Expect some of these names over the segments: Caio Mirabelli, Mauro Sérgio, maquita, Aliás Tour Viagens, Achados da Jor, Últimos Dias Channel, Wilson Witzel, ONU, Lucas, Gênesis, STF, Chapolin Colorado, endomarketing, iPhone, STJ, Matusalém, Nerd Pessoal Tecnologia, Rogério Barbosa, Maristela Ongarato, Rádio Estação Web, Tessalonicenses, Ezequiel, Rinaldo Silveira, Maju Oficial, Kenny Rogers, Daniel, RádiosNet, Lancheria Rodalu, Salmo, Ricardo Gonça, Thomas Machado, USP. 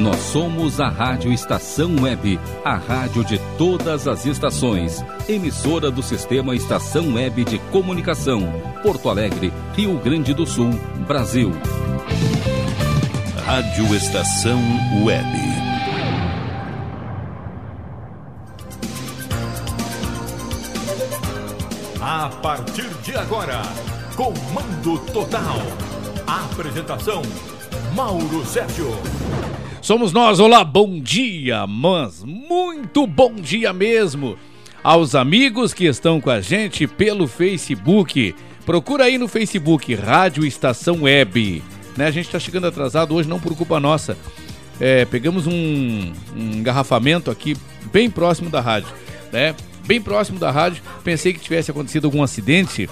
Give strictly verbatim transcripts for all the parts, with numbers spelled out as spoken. Nós somos a Rádio Estação Web, a rádio de todas as estações. Emissora do Sistema Estação Web de Comunicação. Porto Alegre, Rio Grande do Sul, Brasil. Rádio Estação Web. A partir de agora, Comando Total. Apresentação, Mauro Sérgio. Somos nós, olá, bom dia, mas muito bom dia mesmo aos amigos que estão com a gente pelo Facebook. Procura aí no Facebook, Rádio Estação Web. Né, a gente está chegando atrasado hoje, não por culpa nossa. É, pegamos um, um engarrafamento aqui bem próximo da rádio, né? Bem próximo da rádio, pensei que tivesse acontecido algum acidente,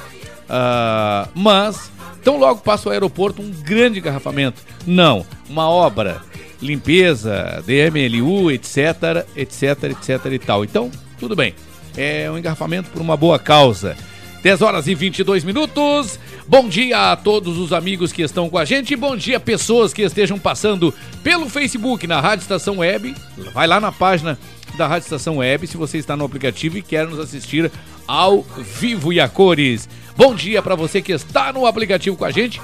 uh, mas tão logo passa o aeroporto, um grande engarrafamento. Não, uma obra, limpeza, D M L U, etc, etc, etc e tal. Então, tudo bem, é um engarrafamento por uma boa causa. dez horas e vinte e dois minutos. Bom dia a todos os amigos que estão com a gente. Bom dia, pessoas que estejam passando pelo Facebook na Rádio Estação Web. Vai lá na página da Rádio Estação Web se você está no aplicativo e quer nos assistir ao vivo e a cores. Bom dia para você que está no aplicativo com a gente,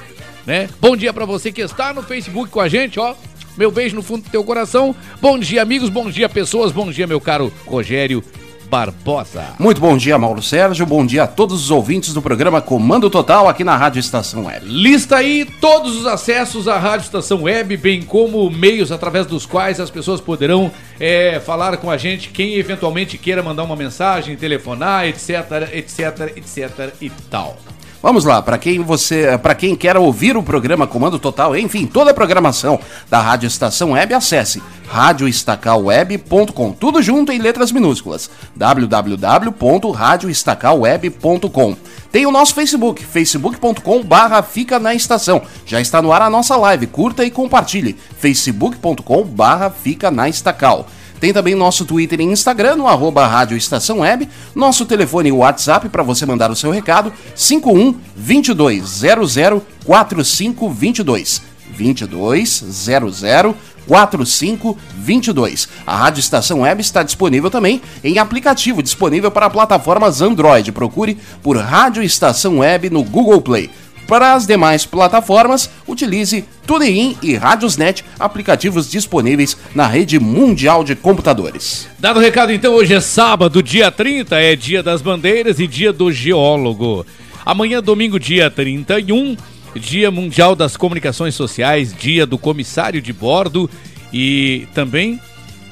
né? Bom dia para você que está no Facebook com a gente, ó. Meu beijo no fundo do teu coração. Bom dia, amigos. Bom dia, pessoas. Bom dia, meu caro Rogério Barbosa. Muito bom dia, Mauro Sérgio. Bom dia a todos os ouvintes do programa Comando Total aqui na Rádio Estação Web. Lista aí todos os acessos à Rádio Estação Web, bem como meios através dos quais as pessoas poderão é, falar com a gente, quem eventualmente queira mandar uma mensagem, telefonar, etc, etc, etc e tal. Vamos lá, para quem você, para quem quer ouvir o programa Comando Total, enfim, toda a programação da Rádio Estação Web, acesse rádio estacal web ponto com, tudo junto em letras minúsculas, w w w ponto rádio estacal web ponto com. Tem o nosso Facebook, facebook ponto com barra fica na estação. Já está no ar a nossa live, curta e compartilhe, facebook ponto com barra fica na estacal. Tem também nosso Twitter e Instagram, no arroba Rádio Estação Web, nosso telefone e WhatsApp para você mandar o seu recado, cinco um, dois dois zero zero, quatro cinco dois dois, dois dois zero zero, quatro cinco dois dois. A Rádio Estação Web está disponível também em aplicativo, disponível para plataformas Android. Procure por Rádio Estação Web no Google Play. Para as demais plataformas, utilize TuneIn e RádiosNet, aplicativos disponíveis na rede mundial de computadores. Dado o recado, então, hoje é sábado, dia trinta, é dia das bandeiras e dia do geólogo. Amanhã, domingo, dia trinta e um, dia mundial das comunicações sociais, dia do comissário de bordo e também,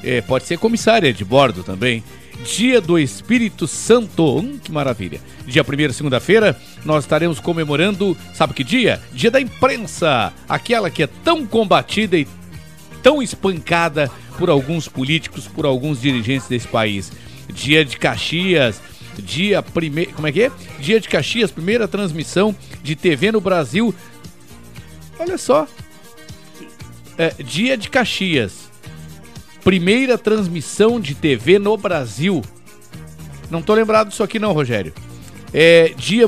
é, pode ser comissária de bordo também, dia do Espírito Santo, hum, que maravilha. Dia primeiro, segunda-feira, nós estaremos comemorando, sabe que dia? Dia da imprensa, aquela que é tão combatida e tão espancada por alguns políticos, por alguns dirigentes desse país. Dia de Caxias, dia primeiro, como é que é? Dia de Caxias, primeira transmissão de T V no Brasil. Olha só, é, dia de Caxias. Primeira transmissão de T V no Brasil. Não tô lembrado disso aqui não, Rogério. É dia,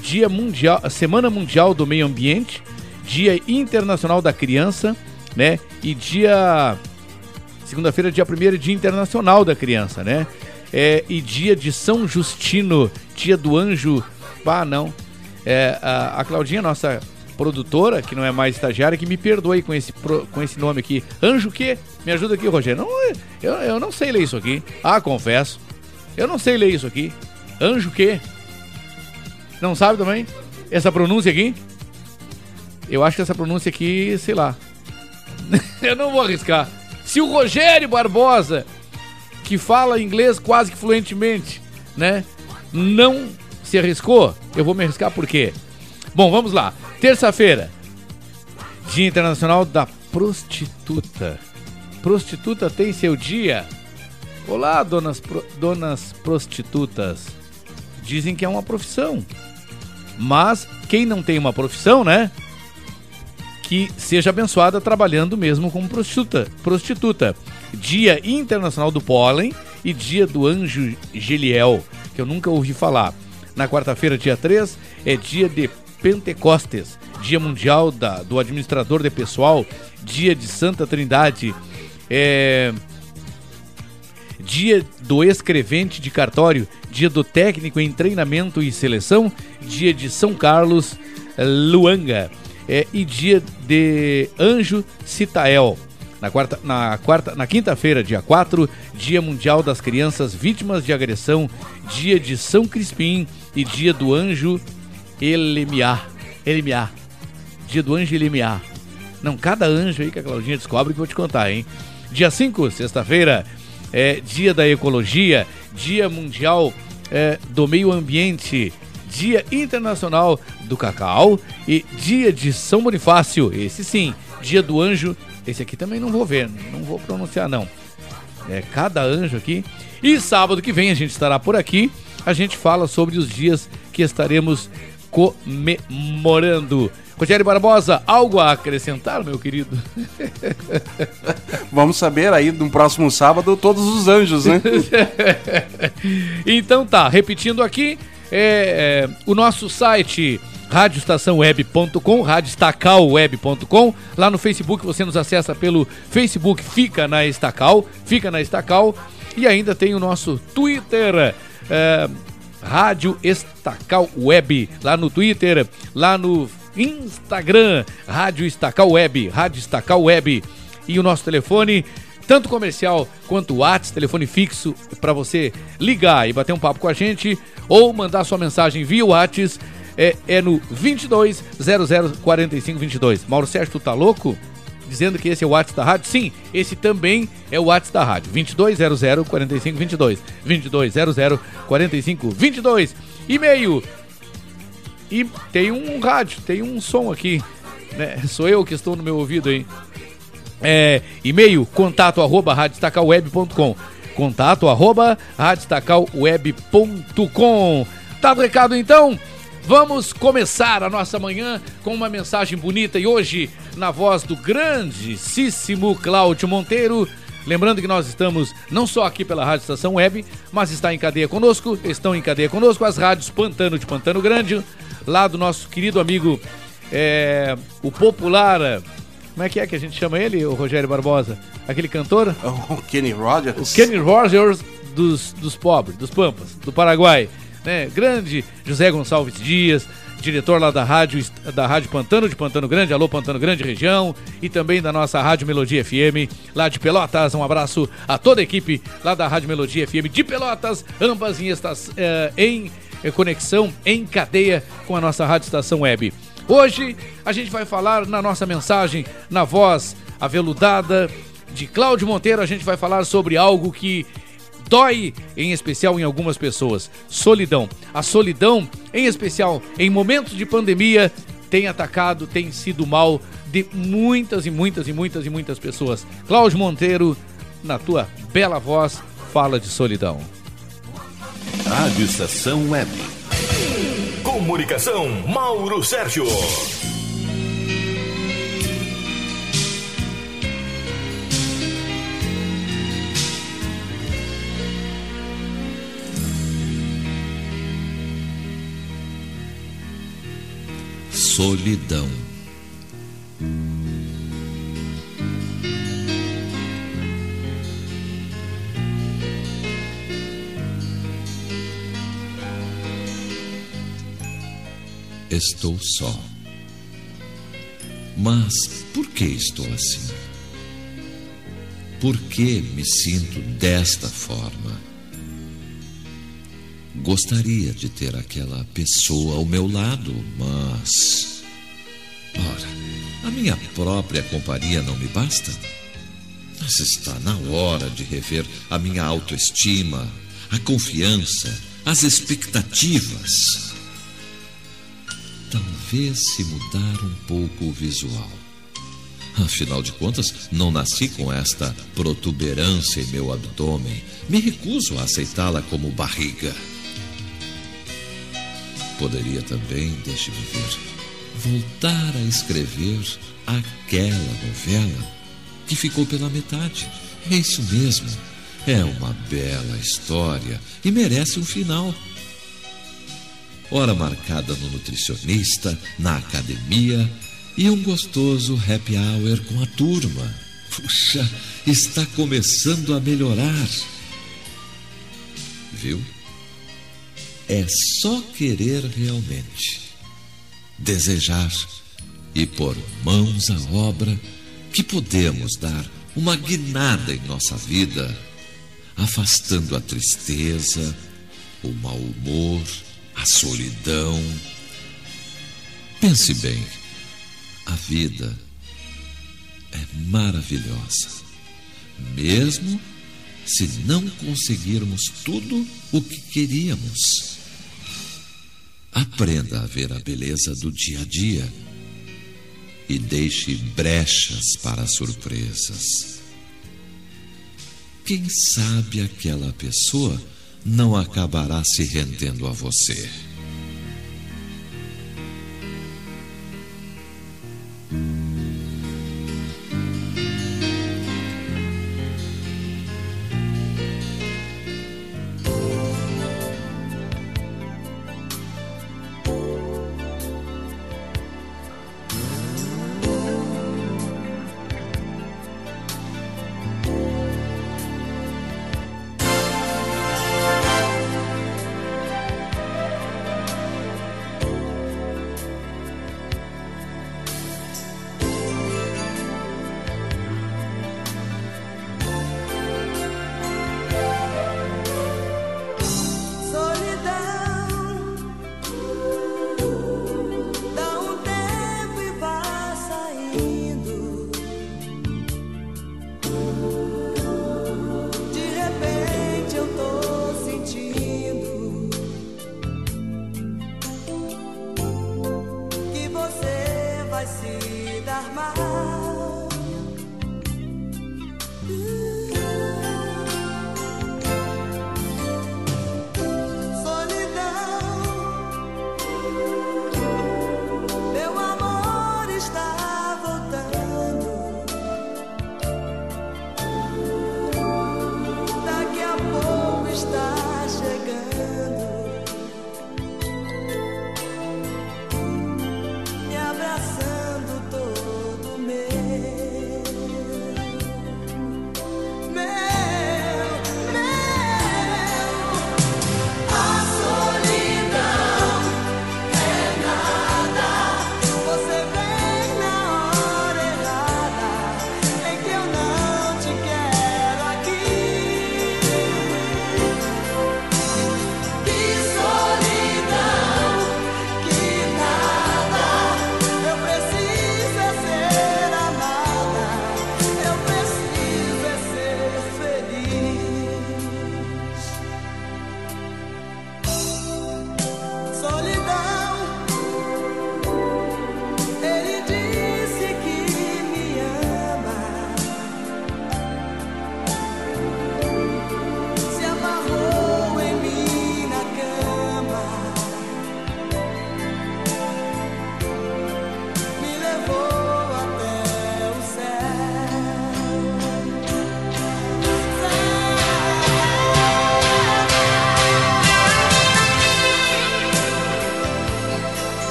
dia mundial, Semana Mundial do Meio Ambiente, Dia Internacional da Criança, né? E dia... Segunda-feira, dia primeiro, Dia Internacional da Criança, né? É, e dia de São Justino, dia do anjo... Ah, não. É, a, a Claudinha, nossa... produtora, que não é mais estagiária, que me perdoe com esse, com esse nome aqui. Anjo o quê? Me ajuda aqui, Rogério. Não, eu, eu não sei ler isso aqui. Ah, confesso. Eu não sei ler isso aqui. Anjo o quê? Não sabe também? Essa pronúncia aqui? Eu acho que essa pronúncia aqui, sei lá. Eu não vou arriscar. Se o Rogério Barbosa, que fala inglês quase que fluentemente, né, não se arriscou, eu vou me arriscar por quê? Bom, vamos lá. Terça-feira, Dia Internacional da Prostituta. Prostituta tem seu dia? Olá, donas, pro, donas prostitutas. Dizem que é uma profissão. Mas quem não tem uma profissão, né? Que seja abençoada trabalhando mesmo como prostituta. Prostituta. Dia Internacional do Pólen e Dia do Anjo Geliel, que eu nunca ouvi falar. Na quarta-feira, dia três, é dia de Pentecostes, Dia Mundial da, do Administrador de Pessoal, Dia de Santa Trindade, É... Dia do escrevente de cartório, dia do técnico em treinamento e seleção, dia de São Carlos, Luanga, é, e dia de Anjo Citael. Na, quarta, na, quarta, na quinta-feira, dia quatro, dia mundial das crianças vítimas de agressão, dia de São Crispim e dia do Anjo Elemiá. Elemiá. Dia do Anjo Elemiá. Não, cada anjo aí que a Claudinha descobre que eu vou te contar, hein? Dia cinco, sexta-feira, é, dia da ecologia, dia mundial é, do meio ambiente, dia internacional do cacau e dia de São Bonifácio, esse sim, dia do anjo, esse aqui também não vou ver, não vou pronunciar não, é cada anjo aqui. E sábado que vem a gente estará por aqui, a gente fala sobre os dias que estaremos comemorando. Rogério Barbosa, algo a acrescentar, meu querido? Vamos saber aí no próximo sábado todos os anjos, né? Então tá, repetindo aqui, é, é, o nosso site rádio estação web ponto com, rádio estacal web ponto com. Lá no Facebook você nos acessa pelo Facebook, fica na Estacal, fica na Estacal. E ainda tem o nosso Twitter, é, Rádio Estacal Web, lá no Twitter, lá no Instagram, Rádio Estacal Web, Rádio Estacal Web. E o nosso telefone, tanto comercial quanto WhatsApp, telefone fixo para você ligar e bater um papo com a gente ou mandar sua mensagem via WhatsApp, é, é no vinte e dois zero zero quarenta e cinco vinte e dois. Mauro Sérgio, tu tá louco? Dizendo que esse é o WhatsApp da rádio? Sim, esse também é o WhatsApp da rádio. vinte e dois zero zero quarenta e cinco vinte e dois. vinte e dois zero zero quarenta e cinco vinte e dois. E-mail. E tem um rádio, tem um som aqui, né? Sou eu que estou no meu ouvido aí. É, e-mail, contato arroba rádio estacal web ponto com. Contato arroba rádio estacal web ponto com. Tá do recado então? Vamos começar a nossa manhã com uma mensagem bonita e hoje na voz do grandíssimo Cláudio Monteiro. Lembrando que nós estamos não só aqui pela Rádio Estação Web, mas está em cadeia conosco, estão em cadeia conosco as rádios Pantano de Pantano Grande, lá do nosso querido amigo, é, o popular, como é que é que a gente chama ele, o Rogério Barbosa? Aquele cantor? O Kenny Rogers. O Kenny Rogers dos, dos pobres, dos pampas, do Paraguai, né? Grande José Gonçalves Dias, diretor lá da rádio, da Rádio Pantano de Pantano Grande, alô Pantano Grande região, e também da nossa Rádio Melodia F M, lá de Pelotas. Um abraço a toda a equipe lá da Rádio Melodia F M de Pelotas, ambas em, estas, eh, em eh, conexão, em cadeia com a nossa Rádio Estação Web. Hoje a gente vai falar na nossa mensagem, na voz aveludada de Cláudio Monteiro, a gente vai falar sobre algo que dói, em especial em algumas pessoas. Solidão. A solidão, em especial em momentos de pandemia, tem atacado, tem sido mal de muitas e muitas e muitas e muitas pessoas. Cláudio Monteiro, na tua bela voz, fala de solidão. Rádio Estação Web. Comunicação, Mauro Sérgio. Solidão. Estou só. Mas por que estou assim? Por que me sinto desta forma? Gostaria de ter aquela pessoa ao meu lado, mas... Ora, a minha própria companhia não me basta? Mas está na hora de rever a minha autoestima, a confiança, as expectativas. Talvez se mudar um pouco o visual. Afinal de contas, não nasci com esta protuberância em meu abdômen. Me recuso a aceitá-la como barriga. Poderia também, deixe-me ver, voltar a escrever aquela novela que ficou pela metade. É isso mesmo. É uma bela história e merece um final. Hora marcada no nutricionista, na academia e um gostoso happy hour com a turma. Puxa, está começando a melhorar. Viu? É só querer realmente, desejar e pôr mãos à obra que podemos dar uma guinada em nossa vida, afastando a tristeza, o mau humor, a solidão. Pense bem, a vida é maravilhosa, mesmo se não conseguirmos tudo o que queríamos. Aprenda a ver a beleza do dia a dia e deixe brechas para surpresas. Quem sabe aquela pessoa não acabará se rendendo a você.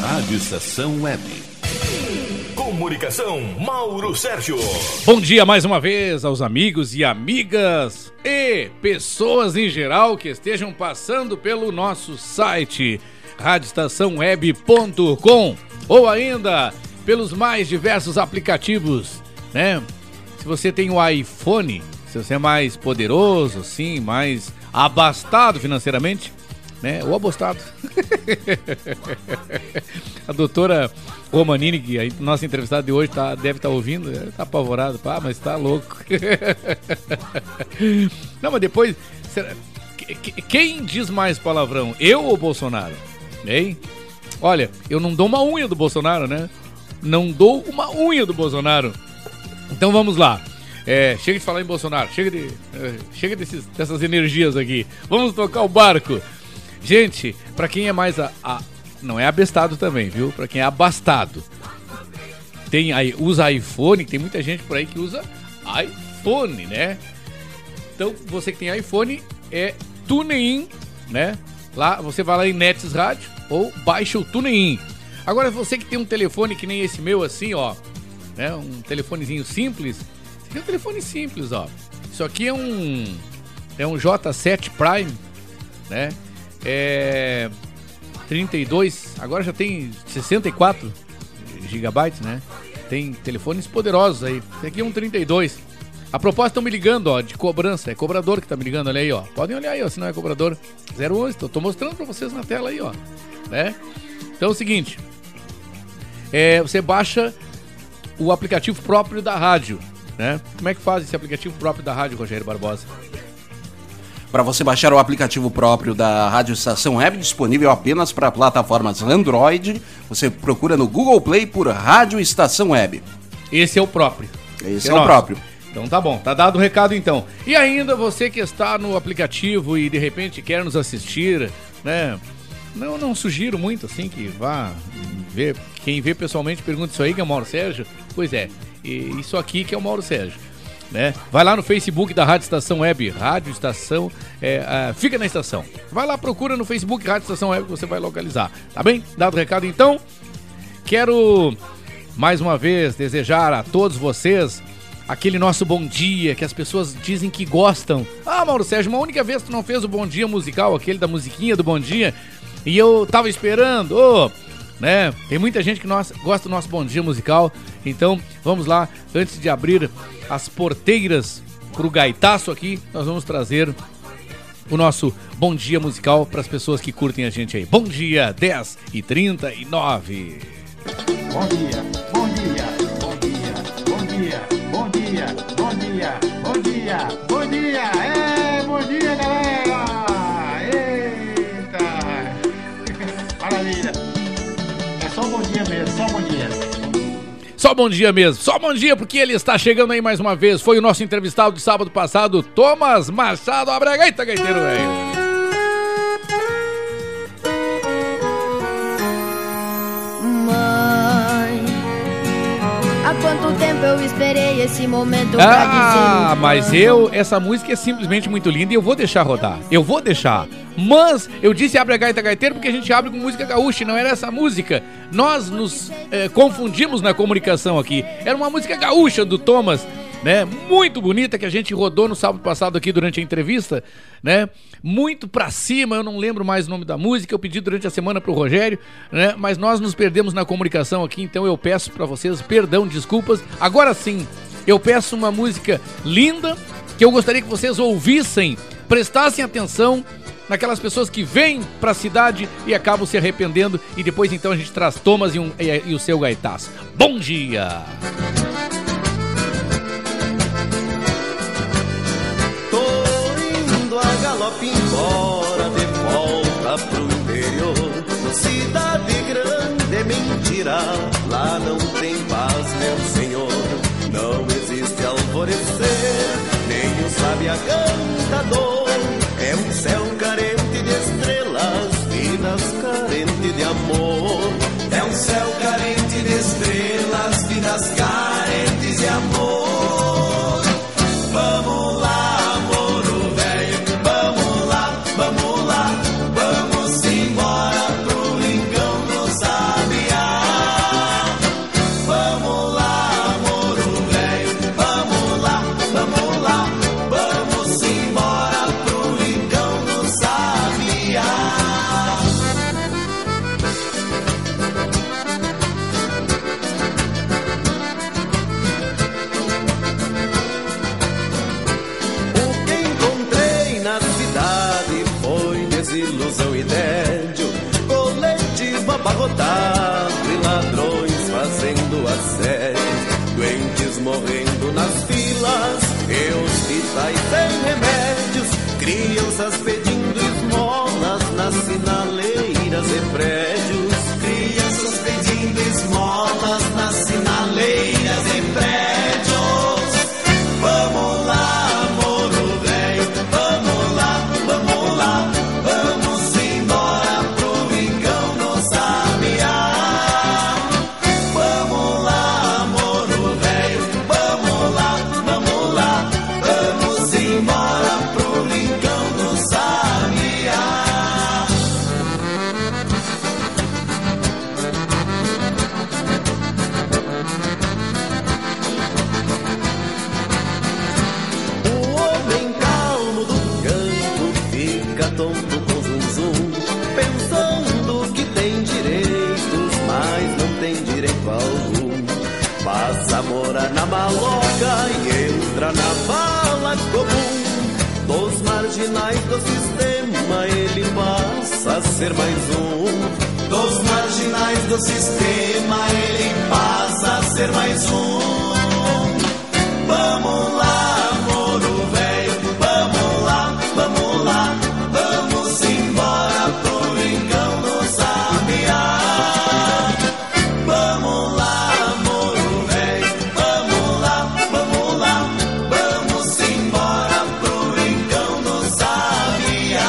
Rádio Estação Web. Comunicação, Mauro Sérgio. Bom dia mais uma vez aos amigos e amigas e pessoas em geral que estejam passando pelo nosso site rádio estação web ponto com ou ainda pelos mais diversos aplicativos, né? Se você tem o iPhone, se você é mais poderoso, sim, mais abastado financeiramente, né? Ou abostado. A doutora Romanini, que a nossa entrevistada de hoje tá, deve estar tá ouvindo, está apavorada, pá, mas está louco. Não, mas depois, será, quem diz mais palavrão, eu ou Bolsonaro? Hein? Olha, eu não dou uma unha do Bolsonaro, né? Não dou uma unha do Bolsonaro. Então vamos lá. É, chega de falar em Bolsonaro, chega, de, é, chega desses, dessas energias aqui. Vamos tocar o barco. Gente, pra quem é mais... A, a, não é abestado também, viu? Pra quem é abastado. Tem, usa iPhone, tem muita gente por aí que usa iPhone, né? Então, você que tem iPhone, é TuneIn, né? Lá, você vai lá em Nets Rádio ou baixa o TuneIn. Agora, você que tem um telefone que nem esse meu assim, ó, né? Um telefonezinho simples. Você tem um telefone simples, ó. Isso aqui é um... É um J sete Prime, né? É trinta e dois, agora já tem sessenta e quatro gigabytes, né? Tem telefones poderosos aí. Esse aqui é um trinta e dois. A propósito, estão me ligando, ó, de cobrança. É cobrador que tá me ligando, olha aí, ó. Podem olhar aí, ó, se não é cobrador. zero onze, tô, tô mostrando pra vocês na tela aí, ó, né? Então é o seguinte, é, você baixa o aplicativo próprio da rádio, né? Como é que faz esse aplicativo próprio da rádio, Rogério Barbosa? Para você baixar o aplicativo próprio da Rádio Estação Web, disponível apenas para plataformas Android, você procura no Google Play por Rádio Estação Web. Esse é o próprio. Esse é, é o próprio. Então tá bom, tá dado o recado então. E ainda você que está no aplicativo e de repente quer nos assistir, né? Não, não sugiro muito assim que vá ver. Quem vê pessoalmente pergunta isso aí que é o Mauro Sérgio. Pois é, e isso aqui que é o Mauro Sérgio. Né? Vai lá no Facebook da Rádio Estação Web, Rádio Estação, é, uh, fica na estação. Vai lá, procura no Facebook Rádio Estação Web que você vai localizar, tá bem? Dado o recado então, quero mais uma vez desejar a todos vocês aquele nosso bom dia que as pessoas dizem que gostam. Ah, Mauro Sérgio, uma única vez tu não fez o bom dia musical, aquele da musiquinha do bom dia, e eu tava esperando, ô... Oh, né? Tem muita gente que nós, gosta do nosso bom dia musical. Então vamos lá, antes de abrir as porteiras pro gaitaço aqui, nós vamos trazer o nosso bom dia musical para as pessoas que curtem a gente aí. Bom dia, dez e trinta e nove. Bom dia, bom dia, bom dia, bom dia, bom dia, bom dia, bom dia, bom dia, é, bom dia galera. Eita, maravilha. Só bom dia mesmo, só bom dia. Só bom dia mesmo, só bom dia, porque ele está chegando aí mais uma vez. Foi o nosso entrevistado de sábado passado, Thomas Machado. Abre a gaita, gaiteiro, velho. Mãe, há quanto tempo eu esperei esse momento pra dizer Ah, mas eu, essa música é simplesmente muito linda e eu vou deixar rodar. Eu vou deixar. Mas eu disse abre a gaita gaiteiro porque a gente abre com música gaúcha, não era essa música. Nós nos eh, confundimos na comunicação aqui. Era uma música gaúcha do Thomas, né? Muito bonita, que a gente rodou no sábado passado aqui durante a entrevista, né? Muito pra cima, eu não lembro mais o nome da música, eu pedi durante a semana pro Rogério, né? Mas nós nos perdemos na comunicação aqui, então eu peço pra vocês perdão, desculpas. Agora sim, eu peço uma música linda que eu gostaria que vocês ouvissem, prestassem atenção naquelas pessoas que vêm pra cidade e acabam se arrependendo. E depois então a gente traz Thomas e, um, e, e o seu gaitaço. Bom dia! Tô indo a galope embora, de volta pro interior. Cidade grande é mentira, lá não tem paz, meu senhor. Não existe alvorecer, nem o sábia cantador. É um céu carente de estrelas, vidas carente de amor. É um céu carente de estrelas, vidas carentes de amor. Vamos lá, amor velho, vamos lá, vamos lá, vamos embora pro rincão do sabe. na maloca e entra na bala comum. Dos marginais do sistema ele passa a ser mais um. Dos marginais do sistema ele passa a ser mais um. Vamos lá, Moro Velho, vamos lá, vamos lá, vamos embora pro rincão do Sabiá. Vamos lá, Moro Velho, vamos lá, vamos lá, vamos embora pro rincão do Sabiá.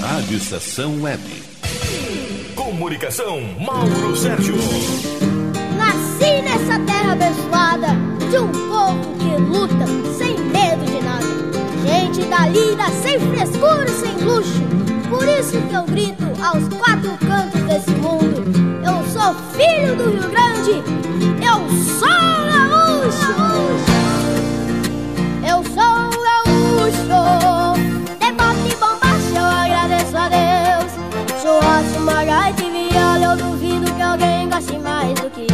Rádio Estação Web. Comunicação, Mauro Sérgio. Nasci nessa terra abençoada de um povo que luta sem medo de nada. Gente da lida, sem frescura e sem luxo. Por isso que eu grito aos quatro cantos desse mundo. Eu sou filho do Rio Grande, eu sou gaúcho. Eu sou gaúcho. Debote e bombacha, eu agradeço a Deus. Churrasco, margarita e viola, eu duvido que alguém goste mais do que eu.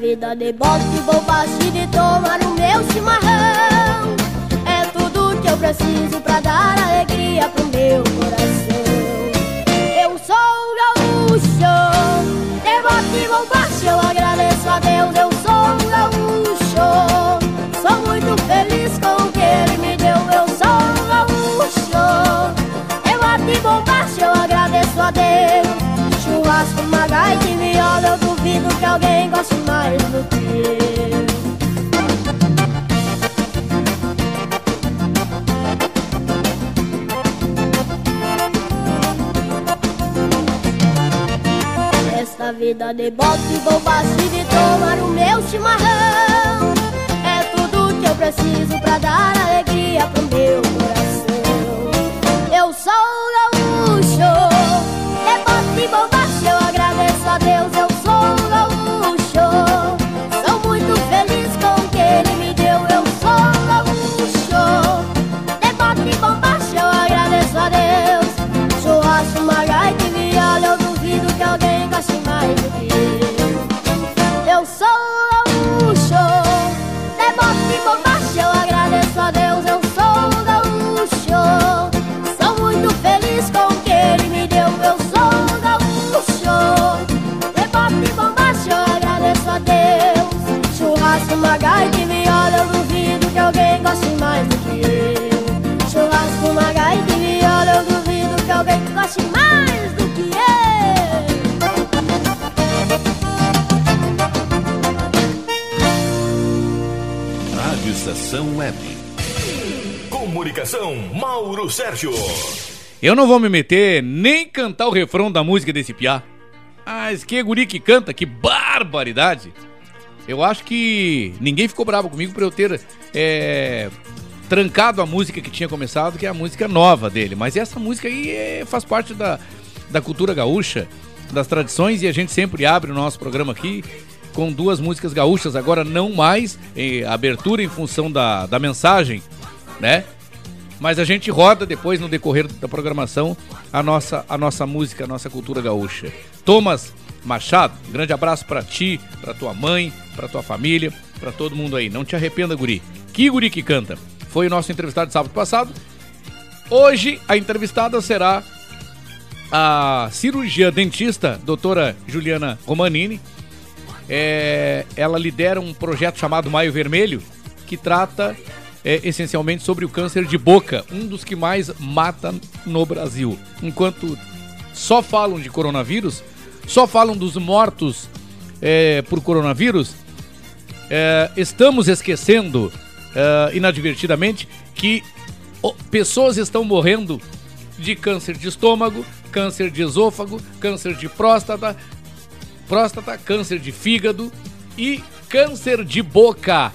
Vida de bote, bombaste de tomar o meu chimarrão. É tudo que eu preciso pra dar alegria pro meu coração. Eu sou gaúcho, de bote e bombaste, eu agradeço a Deus. Eu sou gaúcho, sou muito feliz com o que ele me deu. Eu sou gaúcho, de bote e bombaste, eu agradeço a Deus. Churrasco, magaita e viola, eu duvido que alguém goste mais do que eu. Esta vida de bote, bombaste, de tomar o meu chimarrão. É tudo que eu preciso pra dar alegria pro meu coração. Eu sou gaúcho, de bote e bombaste, eu agradeço a Deus. Eu sou gaúcho, sou muito feliz com o que ele me deu. Eu sou gaúcho, de bote e bombaste, eu agradeço a Deus. Churrasco, magaita e viola, eu duvido que alguém goste mais do que eu. Eu sou gaúcho, de bote e bombaste, eu agradeço a Deus. Eu sou gaúcho, sou muito feliz com o que ele me deu. Eu sou gaúcho, de bombaste, eu agradeço a Deus. Churrasco, magaita e viola, eu duvido que alguém goste mais do que eu. Churrasco, magaita e viola, eu duvido que alguém goste mais do que eu. Rádio Estação Web. Comunicação, Mauro Sérgio. Eu não vou me meter nem cantar o refrão da música desse piá. Mas que guri que canta, que barbaridade. Eu acho que ninguém ficou bravo comigo por eu ter é, trancado a música que tinha começado, que é a música nova dele. Mas essa música aí é, faz parte da, da cultura gaúcha, das tradições, e a gente sempre abre o nosso programa aqui com duas músicas gaúchas. Agora não mais em abertura em função da, da mensagem, né? Mas a gente roda depois, no decorrer da programação, a nossa, a nossa música, a nossa cultura gaúcha. Thomas Machado, grande abraço pra ti, pra tua mãe, pra tua família, pra todo mundo aí. Não te arrependa, guri. Que guri que canta. Foi o nosso entrevistado de sábado passado. Hoje, a entrevistada será a cirurgiã dentista, doutora Juliana Romanini. É, ela lidera um projeto chamado Maio Vermelho, que trata... É, essencialmente sobre o câncer de boca, um dos que mais mata no Brasil. Enquanto só falam de coronavírus, só falam dos mortos é, por coronavírus, é, estamos esquecendo uh, inadvertidamente, que oh, pessoas estão morrendo de câncer de estômago, câncer de esôfago, câncer de próstata, próstata, câncer de fígado e câncer de boca.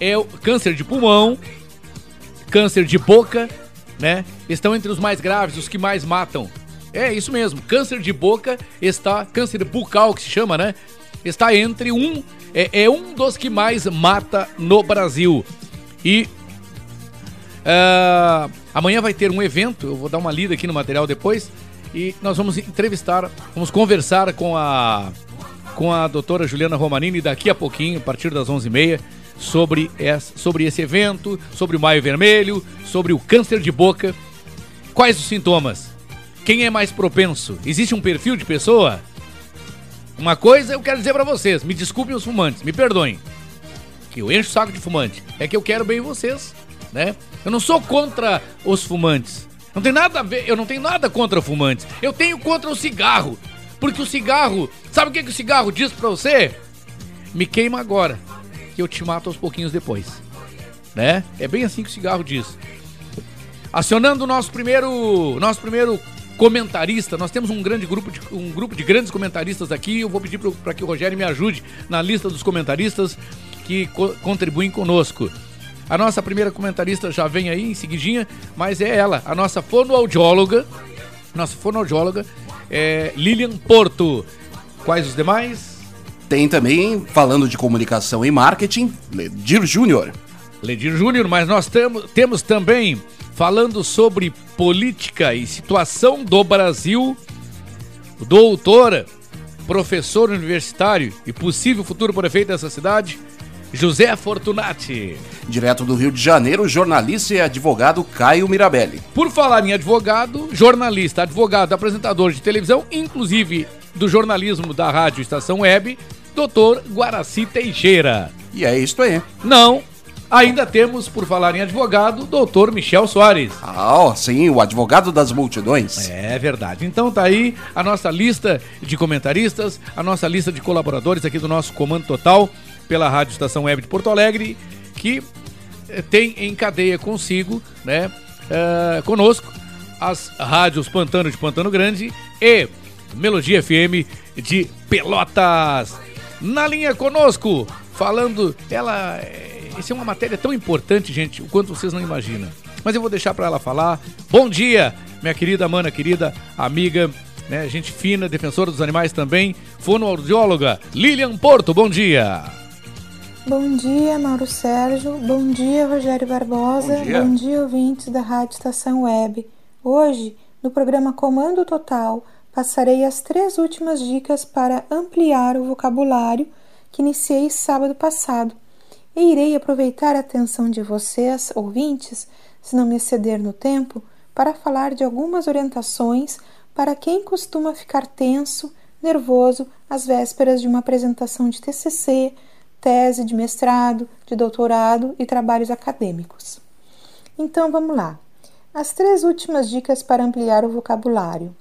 É o câncer de pulmão, câncer de boca, né? Estão entre os mais graves, os que mais matam. É isso mesmo, câncer de boca está, câncer bucal que se chama, né? Está entre um, é, é um dos que mais mata no Brasil. E uh, amanhã vai ter um evento, eu vou dar uma lida aqui no material depois, e nós vamos entrevistar, vamos conversar com a, com a doutora Juliana Romanini daqui a pouquinho, a partir das onze e meia, sobre, essa, sobre esse evento, sobre o Maio Vermelho, sobre o câncer de boca. Quais os sintomas? Quem é mais propenso? Existe um perfil de pessoa? Uma coisa eu quero dizer pra vocês, me desculpem os fumantes, me perdoem, que eu encho o saco de fumante, é que eu quero bem vocês, né? Eu não sou contra os fumantes, não tem nada a ver, eu não tenho nada contra fumantes, eu tenho contra o cigarro, porque o cigarro, sabe o que, que o cigarro diz pra você? Me queima agora, que eu te mato aos pouquinhos depois, né? É bem assim que o cigarro diz. Acionando o nosso primeiro, nosso primeiro... comentarista, nós temos um grande grupo de, um grupo de grandes comentaristas aqui. Eu vou pedir para que o Rogério me ajude na lista dos comentaristas que co- contribuem conosco. A nossa primeira comentarista já vem aí em seguidinha, mas é ela, a nossa fonoaudióloga, nossa fonoaudióloga é Lilian Porto. Quais os demais? Tem também, falando de comunicação e marketing, Ledir Júnior. Ledir Júnior, mas nós temos, temos também... falando sobre política e situação do Brasil, doutora, professor universitário e possível futuro prefeito dessa cidade, José Fortunati. Direto do Rio de Janeiro, jornalista e advogado Caio Mirabelli. Por falar em advogado, jornalista, advogado, apresentador de televisão, inclusive do jornalismo da Rádio Estação Web, doutor Guaraci Teixeira. E é isso aí. Não... Ainda temos, por falar em advogado, o doutor Michel Soares. Ah, oh, sim, o advogado das multidões. É verdade. Então tá aí a nossa lista de comentaristas, a nossa lista de colaboradores aqui do nosso Comando Total pela Rádio Estação Web de Porto Alegre, que tem em cadeia consigo, né, uh, conosco, as rádios Pantano de Pantano Grande e Melodia F M de Pelotas. Na linha conosco, falando, ela... Isso é uma matéria tão importante, gente, o quanto vocês não imaginam. Mas eu vou deixar para ela falar. Bom dia, minha querida, mana, querida, amiga, né, gente fina, defensora dos animais também, fonoaudióloga Lilian Porto, bom dia. Bom dia, Mauro Sérgio. Bom dia, Rogério Barbosa. Bom dia, bom dia ouvintes da Rádio Estação Web. Hoje, no programa Comando Total, passarei as três últimas dicas para ampliar o vocabulário que iniciei sábado passado. E irei aproveitar a atenção de vocês, ouvintes, se não me exceder no tempo, para falar de algumas orientações para quem costuma ficar tenso, nervoso, às vésperas de uma apresentação de T C C, tese de mestrado, de doutorado e trabalhos acadêmicos. Então, vamos lá. As três últimas dicas para ampliar o vocabulário.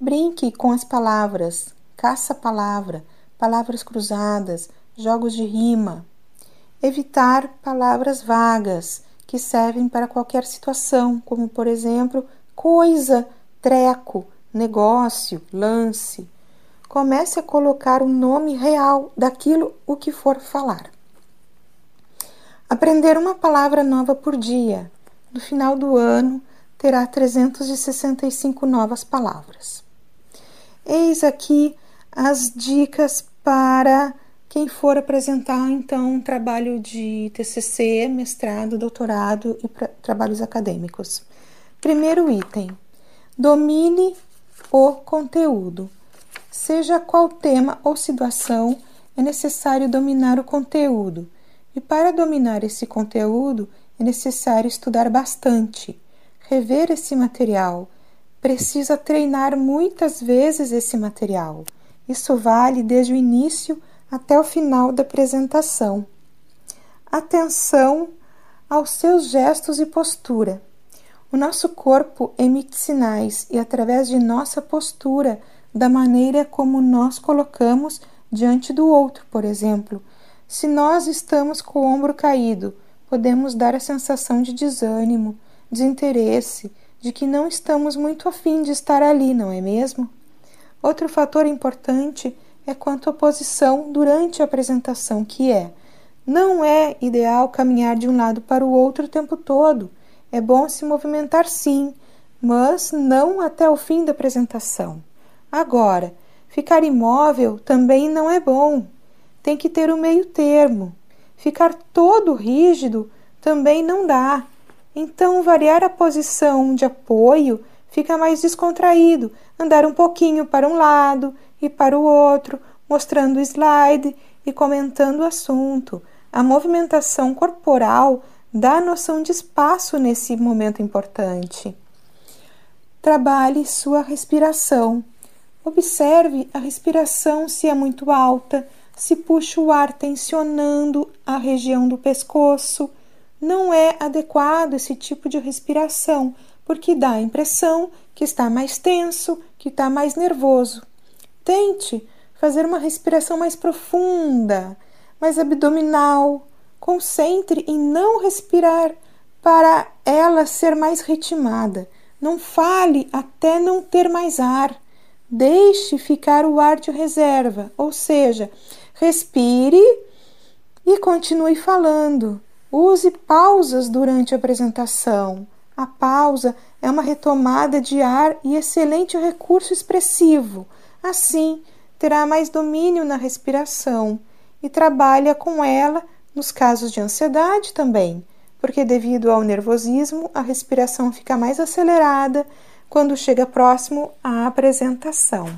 Brinque com as palavras, caça-palavra, palavras cruzadas, jogos de rima... Evitar palavras vagas, que servem para qualquer situação, como, por exemplo, coisa, treco, negócio, lance. Comece a colocar o nome real daquilo o que for falar. Aprender uma palavra nova por dia. No final do ano, terá trezentas e sessenta e cinco novas palavras. Eis aqui as dicas para... quem for apresentar, então, um trabalho de T C C, mestrado, doutorado e pra- trabalhos acadêmicos. Primeiro item, domine o conteúdo. Seja qual tema ou situação, é necessário dominar o conteúdo. E para dominar esse conteúdo, é necessário estudar bastante, rever esse material. Precisa treinar muitas vezes esse material. Isso vale desde o início até o final da apresentação. Atenção aos seus gestos e postura. O nosso corpo emite sinais e, através de nossa postura, da maneira como nós colocamos diante do outro, por exemplo, Se nós estamos com o ombro caído, podemos dar a sensação de desânimo, desinteresse, de que não estamos muito afim de estar ali, não é mesmo? Outro fator importante é quanto à posição durante a apresentação, que é: não é ideal caminhar de um lado para o outro o tempo todo. É bom se movimentar sim, mas não até o fim da apresentação. Agora, ficar imóvel também não é bom. Tem que ter um meio termo. Ficar todo rígido também não dá. Então, variar a posição de apoio fica mais descontraído, andar um pouquinho para um lado e para o outro, mostrando o slide e comentando o assunto. A movimentação corporal dá a noção de espaço nesse momento importante. Trabalhe sua respiração. Observe a respiração se é muito alta, se puxa o ar tensionando a região do pescoço. Não é adequado esse tipo de respiração, porque dá a impressão que está mais tenso, que está mais nervoso. Tente fazer uma respiração mais profunda, mais abdominal. Concentre em não respirar para ela ser mais ritmada. Não fale até não ter mais ar. Deixe ficar o ar de reserva, ou seja, respire e continue falando. Use pausas durante a apresentação. A pausa é uma retomada de ar e excelente recurso expressivo. Assim, terá mais domínio na respiração e trabalha com ela nos casos de ansiedade também, porque devido ao nervosismo, a respiração fica mais acelerada quando chega próximo à apresentação.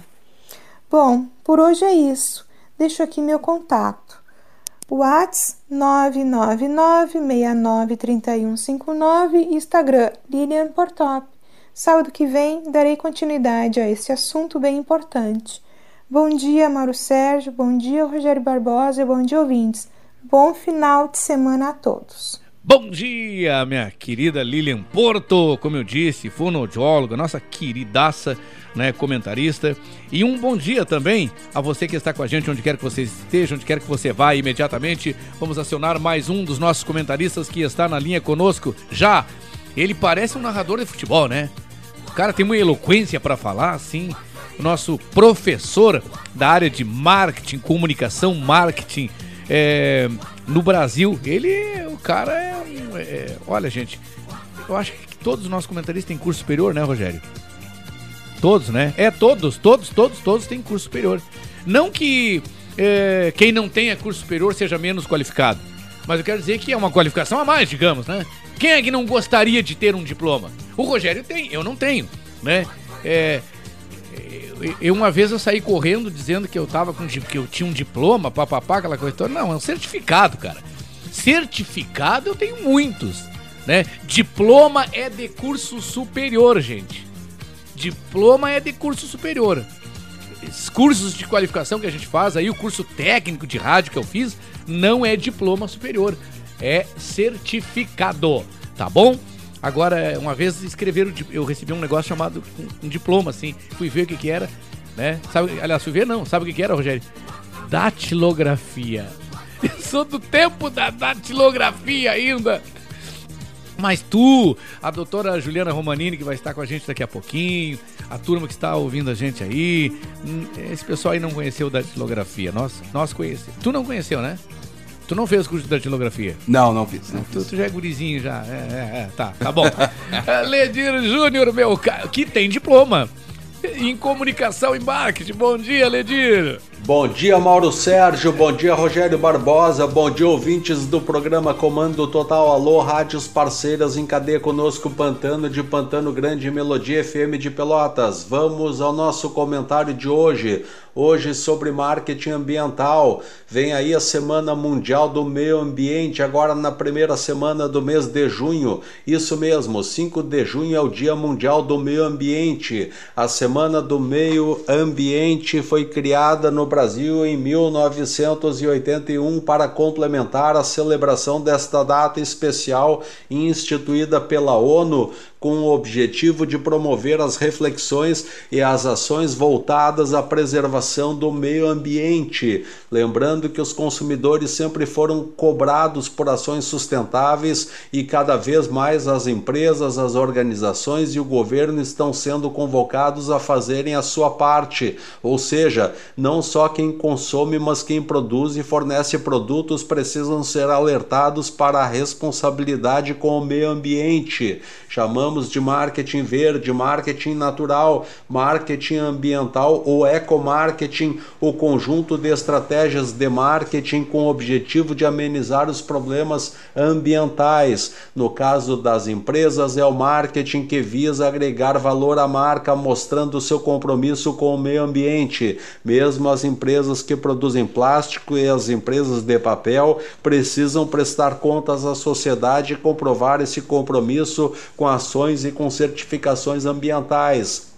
Bom, por hoje é isso. Deixo aqui meu contato. WhatsApp nove nove nove, seis nove, três um cinco nove, Instagram Lilian Porto. Sábado que vem darei continuidade a esse assunto bem importante. Bom dia, Mauro Sérgio, bom dia, Rogério Barbosa, bom dia, ouvintes. Bom final de semana a todos. Bom dia, minha querida Lilian Porto, como eu disse, fonoaudióloga, nossa queridaça, né, comentarista. E um bom dia também a você que está com a gente, onde quer que você esteja, onde quer que você vá. Imediatamente vamos acionar mais um dos nossos comentaristas que está na linha conosco já. Ele parece um narrador de futebol, né? O cara tem uma eloquência para falar, assim. O nosso professor da área de marketing, comunicação, marketing, é... no Brasil, ele, o cara é, é... Olha, gente, eu acho que todos os nossos comentaristas têm curso superior, né, Rogério? Todos, né? É, todos, todos, todos, todos têm curso superior. Não que é, quem não tenha curso superior seja menos qualificado, mas eu quero dizer que é uma qualificação a mais, digamos, né? Quem é que não gostaria de ter um diploma? O Rogério tem, eu não tenho, né? É... Eu, uma vez eu saí correndo dizendo que eu tava com que eu tinha um diploma, papapá, aquela coisa toda. Não, é um certificado, cara. Certificado eu tenho muitos, né? Diploma é de curso superior, gente. Diploma é de curso superior. Os cursos de qualificação que a gente faz aí, o curso técnico de rádio que eu fiz, não é diploma superior, é certificado, tá bom? Agora, uma vez escreveram, eu recebi um negócio chamado um diploma, assim, fui ver o que que era, né? Sabe, aliás, fui ver não, sabe o que que era, Rogério? Datilografia. Eu sou do tempo da datilografia ainda. Mas tu, a doutora Juliana Romanini, que vai estar com a gente daqui a pouquinho, a turma que está ouvindo a gente aí, esse pessoal aí não conheceu datilografia, nós, nós conhecemos. Tu não conheceu, né? Tu não fez curso de datilografia? Não, não fiz. Não fiz. Tu já é gurizinho, já. É, é, é. Tá, tá bom. Ledir Júnior, meu caro, que tem diploma em comunicação e marketing. Bom dia, Ledir. Bom dia, Mauro Sérgio. Bom dia, Rogério Barbosa. Bom dia, ouvintes do programa Comando Total. Alô, rádios parceiras em cadeia conosco, Pantano de Pantano Grande e Melodia F M de Pelotas. Vamos ao nosso comentário de hoje. Hoje sobre marketing ambiental. Vem aí a Semana Mundial do Meio Ambiente, agora na primeira semana do mês de junho. Isso mesmo, cinco de junho é o Dia Mundial do Meio Ambiente. A Semana do Meio Ambiente foi criada no Brasil em mil novecentos e oitenta e um para complementar a celebração desta data especial instituída pela ONU com o objetivo de promover as reflexões e as ações voltadas à preservação do meio ambiente. Lembrando que os consumidores sempre foram cobrados por ações sustentáveis e cada vez mais as empresas, as organizações e o governo estão sendo convocados a fazerem a sua parte, ou seja, não só quem consome, mas quem produz e fornece produtos precisam ser alertados para a responsabilidade com o meio ambiente. Chamamos de marketing verde, marketing natural, marketing ambiental ou ecomarketing, o conjunto de estratégias de marketing com o objetivo de amenizar os problemas ambientais. No caso das empresas, é o marketing que visa agregar valor à marca, mostrando seu compromisso com o meio ambiente. Mesmo as empresas que produzem plástico e as empresas de papel precisam prestar contas à sociedade e comprovar esse compromisso com ações e com certificações ambientais.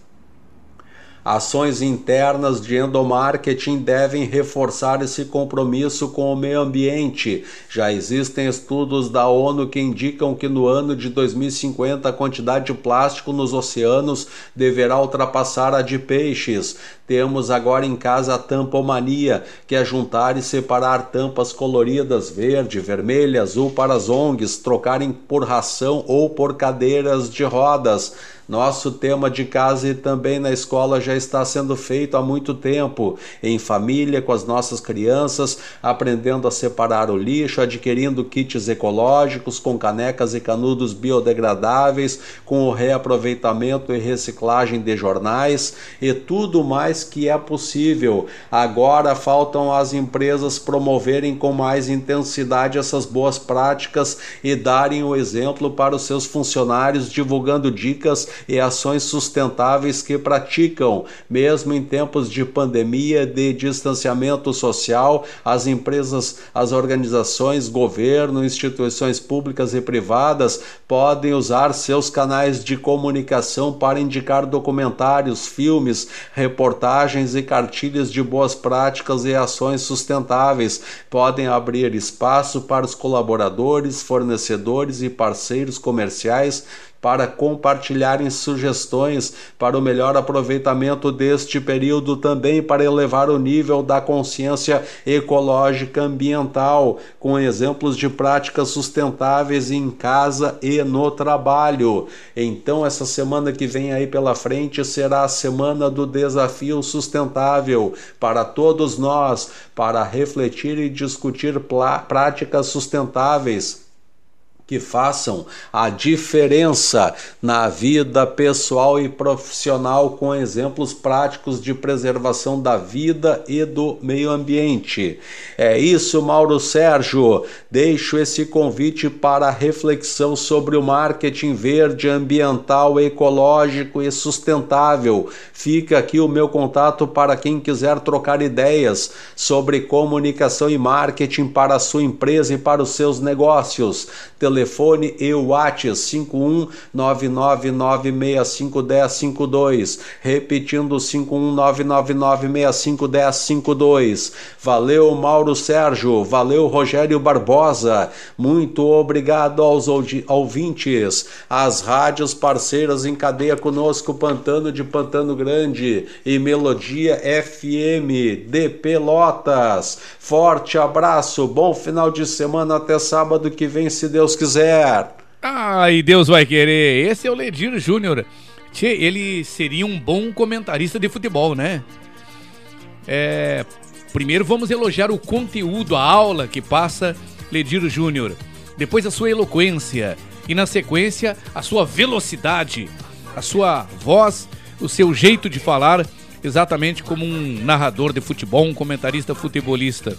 Ações internas de endomarketing devem reforçar esse compromisso com o meio ambiente. Já existem estudos da ONU que indicam que no ano de dois mil e cinquenta a quantidade de plástico nos oceanos deverá ultrapassar a de peixes. Temos agora em casa a tampomania, que é juntar e separar tampas coloridas, verde, vermelha, azul para as O N Gs, trocarem por ração ou por cadeiras de rodas. Nosso tema de casa e também na escola já está sendo feito há muito tempo, em família, com as nossas crianças, aprendendo a separar o lixo, adquirindo kits ecológicos com canecas e canudos biodegradáveis, com o reaproveitamento e reciclagem de jornais e tudo mais que é possível. Agora faltam as empresas promoverem com mais intensidade essas boas práticas e darem o exemplo para os seus funcionários, divulgando dicas e ações sustentáveis que praticam. Mesmo em tempos de pandemia, de distanciamento social, as empresas, as organizações, governo, instituições públicas e privadas podem usar seus canais de comunicação para indicar documentários, filmes, reportagens e cartilhas de boas práticas e ações sustentáveis. Podem abrir espaço para os colaboradores, fornecedores e parceiros comerciais para compartilharem sugestões para o melhor aproveitamento deste período, também para elevar o nível da consciência ecológica ambiental, com exemplos de práticas sustentáveis em casa e no trabalho. Então, essa semana que vem aí pela frente será a semana do desafio sustentável para todos nós, para refletir e discutir práticas sustentáveis que façam a diferença na vida pessoal e profissional, com exemplos práticos de preservação da vida e do meio ambiente. É isso, Mauro Sérgio. Deixo esse convite para reflexão sobre o marketing verde, ambiental, ecológico e sustentável. Fica aqui o meu contato para quem quiser trocar ideias sobre comunicação e marketing para a sua empresa e para os seus negócios. Telefone e WhatsApp cinco um nove nove nove seis cinco um zero cinco dois, repetindo cinco um nove nove nove seis cinco um zero cinco dois. Valeu, Mauro Sérgio, valeu, Rogério Barbosa, muito obrigado aos ouvintes, às rádios parceiras em cadeia conosco, Pantano de Pantano Grande e Melodia F M de Pelotas. Forte abraço, bom final de semana, até sábado que vem, se Deus quiser. Ai, Deus vai querer. Esse é o Ledir Júnior. Tchê, ele seria um bom comentarista de futebol, né? É, primeiro vamos elogiar o conteúdo, a aula que passa Ledir Júnior. Depois a sua eloquência. E na sequência, a sua velocidade, a sua voz, o seu jeito de falar, exatamente como um narrador de futebol, um comentarista futebolista,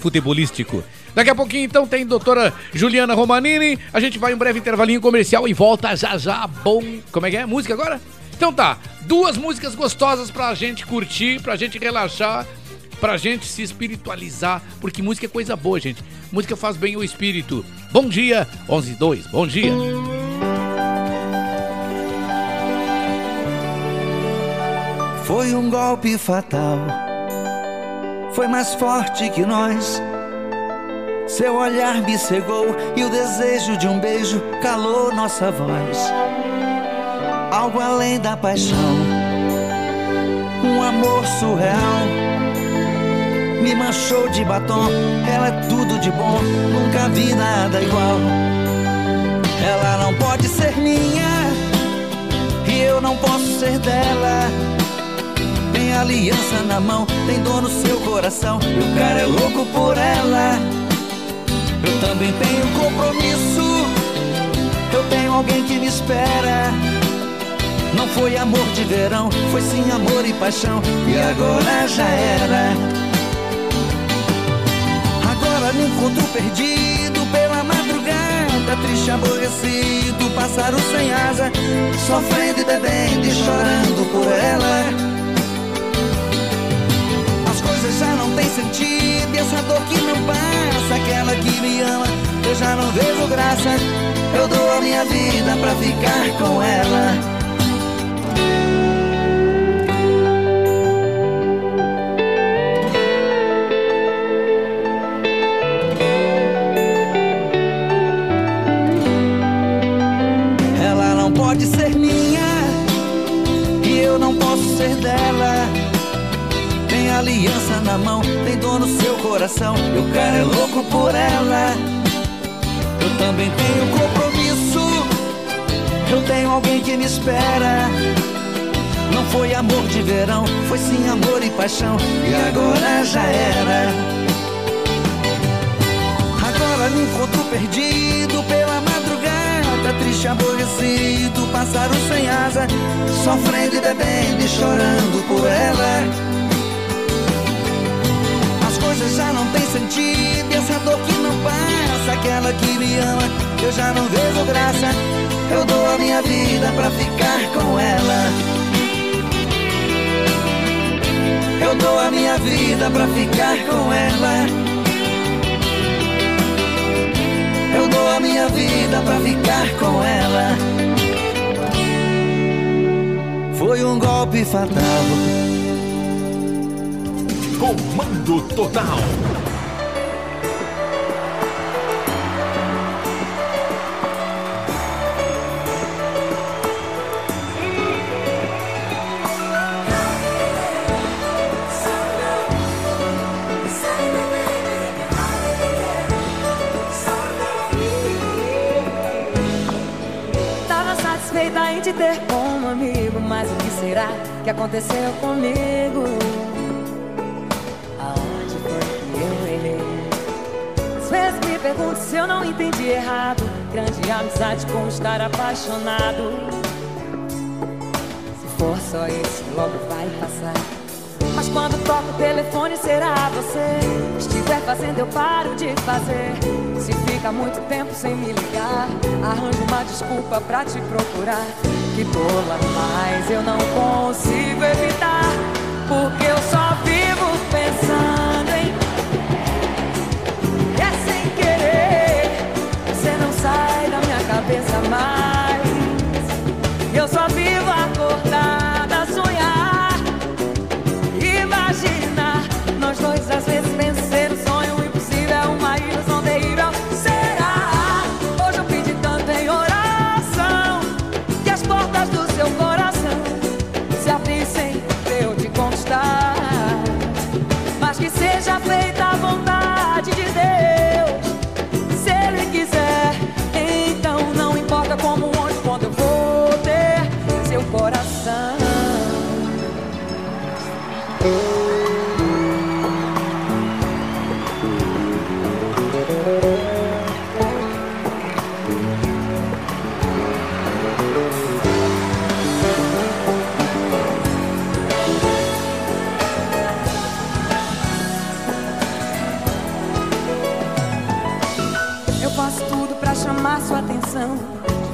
futebolístico. Daqui a pouquinho, então, tem doutora Juliana Romanini. A gente vai em um breve intervalinho comercial e volta já já. Bom, como é que é? Música agora? Então tá, duas músicas gostosas pra gente curtir, pra gente relaxar, pra gente se espiritualizar, porque música é coisa boa, gente. Música faz bem o espírito. Bom dia, onze e dois. Bom dia. Foi um golpe fatal, foi mais forte que nós. Seu olhar me cegou e o desejo de um beijo calou nossa voz. algo além da paixão, um amor surreal. Me manchou de batom, ela é tudo de bom, nunca vi nada igual. Ela não pode ser minha e eu não posso ser dela. Tem aliança na mão, tem dor no seu coração, e o cara é louco por ela. Eu também tenho compromisso, eu tenho alguém que me espera. Não foi amor de verão, foi sim amor e paixão, e agora já era. Agora me encontro perdido pela madrugada, triste, aborrecido, pássaro sem asa, sofrendo e bebendo e chorando por ela. As coisas já não têm sentido, e essa dor que não passa, aquela que me ama, eu já não vejo graça. Eu dou a minha vida pra ficar com ela. Ela não pode ser minha e eu não posso ser dela. Tem aliança na mão, tem dor no seu coração, e o cara é louco por ela. Eu também tenho compromisso, eu tenho alguém que me espera. Não foi amor de verão, foi sim amor e paixão, e agora já era. Agora me encontro perdido pela madrugada, triste, aborrecido, pássaro sem asa, sofrendo e bebendo e chorando por ela. As coisas já não têm sentido, essa dor que não passa, aquela que me ama, eu já não vejo graça. Eu dou a minha vida pra ficar com ela. Eu dou a minha vida pra ficar com ela. Eu dou a minha vida pra ficar com ela. Foi um golpe fatal. Comando Total. De ter como amigo, mas o que será que aconteceu comigo? Aonde foi que eu errei? Às vezes me pergunto se eu não entendi errado. Grande amizade com estar apaixonado. Se for só isso, logo vai passar. Mas quando toco o telefone, será você? Se estiver fazendo, eu paro de fazer. Se fica muito tempo sem me ligar, arranjo uma desculpa pra te procurar. Que tola, mas eu não consigo evitar, porque eu só vivo pensando em... É sem querer, você não sai da minha cabeça mais. Eu só vivo acordada a sonhar, imaginar nós dois às vezes vencer o sonho impossível, é uma ilusão. Seja feita a vontade de Deus, se Ele quiser. Então não importa como, onde, quando, eu vou ter seu coração. Chamar sua atenção,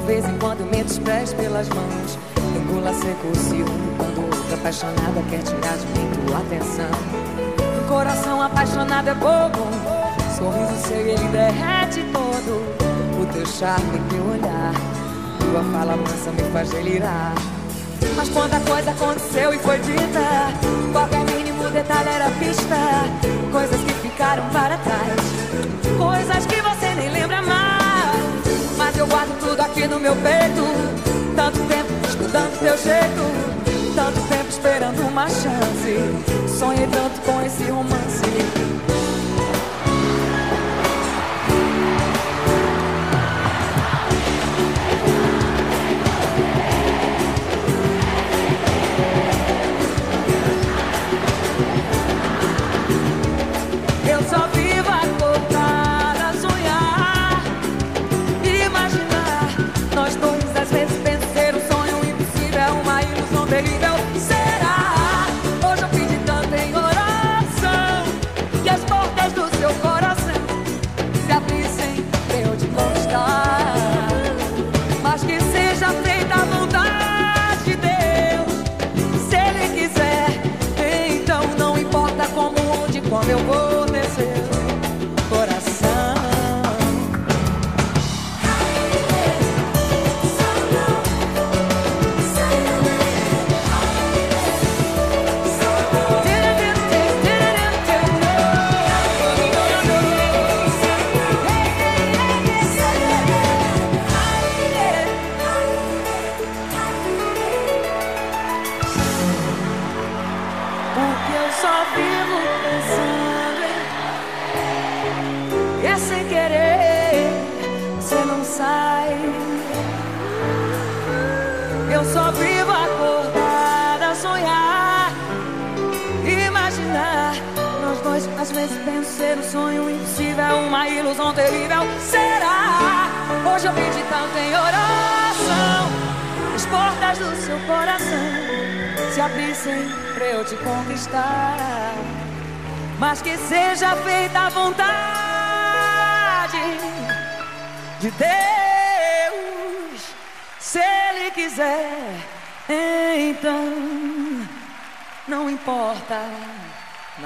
de vez em quando eu meto os pés pelas mãos. Engula seco o ciúme quando outra apaixonada quer tirar de mim tua atenção. Um coração apaixonado é bobo, um sorriso seu ele derrete todo. O teu charme, teu olhar, tua fala mansa me faz delirar. Mas quando a coisa aconteceu e foi dita, qualquer mínimo detalhe era pista. Coisas que ficaram para trás, coisas que você nem lembra mais. Mas eu guardo tudo aqui no meu peito, tanto tempo estudando, teu jeito. Tanto tempo esperando uma chance, sonhei tanto com esse romance.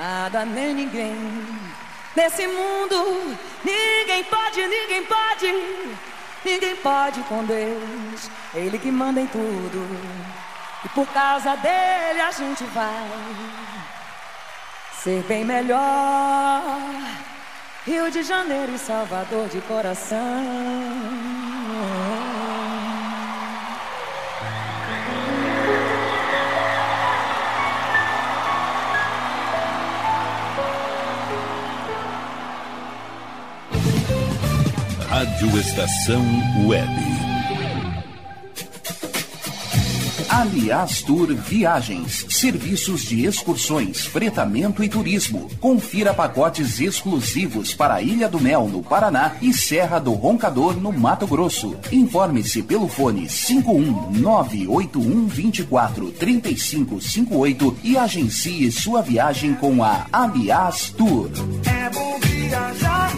Nada nem ninguém nesse mundo, ninguém pode, ninguém pode, ninguém pode com Deus. Ele que manda em tudo e por causa dele a gente vai ser bem melhor. Rio de Janeiro e Salvador de coração. Rádio Estação Web. Aliás Tour Viagens, serviços de excursões, fretamento e turismo. Confira pacotes exclusivos para Ilha do Mel, no Paraná, e Serra do Roncador, no Mato Grosso. Informe-se pelo fone cinco um nove oito um dois quatro três cinco cinco oito e agencie sua viagem com a Aliás Tour. É bom viajar.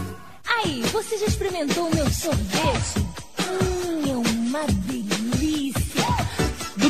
Aí, você já experimentou o meu sorvete? Hum, é uma delícia! Do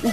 O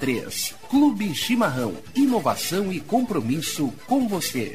três. Clube Chimarrão, inovação e compromisso com você.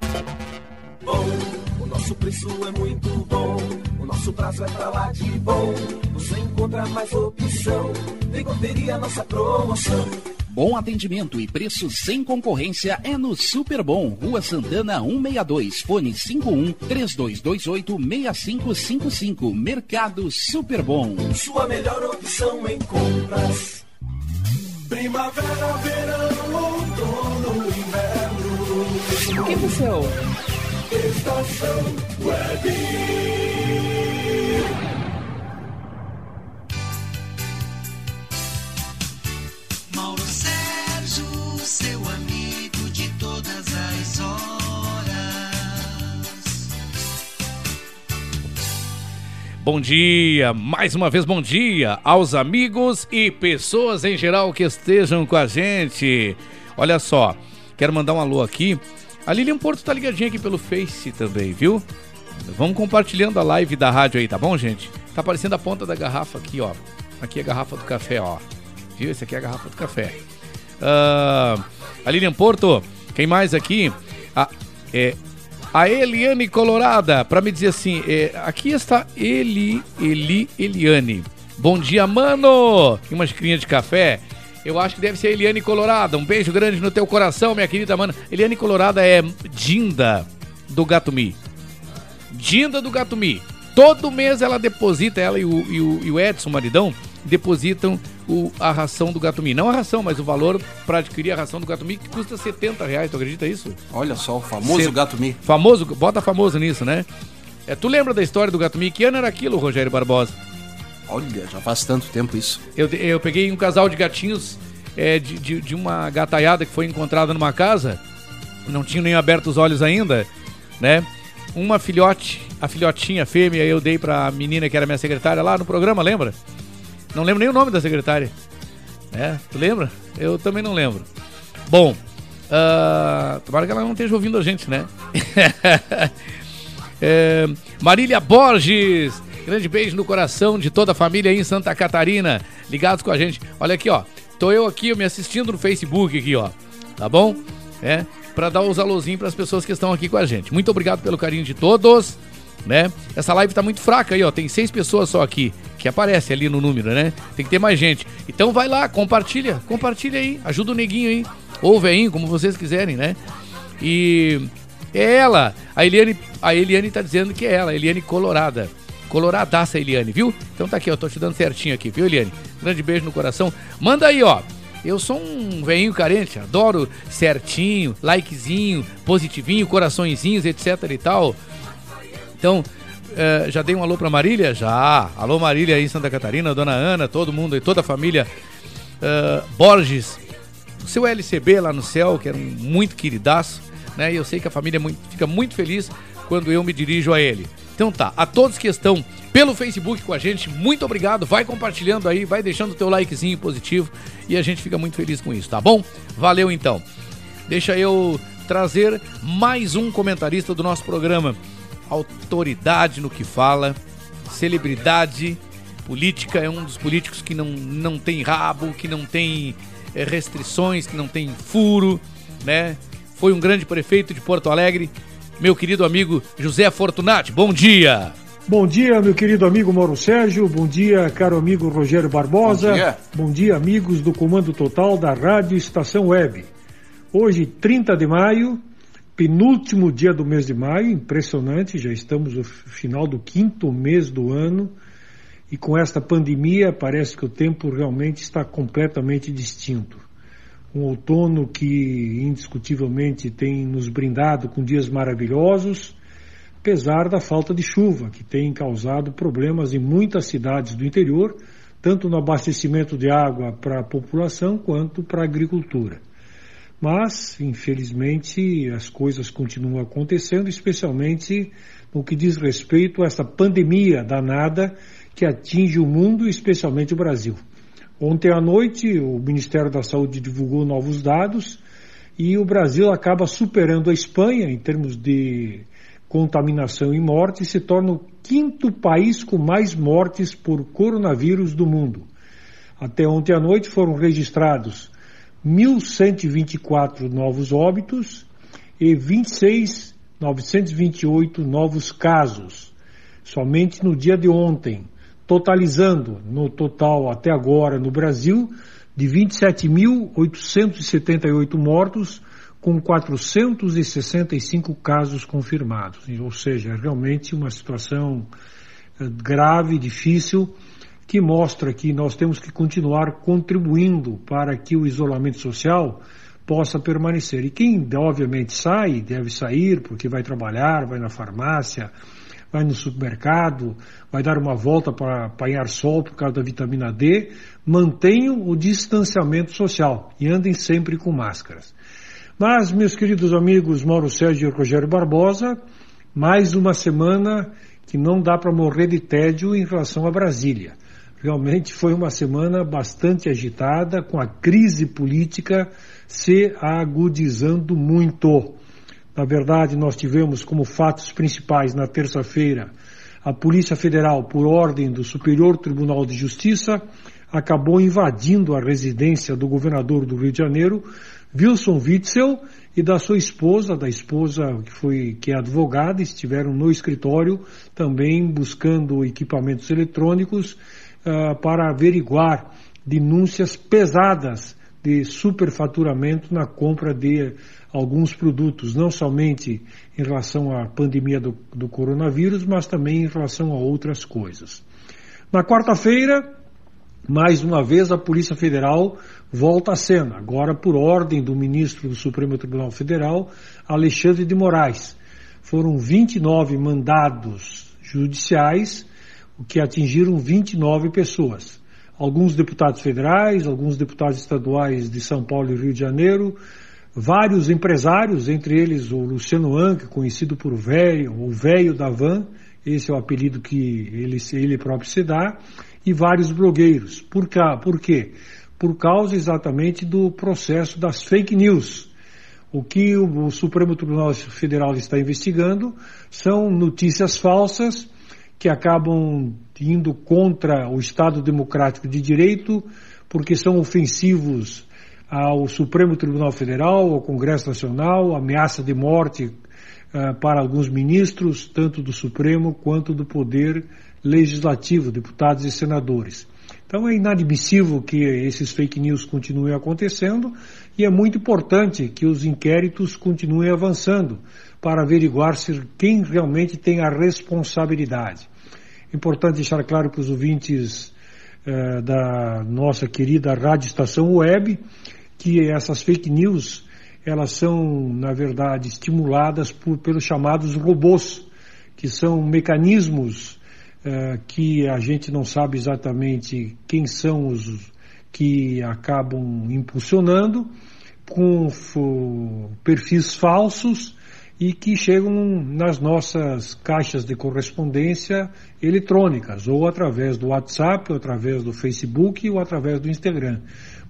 Oh, o nosso preço é muito bom. Nosso prazo é pra lá de bom, você encontra mais opção, vem conferir a nossa promoção. Bom atendimento e preço sem concorrência é no Super Bom, Rua Santana cento e sessenta e dois, fone cinco um três dois dois oito seis cinco cinco cinco, Mercado Super Bom. Sua melhor opção em compras. Primavera, verão, outono, inverno. O que você ouve? Estação Web. Mauro Sérgio, seu amigo de todas as horas. Bom dia, mais uma vez bom dia aos amigos e pessoas em geral que estejam com a gente. Olha só, quero mandar um alô aqui. A Lilian Porto tá ligadinha aqui pelo Face também, viu? Vamos compartilhando a live da rádio aí, tá bom, gente? Tá aparecendo a ponta da garrafa aqui, ó. Aqui é a garrafa do café, ó. Viu? Essa aqui é a garrafa do café. Uh, a Lilian Porto, quem mais aqui? A, é, a Eliane Colorada, pra me dizer assim, é, aqui está Eli, Eli, Eliane. Bom dia, mano! E uma xicrinha de café. Eu acho que deve ser a Eliane Colorada. Um beijo grande no teu coração, minha querida mana. Eliane Colorada é Dinda do Gatumi. Dinda do Gatumi. Todo mês ela deposita, ela e o, e o, e o Edson, o maridão, depositam o, a ração do Gatumi. Não a ração, mas o valor para adquirir a ração do Gatumi, que custa setenta reais. Tu acredita nisso? Olha só, o famoso Cê, Gatumi. Famoso, bota famoso nisso, né? É, tu lembra da história do Gatumi? Que ano era aquilo, Rogério Barbosa? Olha, já faz tanto tempo isso. Eu, eu peguei um casal de gatinhos é, de, de, de uma gataiada que foi encontrada numa casa. Não tinha nem aberto os olhos ainda, né? Uma filhote, a filhotinha fêmea, eu dei pra menina que era minha secretária lá no programa, lembra? Não lembro nem o nome da secretária. É, tu lembra? Eu também não lembro. Bom, uh, tomara que ela não esteja ouvindo a gente, né? é, Marília Borges... Grande beijo no coração de toda a família aí em Santa Catarina, ligados com a gente. Olha aqui, ó, tô eu aqui, eu me assistindo no Facebook aqui, ó, tá bom? É, pra dar os alôzinhos pras pessoas que estão aqui com a gente. Muito obrigado pelo carinho de todos, né? Essa live tá muito fraca aí, ó, tem seis pessoas só aqui, que aparece ali no número, né? Tem que ter mais gente. Então vai lá, compartilha, compartilha aí, ajuda o neguinho aí, ou o veinho, como vocês quiserem, né? E é ela, a Eliane, a Eliane tá dizendo que é ela, a Eliane Colorada. Coloradaça, Eliane, viu? Então tá aqui, ó, tô te dando certinho aqui, viu, Eliane? Grande beijo no coração. Manda aí, ó. Eu sou um velhinho carente, adoro certinho, likezinho, positivinho, coraçõezinhos, etc e tal. Então, uh, já dei um alô pra Marília? Já. Alô, Marília aí em Santa Catarina, Dona Ana, todo mundo e toda a família. Uh, Borges, o seu L C B lá no céu, que era um muito queridaço, né? E eu sei que a família muito, fica muito feliz quando eu me dirijo a ele. Então tá, a todos que estão pelo Facebook com a gente, muito obrigado, vai compartilhando aí, vai deixando o teu likezinho positivo e a gente fica muito feliz com isso, tá bom? Valeu então. Deixa eu trazer mais um comentarista do nosso programa. Autoridade no que fala, celebridade, política, é um dos políticos que não, não tem rabo, que não tem restrições, que não tem furo, né? Foi um grande prefeito de Porto Alegre, meu querido amigo José Fortunati, bom dia. Bom dia, meu querido amigo Mauro Sérgio, bom dia, caro amigo Rogério Barbosa. Bom dia. Bom dia, amigos do Comando Total da Rádio Estação Web. Hoje, trinta de maio, penúltimo dia do mês de maio, impressionante, já estamos no final do quinto mês do ano, e com esta pandemia parece que o tempo realmente está completamente distinto. Um outono que indiscutivelmente tem nos brindado com dias maravilhosos, apesar da falta de chuva, que tem causado problemas em muitas cidades do interior, tanto no abastecimento de água para a população quanto para a agricultura. Mas, infelizmente, as coisas continuam acontecendo, especialmente no que diz respeito a essa pandemia danada que atinge o mundo, especialmente o Brasil. Ontem à noite, o Ministério da Saúde divulgou novos dados e o Brasil acaba superando a Espanha em termos de contaminação e morte e se torna o quinto país com mais mortes por coronavírus do mundo. Até ontem à noite foram registrados mil cento e vinte e quatro novos óbitos e vinte e seis mil novecentos e vinte e oito novos casos, somente no dia de ontem, totalizando no total até agora no Brasil de vinte e sete mil oitocentos e setenta e oito mortos com quatrocentos e sessenta e cinco casos confirmados, ou seja, realmente uma situação grave, difícil, que mostra que nós temos que continuar contribuindo para que o isolamento social possa permanecer. E quem, obviamente, sai, deve sair, porque vai trabalhar, vai na farmácia, vai no supermercado, vai dar uma volta para apanhar sol por causa da vitamina D, mantenham o distanciamento social e andem sempre com máscaras. Mas, meus queridos amigos Mauro Sérgio e Rogério Barbosa, mais uma semana que não dá para morrer de tédio em relação a Brasília. Realmente foi uma semana bastante agitada, com a crise política se agudizando muito. Na verdade, nós tivemos como fatos principais na terça-feira, a Polícia Federal, por ordem do Superior Tribunal de Justiça, acabou invadindo a residência do governador do Rio de Janeiro, Wilson Witzel, e da sua esposa, da esposa que, foi, que é advogada, estiveram no escritório também buscando equipamentos eletrônicos, Uh, para averiguar denúncias pesadas de superfaturamento na compra de alguns produtos, não somente em relação à pandemia do, do coronavírus, mas também em relação a outras coisas. Na quarta-feira, mais uma vez, a Polícia Federal volta à cena, agora por ordem do ministro do Supremo Tribunal Federal, Alexandre de Moraes. Foram vinte e nove mandados judiciais que atingiram vinte e nove pessoas. Alguns deputados federais, alguns deputados estaduais de São Paulo e Rio de Janeiro, vários empresários, entre eles o Luciano Anck, conhecido por velho, o velho da van, esse é o apelido que ele, ele próprio se dá, e vários blogueiros. Por, cá, por quê? Por causa exatamente do processo das fake news. O que o, o Supremo Tribunal Federal está investigando são notícias falsas, que acabam indo contra o Estado Democrático de Direito, porque são ofensivos ao Supremo Tribunal Federal, ao Congresso Nacional, ameaça de morte uh, para alguns ministros, tanto do Supremo quanto do Poder Legislativo, deputados e senadores. Então é inadmissível que esses fake news continuem acontecendo e é muito importante que os inquéritos continuem avançando para averiguar se quem realmente tem a responsabilidade. Importante deixar claro para os ouvintes eh, da nossa querida Rádio Estação Web que essas fake news, elas são, na verdade, estimuladas por, pelos chamados robôs, que são mecanismos eh, que a gente não sabe exatamente quem são os que acabam impulsionando, com f- perfis falsos, e que chegam nas nossas caixas de correspondência eletrônicas, ou através do WhatsApp, ou através do Facebook, ou através do Instagram.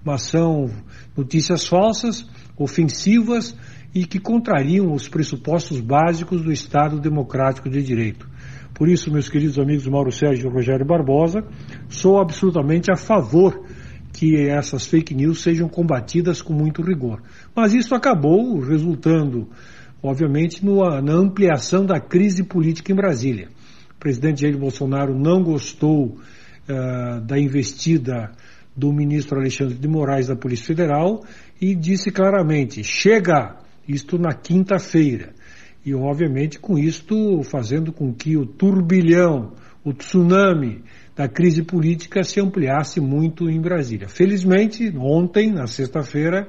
Mas são notícias falsas, ofensivas e que contrariam os pressupostos básicos do Estado Democrático de Direito. Por isso, meus queridos amigos Mauro Sérgio e Rogério Barbosa, sou absolutamente a favor que essas fake news sejam combatidas com muito rigor. Mas isso acabou resultando, obviamente, no, na ampliação da crise política em Brasília. O presidente Jair Bolsonaro não gostou uh, da investida do ministro Alexandre de Moraes da Polícia Federal e disse claramente: chega isto na quinta-feira. E, obviamente, com isto, fazendo com que o turbilhão, o tsunami da crise política se ampliasse muito em Brasília. Felizmente, ontem, na sexta-feira,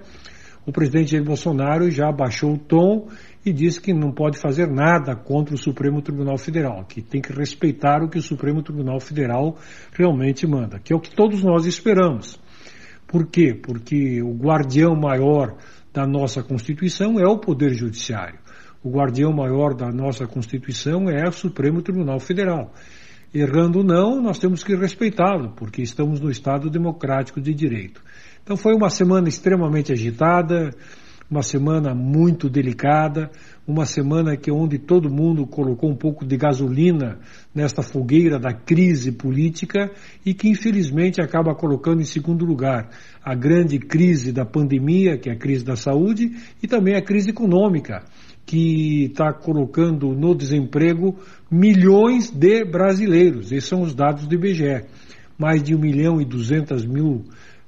o presidente Jair Bolsonaro já baixou o tom e disse que não pode fazer nada contra o Supremo Tribunal Federal, que tem que respeitar o que o Supremo Tribunal Federal realmente manda, que é o que todos nós esperamos. Por quê? Porque o guardião maior da nossa Constituição é o Poder Judiciário. O guardião maior da nossa Constituição é o Supremo Tribunal Federal. Errando ou não, nós temos que respeitá-lo, porque estamos no Estado democrático de direito. Então foi uma semana extremamente agitada, uma semana muito delicada, uma semana que onde todo mundo colocou um pouco de gasolina nesta fogueira da crise política e que infelizmente acaba colocando em segundo lugar a grande crise da pandemia, que é a crise da saúde, e também a crise econômica, que está colocando no desemprego milhões de brasileiros. Esses são os dados do I B G E. Mais de um milhão e duzentos mil,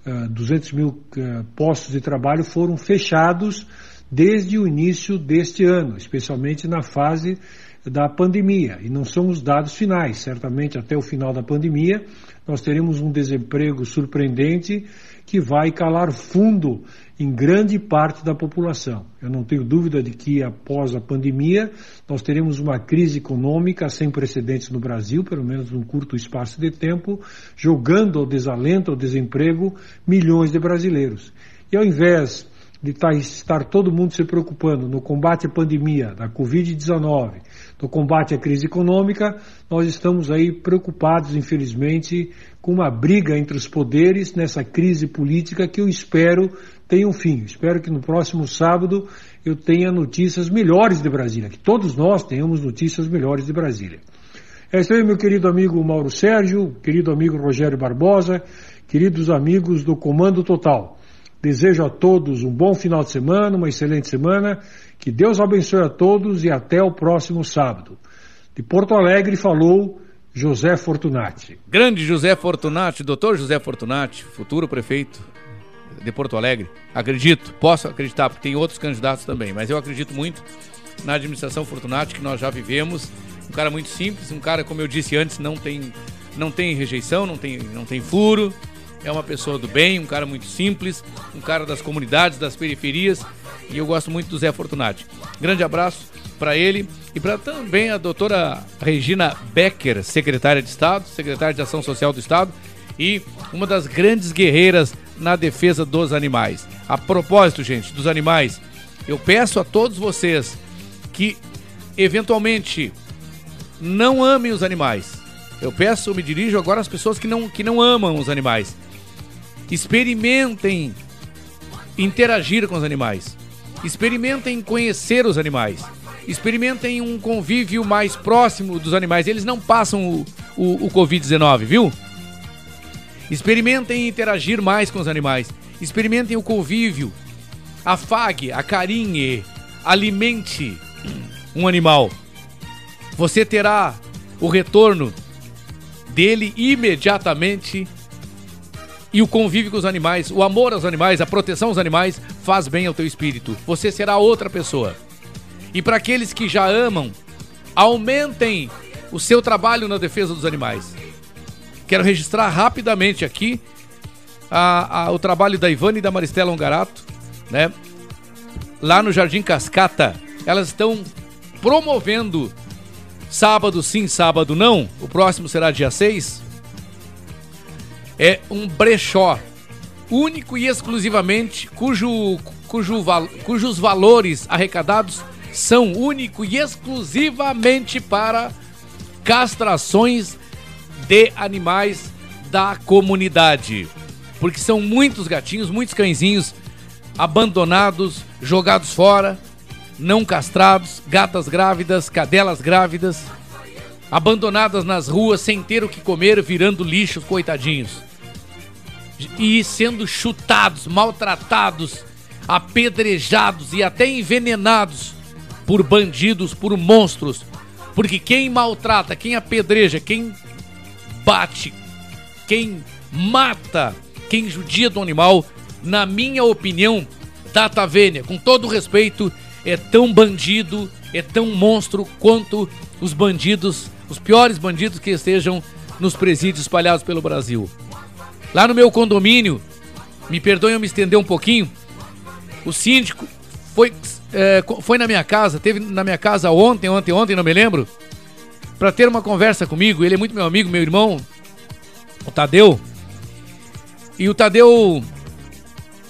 uh, duzentos mil uh, postos de trabalho foram fechados desde o início deste ano, especialmente na fase da pandemia. E não são os dados finais. Certamente, até o final da pandemia, nós teremos um desemprego surpreendente que vai calar fundo em grande parte da população. Eu não tenho dúvida de que, após a pandemia, nós teremos uma crise econômica sem precedentes no Brasil, pelo menos num curto espaço de tempo, jogando ao desalento, ao desemprego, milhões de brasileiros. E ao invés de estar todo mundo se preocupando no combate à pandemia, da covid dezenove, no combate à crise econômica, nós estamos aí preocupados, infelizmente, com uma briga entre os poderes nessa crise política que eu espero tenha um fim. Espero que no próximo sábado eu tenha notícias melhores de Brasília, que todos nós tenhamos notícias melhores de Brasília. É isso aí, meu querido amigo Mauro Sérgio, querido amigo Rogério Barbosa, queridos amigos do Comando Total. Desejo a todos um bom final de semana, uma excelente semana, que Deus abençoe a todos e até o próximo sábado. De Porto Alegre falou José Fortunati. Grande José Fortunati, doutor José Fortunati, futuro prefeito de Porto Alegre. Acredito, posso acreditar, porque tem outros candidatos também, mas eu acredito muito na administração Fortunati que nós já vivemos. Um cara muito simples, um cara, como eu disse antes, não tem, não tem rejeição, não tem, não tem furo. É uma pessoa do bem, um cara muito simples, um cara das comunidades, das periferias, e eu gosto muito do Zé Fortunati. Grande abraço para ele e para também a doutora Regina Becker, secretária de Estado, secretária de Ação Social do Estado e uma das grandes guerreiras na defesa dos animais. A propósito, gente, dos animais, eu peço a todos vocês que, eventualmente, não amem os animais. Eu peço, eu me dirijo agora às pessoas que não, que não amam os animais. Experimentem interagir com os animais. Experimentem conhecer os animais. Experimentem um convívio mais próximo dos animais. Eles não passam o, o, o covid dezenove, viu? Experimentem interagir mais com os animais. Experimentem o convívio. Afague, acarinhe, alimente um animal. Você terá o retorno dele imediatamente. E o convívio com os animais, o amor aos animais, a proteção aos animais faz bem ao teu espírito. Você será outra pessoa. E para aqueles que já amam, aumentem o seu trabalho na defesa dos animais. Quero registrar rapidamente aqui a, a, o trabalho da Ivana e da Maristela Ongarato, né? Lá no Jardim Cascata, elas estão promovendo Sábado Sim, Sábado Não. O próximo será dia seis. É um brechó único e exclusivamente cujo, cujo, cujos valores arrecadados são único e exclusivamente para castrações de animais da comunidade, porque são muitos gatinhos, muitos cãezinhos abandonados, jogados fora, não castrados, gatas grávidas, cadelas grávidas, abandonadas nas ruas sem ter o que comer, virando lixo, coitadinhos, e sendo chutados, maltratados, apedrejados e até envenenados por bandidos, por monstros, porque quem maltrata, quem apedreja, quem bate, quem mata, quem judia do animal, na minha opinião, data vênia, com todo respeito, é tão bandido, é tão monstro quanto os bandidos, os piores bandidos que estejam nos presídios espalhados pelo Brasil. Lá no meu condomínio, me perdoem eu me estender um pouquinho, o síndico foi, é, foi na minha casa, teve na minha casa ontem, ontem, ontem, não me lembro, para ter uma conversa comigo. Ele é muito meu amigo, meu irmão, o Tadeu. E o Tadeu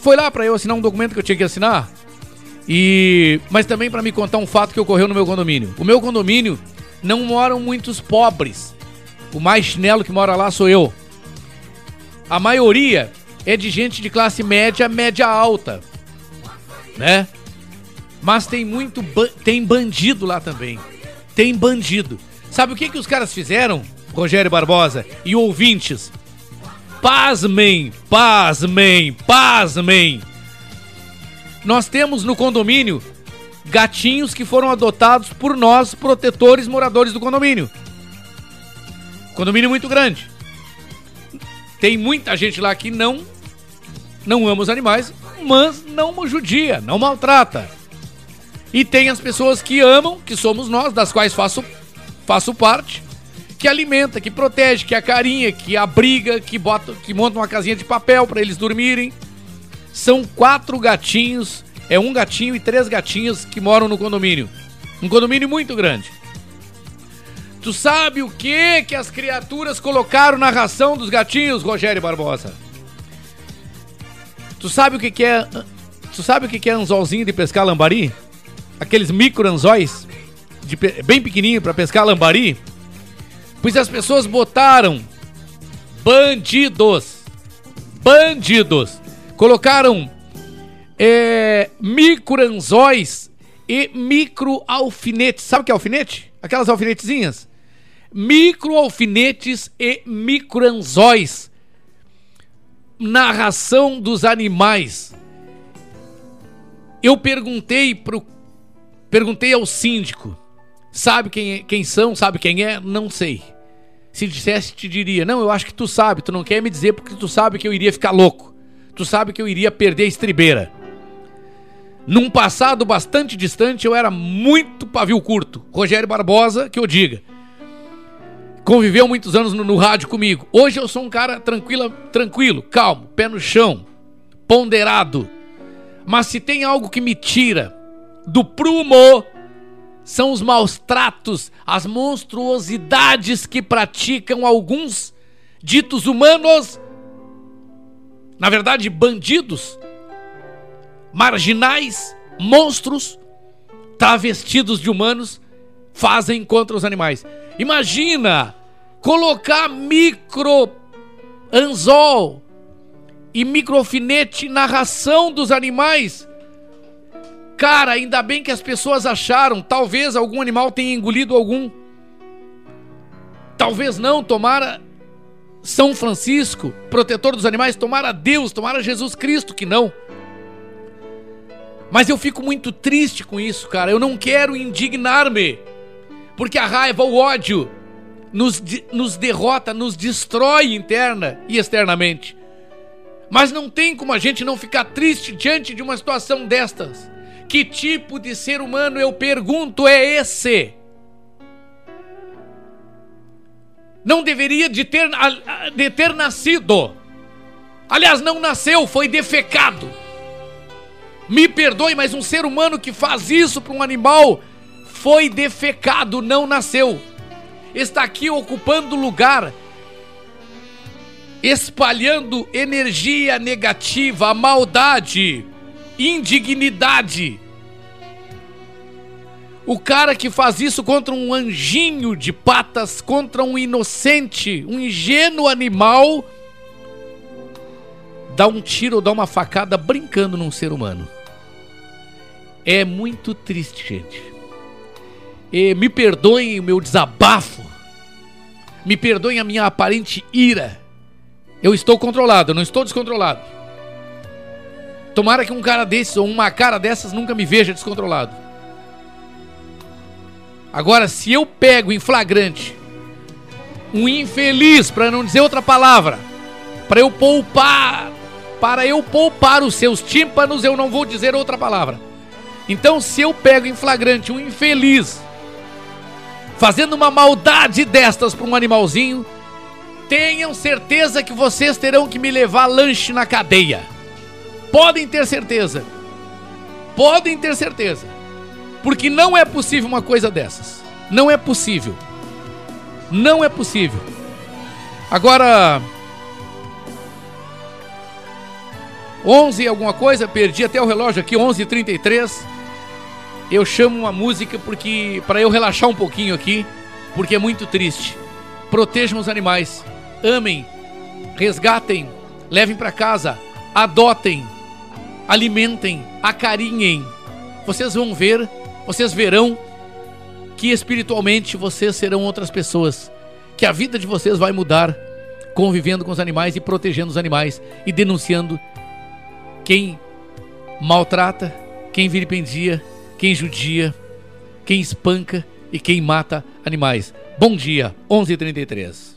foi lá para eu assinar um documento que eu tinha que assinar, e mas também para me contar um fato que ocorreu no meu condomínio. O meu condomínio não moram muitos pobres. O mais chinelo que mora lá sou eu. A maioria é de gente de classe média, média alta, né? Mas tem muito ba- tem bandido lá também. Tem bandido. Sabe o que que os caras fizeram, Rogério Barbosa e ouvintes? Pasmem, pasmem, pasmem. Nós temos no condomínio gatinhos que foram adotados por nós, protetores, moradores do condomínio. Condomínio muito grande. Tem muita gente lá que não, não ama os animais, mas não judia, não maltrata. E tem as pessoas que amam, que somos nós, das quais faço, faço parte, que alimenta, que protege, que acarinha, que abriga, que, bota, que monta uma casinha de papel para eles dormirem. São quatro gatinhos, é um gatinho e três gatinhas que moram no condomínio. Um condomínio muito grande. Tu sabe o que que as criaturas colocaram na ração dos gatinhos, Rogério Barbosa? Tu sabe o que que é, tu sabe o que que é anzolzinho de pescar lambari? Aqueles micro anzóis, de, bem pequenininho para pescar lambari. Pois as pessoas botaram bandidos, bandidos, colocaram é, micro anzóis e micro alfinetes. Sabe o que é alfinete? Aquelas alfinetezinhas. Micro alfinetes e micro anzóis na ração dos animais. Eu perguntei pro Perguntei ao síndico, sabe quem, é, quem são, sabe quem é? Não sei. Se dissesse, te diria, não, eu acho que tu sabe, tu não quer me dizer porque tu sabe que eu iria ficar louco. Tu sabe que eu iria perder a estribeira. Num passado bastante distante, eu era muito pavio curto. Rogério Barbosa, que eu diga, conviveu muitos anos no, no rádio comigo. Hoje eu sou um cara tranquilo, tranquilo, calmo, pé no chão, ponderado. Mas se tem algo que me tira do prumo, são os maus tratos, as monstruosidades que praticam alguns ditos humanos, na verdade bandidos, marginais, monstros, travestidos de humanos, fazem contra os animais. Imagina colocar micro anzol e microfinete na ração dos animais. Cara, ainda bem que as pessoas acharam, talvez algum animal tenha engolido algum. Talvez não, tomara São Francisco, protetor dos animais, tomara Deus, tomara Jesus Cristo que não. Mas eu fico muito triste com isso, cara. Eu não quero indignar-me, porque a raiva, o ódio nos, nos derrota, nos destrói interna e externamente. Mas não tem como a gente não ficar triste diante de uma situação destas. Que tipo de ser humano, eu pergunto, é esse? Não deveria de ter, de ter nascido. Aliás, não nasceu, foi defecado. Me perdoe, mas um ser humano que faz isso para um animal foi defecado, não nasceu. Está aqui ocupando lugar, espalhando energia negativa, maldade, indignidade. O cara que faz isso contra um anjinho de patas, contra um inocente, um ingênuo animal, dá um tiro ou dá uma facada brincando num ser humano. É muito triste, gente. E me perdoem o meu desabafo, me perdoem a minha aparente ira. Eu estou controlado, eu não estou descontrolado. Tomara que um cara desses ou uma cara dessas nunca me veja descontrolado. Agora, se eu pego em flagrante um infeliz, para não dizer outra palavra, para eu poupar, para eu poupar os seus tímpanos, eu não vou dizer outra palavra. Então, se eu pego em flagrante um infeliz fazendo uma maldade destas para um animalzinho, tenham certeza que vocês terão que me levar lanche na cadeia. Podem ter certeza. Podem ter certeza. Porque não é possível uma coisa dessas. Não é possível. Não é possível. Agora... onze e alguma coisa, perdi até o relógio aqui, onze e trinta e três. Eu chamo uma música porque para eu relaxar um pouquinho aqui, porque é muito triste. Protejam os animais, amem, resgatem, levem para casa, adotem, alimentem, acarinhem. Vocês vão ver, vocês verão que espiritualmente vocês serão outras pessoas, que a vida de vocês vai mudar convivendo com os animais e protegendo os animais e denunciando quem maltrata, quem vilipendia, quem judia, quem espanca e quem mata animais. Bom dia, onze e trinta e três.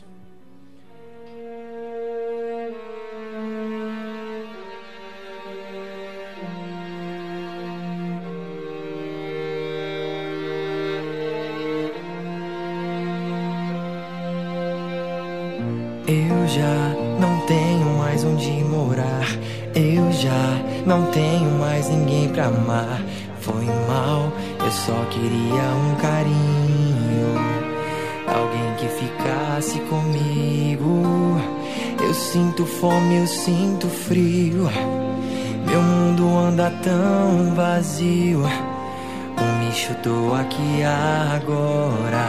Eu já não tenho mais onde morar. Eu já não tenho mais ninguém pra amar. Foi mal, eu só queria um carinho, alguém que ficasse comigo. Eu sinto fome, eu sinto frio, meu mundo anda tão vazio. Um me chutou aqui agora,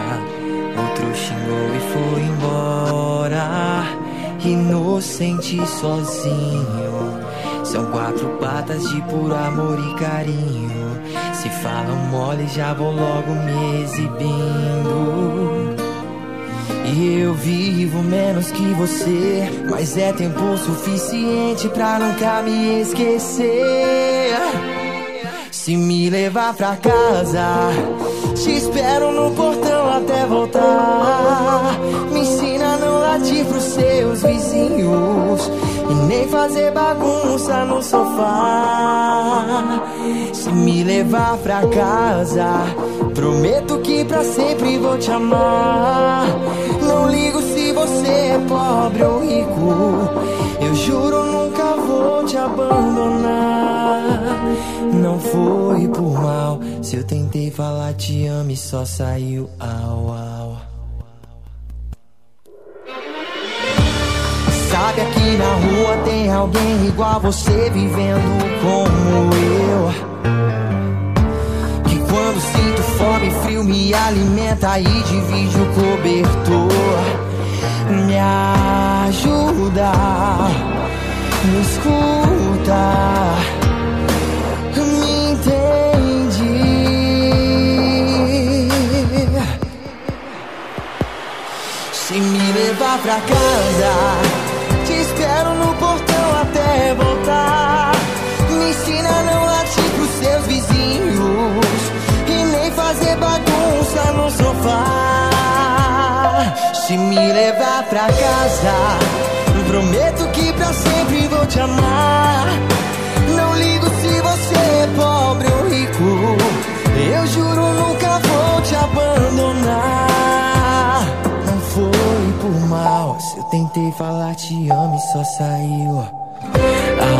outro xingou e foi embora. Inocente e sozinho, são quatro patas de puro amor e carinho. Se falam mole, já vou logo me exibindo. E eu vivo menos que você, mas é tempo suficiente pra nunca me esquecer. Se me levar pra casa, te espero no portão até voltar. Me ensina a não latir pros seus vizinhos e nem fazer bagunça no sofá. Se me levar pra casa, prometo que pra sempre vou te amar. Não ligo se você é pobre ou rico, eu juro nunca vou te abandonar. Não foi por mal, se eu tentei falar te amo e só saiu au au. Sabe, aqui na rua tem alguém igual você vivendo como eu, que quando sinto fome e frio me alimenta e divide o cobertor. Me ajuda, me escuta, me entende. Se me levar pra casa, espero no portão até voltar. Me ensina a não latir pros seus vizinhos e nem fazer bagunça no sofá. Se me levar pra casa, prometo que pra sempre vou te amar. Não ligo se você é pobre ou rico, eu juro nunca vou te abandonar. Não foi por mal, se eu tentei falar te amo e só saiu au, au.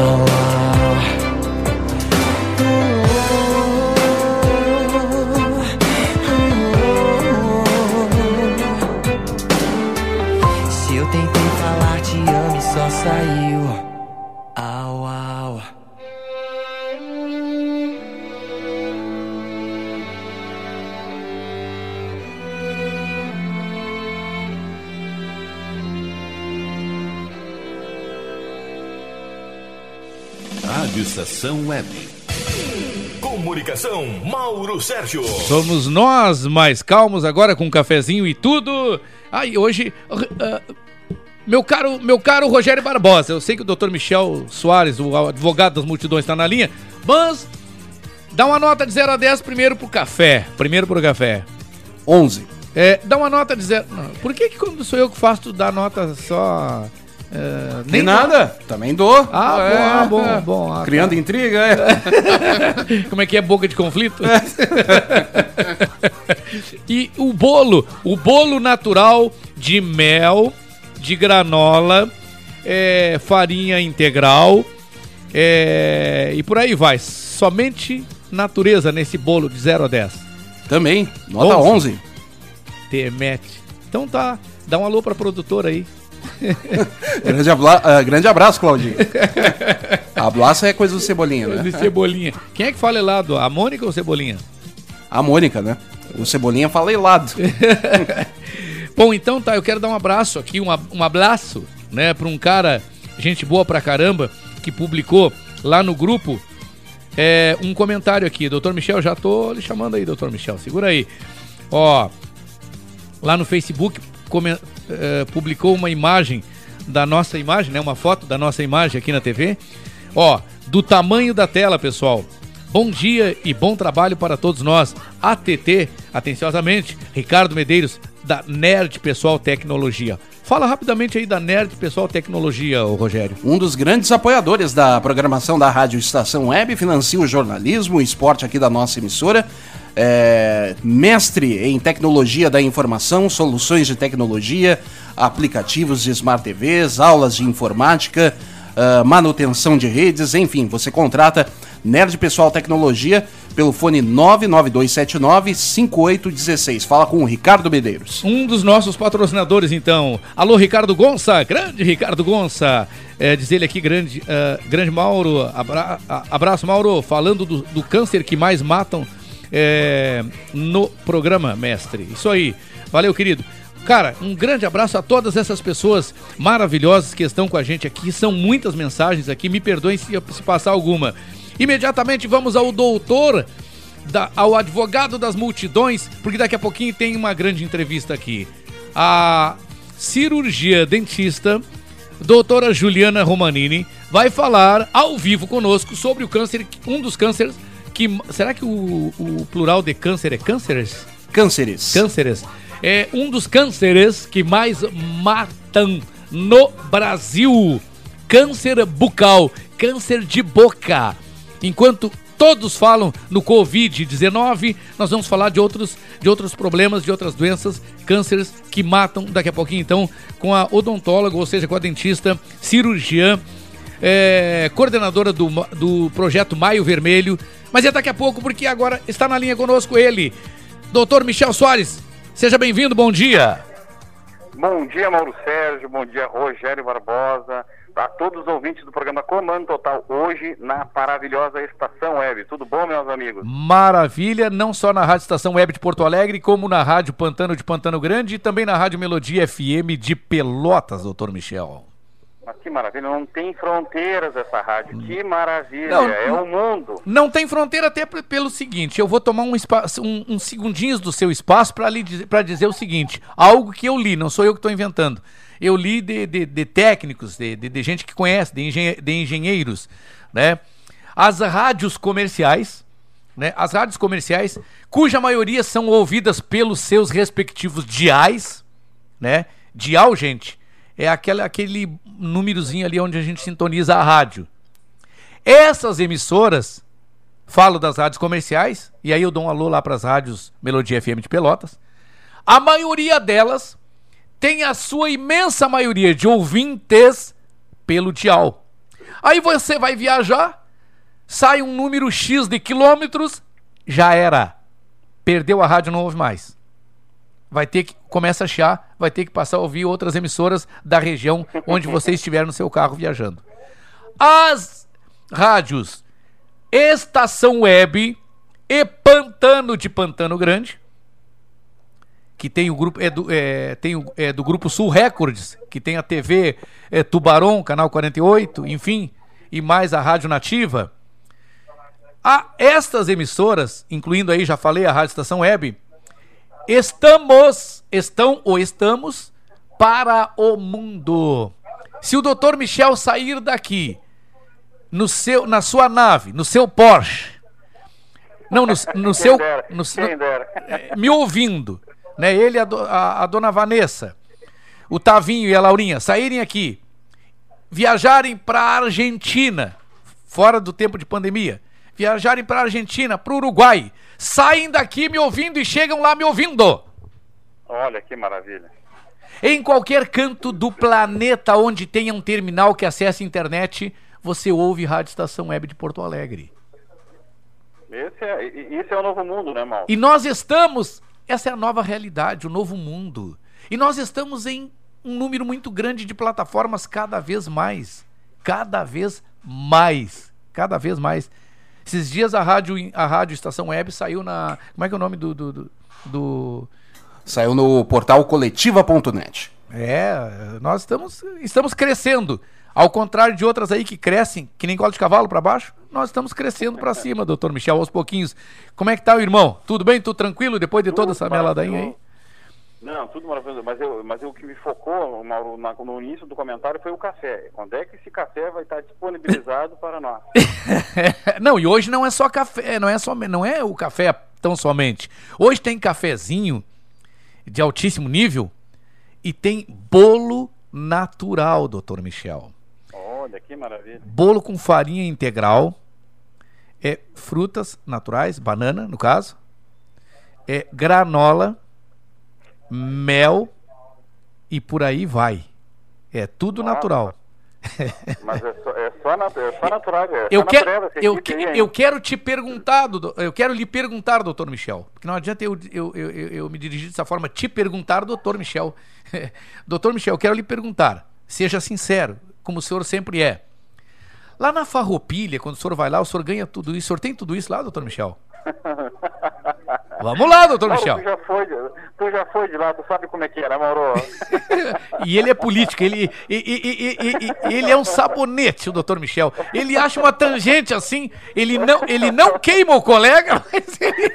Se eu tentei falar te amo e só saiu au, au. Rádio Estação Web. Comunicação, Mauro Sérgio. Somos nós mais calmos agora com um cafezinho e tudo. Ai, hoje... Uh, meu caro, meu caro Rogério Barbosa, eu sei que o doutor Michel Soares, o advogado das multidões, está na linha, mas dá uma nota de zero a dez primeiro pro café. Primeiro pro café. onze. É, dá uma nota de zero... Por que que quando sou eu que faço, tu dá nota só... É, Nem nada? Dou. Também dou. Ah, ah, é, ah bom, é. bom. Ah, Criando tá. intriga, é. Como é que é? Boca de conflito? É. E o bolo, o bolo natural de mel, de granola, é, farinha integral, é, e por aí vai. Somente natureza nesse bolo de zero a dez. Também, nota onze. Temete. Então tá, dá um alô pra produtora aí. grande, abla... uh, grande abraço, Claudinho. Abraço é coisa do Cebolinha, né? De Cebolinha. Quem é que fala helado? A Mônica ou Cebolinha? A Mônica, né? O Cebolinha fala helado. Bom, então tá, eu quero dar um abraço aqui, um, um abraço, né, pra um cara, gente boa pra caramba, que publicou lá no grupo é, um comentário aqui. Doutor Michel, já tô lhe chamando aí, doutor Michel, segura aí. Ó, lá no Facebook come, é, publicou uma imagem da nossa imagem, né, uma foto da nossa imagem aqui na T V. Ó, do tamanho da tela, pessoal. Bom dia e bom trabalho para todos nós. A T T, atenciosamente, Ricardo Medeiros, da Nerd Pessoal Tecnologia. Fala rapidamente aí da Nerd Pessoal Tecnologia, ô Rogério. Um dos grandes apoiadores da programação da Rádio Estação Web, financia o jornalismo, o esporte aqui da nossa emissora. É, mestre em tecnologia da informação, soluções de tecnologia, aplicativos de Smart T Vs, aulas de informática, Uh, manutenção de redes, enfim, você contrata Nerd Pessoal Tecnologia pelo fone nove nove dois sete nove, cinco oito um seis. Fala com o Ricardo Medeiros. Um dos nossos patrocinadores, então. Alô, Ricardo Gonça, grande Ricardo Gonça. É, diz ele aqui, grande, uh, grande Mauro, abra, abraço, Mauro, falando do, do câncer que mais matam é, no programa, mestre. Isso aí. Valeu, querido. Cara, um grande abraço a todas essas pessoas maravilhosas que estão com a gente aqui. São muitas mensagens aqui, me perdoem se, se passar alguma. Imediatamente vamos ao doutor, da, ao advogado das multidões, porque daqui a pouquinho tem uma grande entrevista aqui. A cirurgia dentista, doutora Juliana Romanini, vai falar ao vivo conosco sobre o câncer, um dos cânceres que... Será que o, o plural de câncer é cânceres? Cânceres. Cânceres. É um dos cânceres que mais matam no Brasil. Câncer bucal, câncer de boca. Enquanto todos falam no covid dezenove, nós vamos falar de outros, de outros problemas, de outras doenças, cânceres que matam daqui a pouquinho, então, com a odontóloga, ou seja, com a dentista, cirurgiã, é, coordenadora do, do projeto Maio Vermelho. Mas é daqui a pouco, porque agora está na linha conosco ele, doutor Michel Soares. Seja bem-vindo, bom dia. Bom dia, Mauro Sérgio, bom dia, Rogério Barbosa, a todos os ouvintes do programa Comando Total, hoje na maravilhosa Estação Web. Tudo bom, meus amigos? Maravilha, não só na Rádio Estação Web de Porto Alegre, como na Rádio Pantano de Pantano Grande e também na Rádio Melodia F M de Pelotas, doutor Michel. Mas que maravilha, não tem fronteiras essa rádio, que maravilha, não, é o mundo. Não tem fronteira até pelo seguinte, eu vou tomar um espaço, um, uns segundinhos do seu espaço para dizer, dizer o seguinte, algo que eu li, não sou eu que estou inventando, eu li de, de, de técnicos, de, de, de gente que conhece, de, engen, de engenheiros, né? As rádios comerciais, né? As rádios comerciais, cuja maioria são ouvidas pelos seus respectivos diais, né? Dial, gente, é aquele, aquele númerozinho ali onde a gente sintoniza a rádio. Essas emissoras, falo das rádios comerciais, e aí eu dou um alô lá para as rádios Melodia F M de Pelotas, a maioria delas tem a sua imensa maioria de ouvintes pelo dial. Aí você vai viajar, sai um número X de quilômetros, já era. Perdeu a rádio, não ouve mais. Vai ter que, começa a achar, vai ter que passar a ouvir outras emissoras da região onde você estiver no seu carro viajando. As rádios Estação Web e Pantano de Pantano Grande, que tem o grupo, é do, é, tem o, é do Grupo Sul Records, que tem a T V é, Tubarão, Canal quarenta e oito, enfim, e mais a Rádio Nativa. A estas emissoras, incluindo aí, já falei, a Rádio Estação Web, estamos, estão ou estamos para o mundo. Se o doutor Michel sair daqui no seu, na sua nave, no seu Porsche, não, no, no seu, no, no, me ouvindo, né? Ele, a, a, a dona Vanessa, o Tavinho e a Laurinha saírem aqui viajarem para a Argentina, fora do tempo de pandemia, viajarem para a Argentina, para o Uruguai, saem daqui me ouvindo e chegam lá me ouvindo. Olha que maravilha. Em qualquer canto do planeta onde tenha um terminal que acesse a internet, você ouve Rádio Estação Web de Porto Alegre. Esse é, esse é o novo mundo, né, Mauro? E nós estamos... Essa é a nova realidade, o novo mundo. E nós estamos em um número muito grande de plataformas cada vez mais. Cada vez mais. Cada vez mais. Esses dias a Rádio, a Rádio Estação Web saiu na... Como é que é o nome do... do, do, do... Saiu no portal coletiva ponto net. É, nós estamos, estamos crescendo. Ao contrário de outras aí que crescem, que nem cola de cavalo para baixo, nós estamos crescendo para cima, doutor Michel, aos pouquinhos. Como é que tá o irmão? Tudo bem? Tudo tranquilo depois de tudo toda essa meladainha aí? Não, tudo maravilhoso. Mas, eu, mas eu, o que me focou, Mauro, na, no início do comentário foi o café. Quando é que esse café vai estar disponibilizado para nós? Não, e hoje não é só café, não é, só, não é o café tão somente. Hoje tem cafezinho de altíssimo nível e tem bolo natural, doutor Michel. Olha, que maravilha. Bolo com farinha integral, é, frutas naturais, banana no caso, é, granola, mel e por aí vai. É tudo Nossa. natural. Mas é só, é só, na, é só natural. É eu, só quero, natureza, eu, que, eu quero te perguntar, eu quero lhe perguntar, doutor Michel, porque não adianta eu, eu, eu, eu me dirigir dessa forma, te perguntar, doutor Michel. Doutor Michel, eu quero lhe perguntar, seja sincero, como o senhor sempre é. Lá na Farroupilha, quando o senhor vai lá, o senhor ganha tudo isso. O senhor tem tudo isso lá, doutor Michel? Vamos lá, doutor Michel. Tu já, foi, tu já foi de lá, tu sabe como é que era, Mauro. E ele é político, ele, e, e, e, e, ele é um sabonete, o doutor Michel. Ele acha uma tangente assim, ele não, ele não queima o colega, mas ele...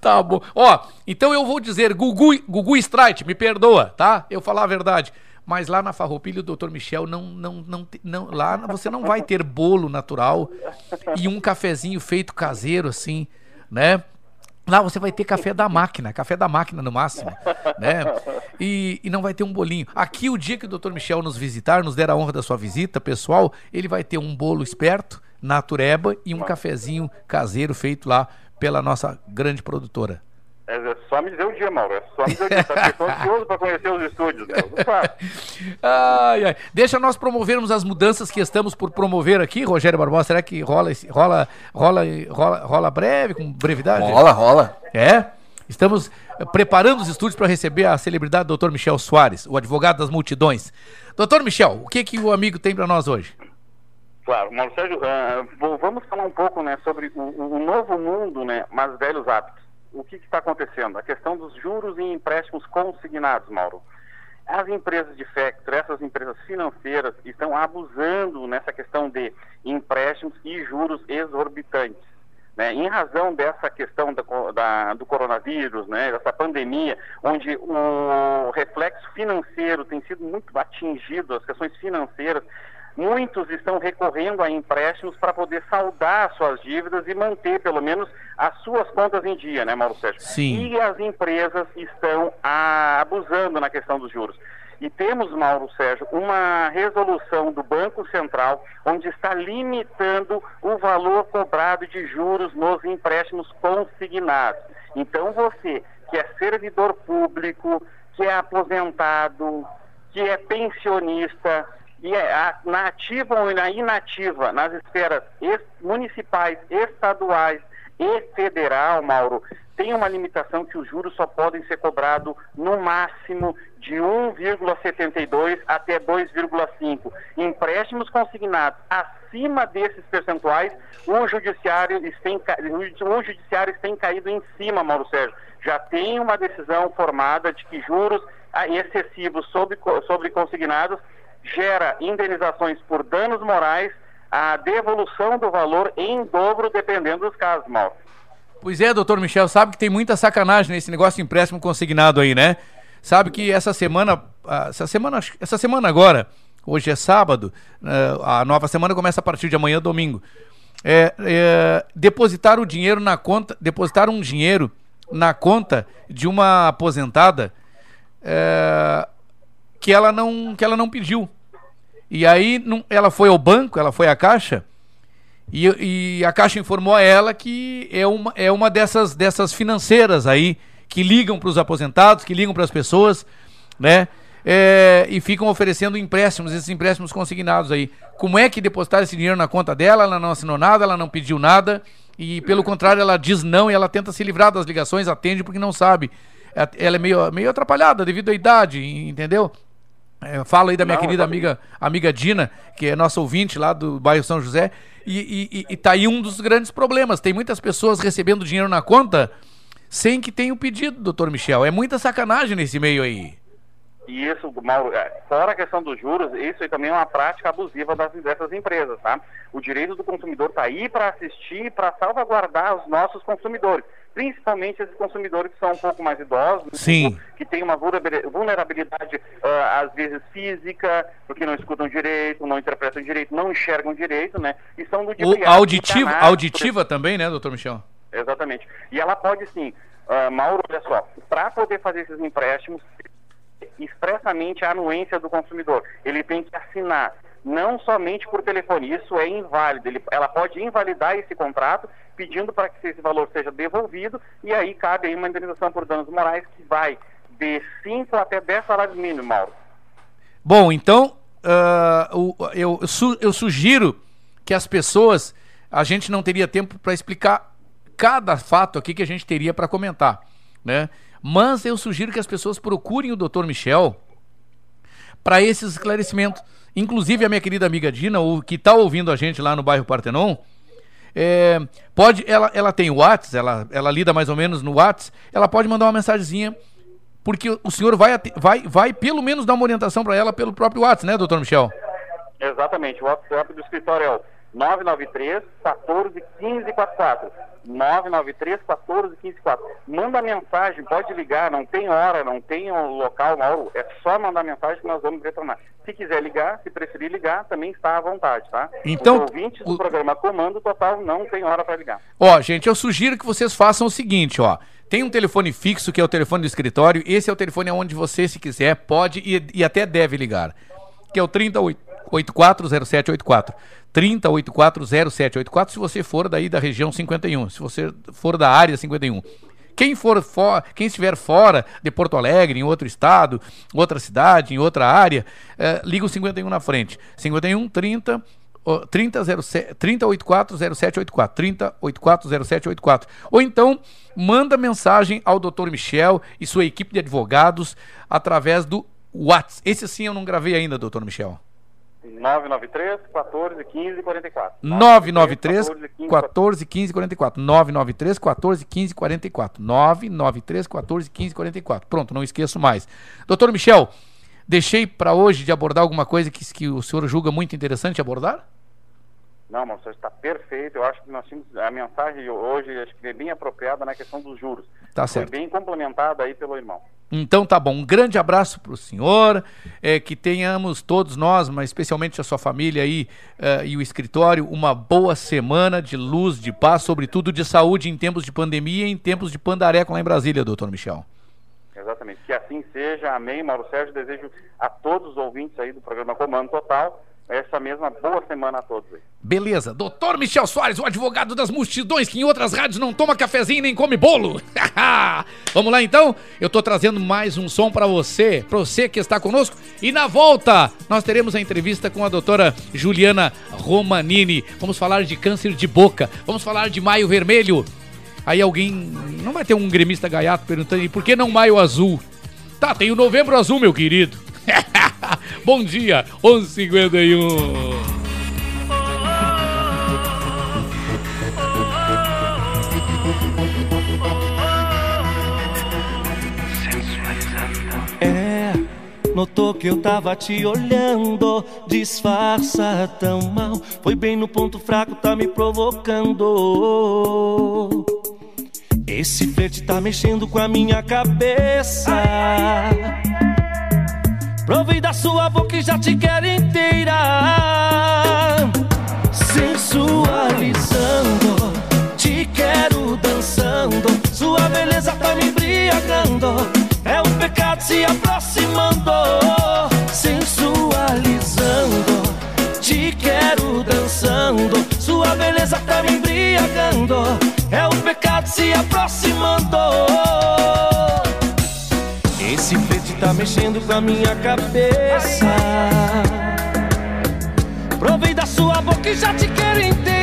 Tá bom. Ó, então eu vou dizer, Gugu, Gugu Strite, me perdoa, tá? Eu falar a verdade. Mas lá na Farroupilha, o doutor Michel, não, não, não, não, lá você não vai ter bolo natural e um cafezinho feito caseiro, assim, né? Lá você vai ter café da máquina, café da máquina no máximo, né? E, e não vai ter um bolinho. Aqui, o dia que o doutor Michel nos visitar, nos der a honra da sua visita, pessoal, ele vai ter um bolo esperto, natureba e um cafezinho caseiro feito lá pela nossa grande produtora. É só me dizer o dia, Mauro. É só me dizer o dia. Tá ansioso para conhecer os estúdios, né? Ai, ai. Deixa nós promovermos as mudanças que estamos por promover aqui, Rogério Barbosa. Será que rola, rola, rola, rola, rola breve, com brevidade? Rola, rola. É? Estamos preparando os estúdios para receber a celebridade do doutor Michel Soares, o advogado das multidões. Doutor Michel, o que, que o amigo tem para nós hoje? Claro, Mauro Sérgio, uh, vamos falar um pouco, né, sobre o, o novo mundo, né, mas velhos hábitos. O que está acontecendo? A questão dos juros e empréstimos consignados, Mauro. As empresas de factor, essas empresas financeiras, estão abusando nessa questão de empréstimos e juros exorbitantes, né? Em razão dessa questão da, da, do coronavírus, né? Dessa pandemia, onde o reflexo financeiro tem sido muito atingido, as questões financeiras, muitos estão recorrendo a empréstimos para poder saldar suas dívidas e manter, pelo menos, as suas contas em dia, né, Mauro Sérgio? Sim. E as empresas estão a, abusando na questão dos juros. E temos, Mauro Sérgio, uma resolução do Banco Central, onde está limitando o valor cobrado de juros nos empréstimos consignados. Então, você que é servidor público, que é aposentado, que é pensionista... E a, na ativa ou na inativa, nas esferas est, municipais, estaduais e federal, Mauro, tem uma limitação que os juros só podem ser cobrados no máximo de um vírgula setenta e dois por cento até dois vírgula cinco por cento. Empréstimos consignados acima desses percentuais, o judiciário tem, o judiciário tem caído em cima, Mauro Sérgio. Já tem uma decisão formada de que juros excessivos sobre, sobre consignados gera indenizações por danos morais, a devolução do valor em dobro, dependendo dos casos, Mauro. Pois é, doutor Michel, sabe que tem muita sacanagem nesse negócio de empréstimo consignado aí, né? Sabe que essa semana, essa semana, essa semana agora, hoje é sábado, a nova semana começa a partir de amanhã, domingo, é, é, depositar o dinheiro na conta, depositar um dinheiro na conta de uma aposentada, é, que ela não, que ela não pediu. E aí não, ela foi ao banco, ela foi à Caixa, e, e a Caixa informou a ela que é uma, é uma dessas, dessas financeiras aí, que ligam para os aposentados, que ligam para as pessoas, né? É, e ficam oferecendo empréstimos, esses empréstimos consignados aí. Como é que depositaram esse dinheiro na conta dela? Ela não assinou nada, ela não pediu nada, e pelo contrário, ela diz não e ela tenta se livrar das ligações, atende porque não sabe. Ela é meio, meio atrapalhada devido à idade, entendeu? É, fala aí da minha não, querida amiga, amiga Dina, que é nossa ouvinte lá do bairro São José, e, e, e tá aí um dos grandes problemas. Tem muitas pessoas recebendo dinheiro na conta sem que tenha o pedido, doutor Michel. É muita sacanagem nesse meio aí. E isso, Mauro, fora a questão dos juros, isso aí também é uma prática abusiva das, dessas empresas, tá? O direito do consumidor está aí para assistir, para salvaguardar os nossos consumidores, principalmente esses consumidores que são um pouco mais idosos, sim, que têm uma vulnerabilidade, uh, às vezes física, porque não escutam direito, não interpretam direito, não enxergam direito, né? E são ludibriados. Auditiva, auditiva também, né, doutor Michel? Exatamente. E ela pode sim, uh, Mauro, olha só, para poder fazer esses empréstimos, expressamente a anuência do consumidor. Ele tem que assinar, não somente por telefone, isso é inválido. Ele, ela pode invalidar esse contrato, pedindo para que esse valor seja devolvido, e aí cabe aí uma indenização por danos morais que vai de cinco até dez salários mínimos, Mauro. Bom, então, uh, eu, eu sugiro que as pessoas, a gente não teria tempo para explicar cada fato aqui que a gente teria para comentar, né? Mas eu sugiro que as pessoas procurem o doutor Michel para esses esclarecimentos. Inclusive a minha querida amiga Dina, que está ouvindo a gente lá no bairro Partenon, é, pode, ela, ela tem o WhatsApp, ela, ela lida mais ou menos no WhatsApp, ela pode mandar uma mensagenzinha, porque o senhor vai, vai, vai pelo menos dar uma orientação para ela pelo próprio WhatsApp, né, doutor Michel? Exatamente, o WhatsApp do escritório é o nove nove três, um quatro, um cinco quatro quatro. nove nove três, um quatro, um cinco quatro quatro. Manda mensagem, pode ligar, não tem hora, não tem o local, Mauro. É só mandar mensagem que nós vamos retornar. Se quiser ligar, se preferir ligar, também está à vontade, tá? Então, os ouvintes do o... programa Comando Total não tem hora para ligar. Ó, gente, eu sugiro que vocês façam o seguinte, ó. Tem um telefone fixo, que é o telefone do escritório. Esse é o telefone onde você, se quiser, pode e, e até deve ligar, que é o trinta e oito, oito quatro zero sete oito quatro. trinta e oito, quatro zero sete oito quatro, se você for daí da região cinquenta e um, se você for da área cinquenta e um. Quem for for, quem estiver fora de Porto Alegre, em outro estado, outra cidade, em outra área, eh, liga o cinquenta e um na frente. cinquenta e um, trinta, trinta, zero sete, trinta e oito, quatro zero sete oito quatro, trinta e oito, quatro zero sete oito quatro. Ou então, manda mensagem ao doutor Michel e sua equipe de advogados através do WhatsApp. Esse sim eu não gravei ainda, doutor Michel. nove nove três, um quatro, um cinco, quatro quatro. nove nove três, um quatro, um cinco, quatro quatro. nove nove três, um quatro, um cinco, quatro quatro. nove nove três, um quatro, um cinco, quatro quatro. Pronto, não esqueço mais. Doutor Michel, deixei para hoje de abordar alguma coisa que, que o senhor julga muito interessante abordar? Não, mas o senhor está perfeito. Eu acho que nós tínhamos a mensagem hoje, acho que é bem apropriada na questão dos juros. Tá certo. Foi bem complementada aí pelo irmão. Então tá bom, um grande abraço para o senhor, é, que tenhamos todos nós, mas especialmente a sua família aí, uh, e o escritório, uma boa semana de luz, de paz, sobretudo de saúde em tempos de pandemia e em tempos de pandareco lá em Brasília, doutor Michel. Exatamente, que assim seja, amém. Mauro Sérgio, desejo a todos os ouvintes aí do programa Comando Total essa mesma boa semana a todos aí. Beleza, doutor Michel Soares, o advogado das multidões que em outras rádios não toma cafezinho nem come bolo. Vamos lá então, eu tô trazendo mais um som pra você, pra você que está conosco, e na volta nós teremos a entrevista com a doutora Juliana Romanini. Vamos falar de câncer de boca, vamos falar de Maio Vermelho. Aí alguém, não vai ter um gremista gaiato perguntando, e por que não Maio Azul? Tá, tem o Novembro Azul, meu querido. Bom dia, onze e cinquenta e um. É, notou que eu tava te olhando, disfarça tão mal. Foi bem no ponto fraco, tá me provocando. Esse flerte tá mexendo com a minha cabeça. Ai, ai, ai, ai, ai. Provei da sua boca e já te quero inteira, sensualizando, te quero dançando. Sua beleza tá me embriagando, é um pecado se aproximando. mundo, é o pecado se aproximando. Esse preto tá mexendo com a minha cabeça. Provei da sua boca e já te quero inteira.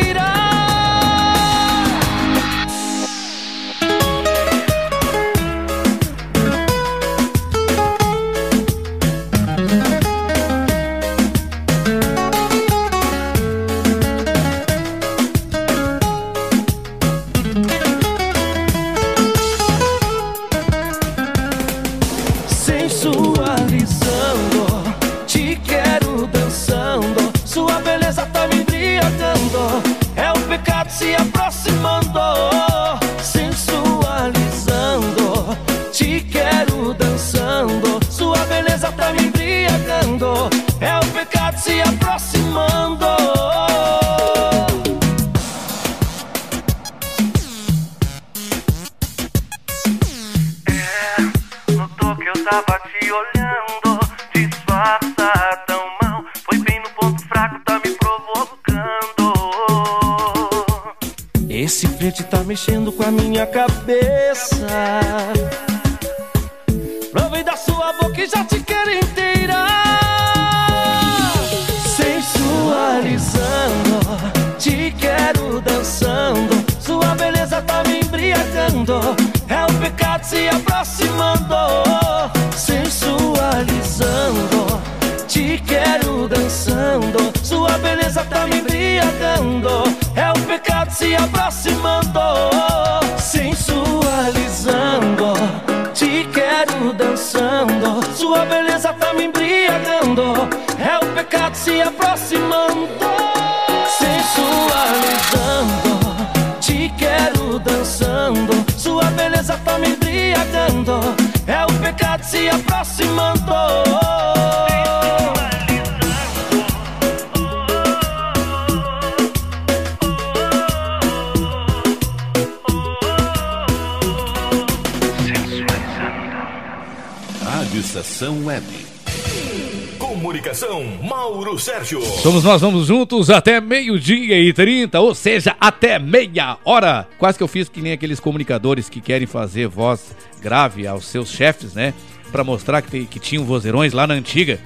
Mauro Sérgio. Somos nós, vamos juntos até meio-dia e trinta, ou seja, até meia hora. Quase que eu fiz que nem aqueles comunicadores que querem fazer voz grave aos seus chefes, né? Pra mostrar que, te, que tinham vozeirões lá na antiga.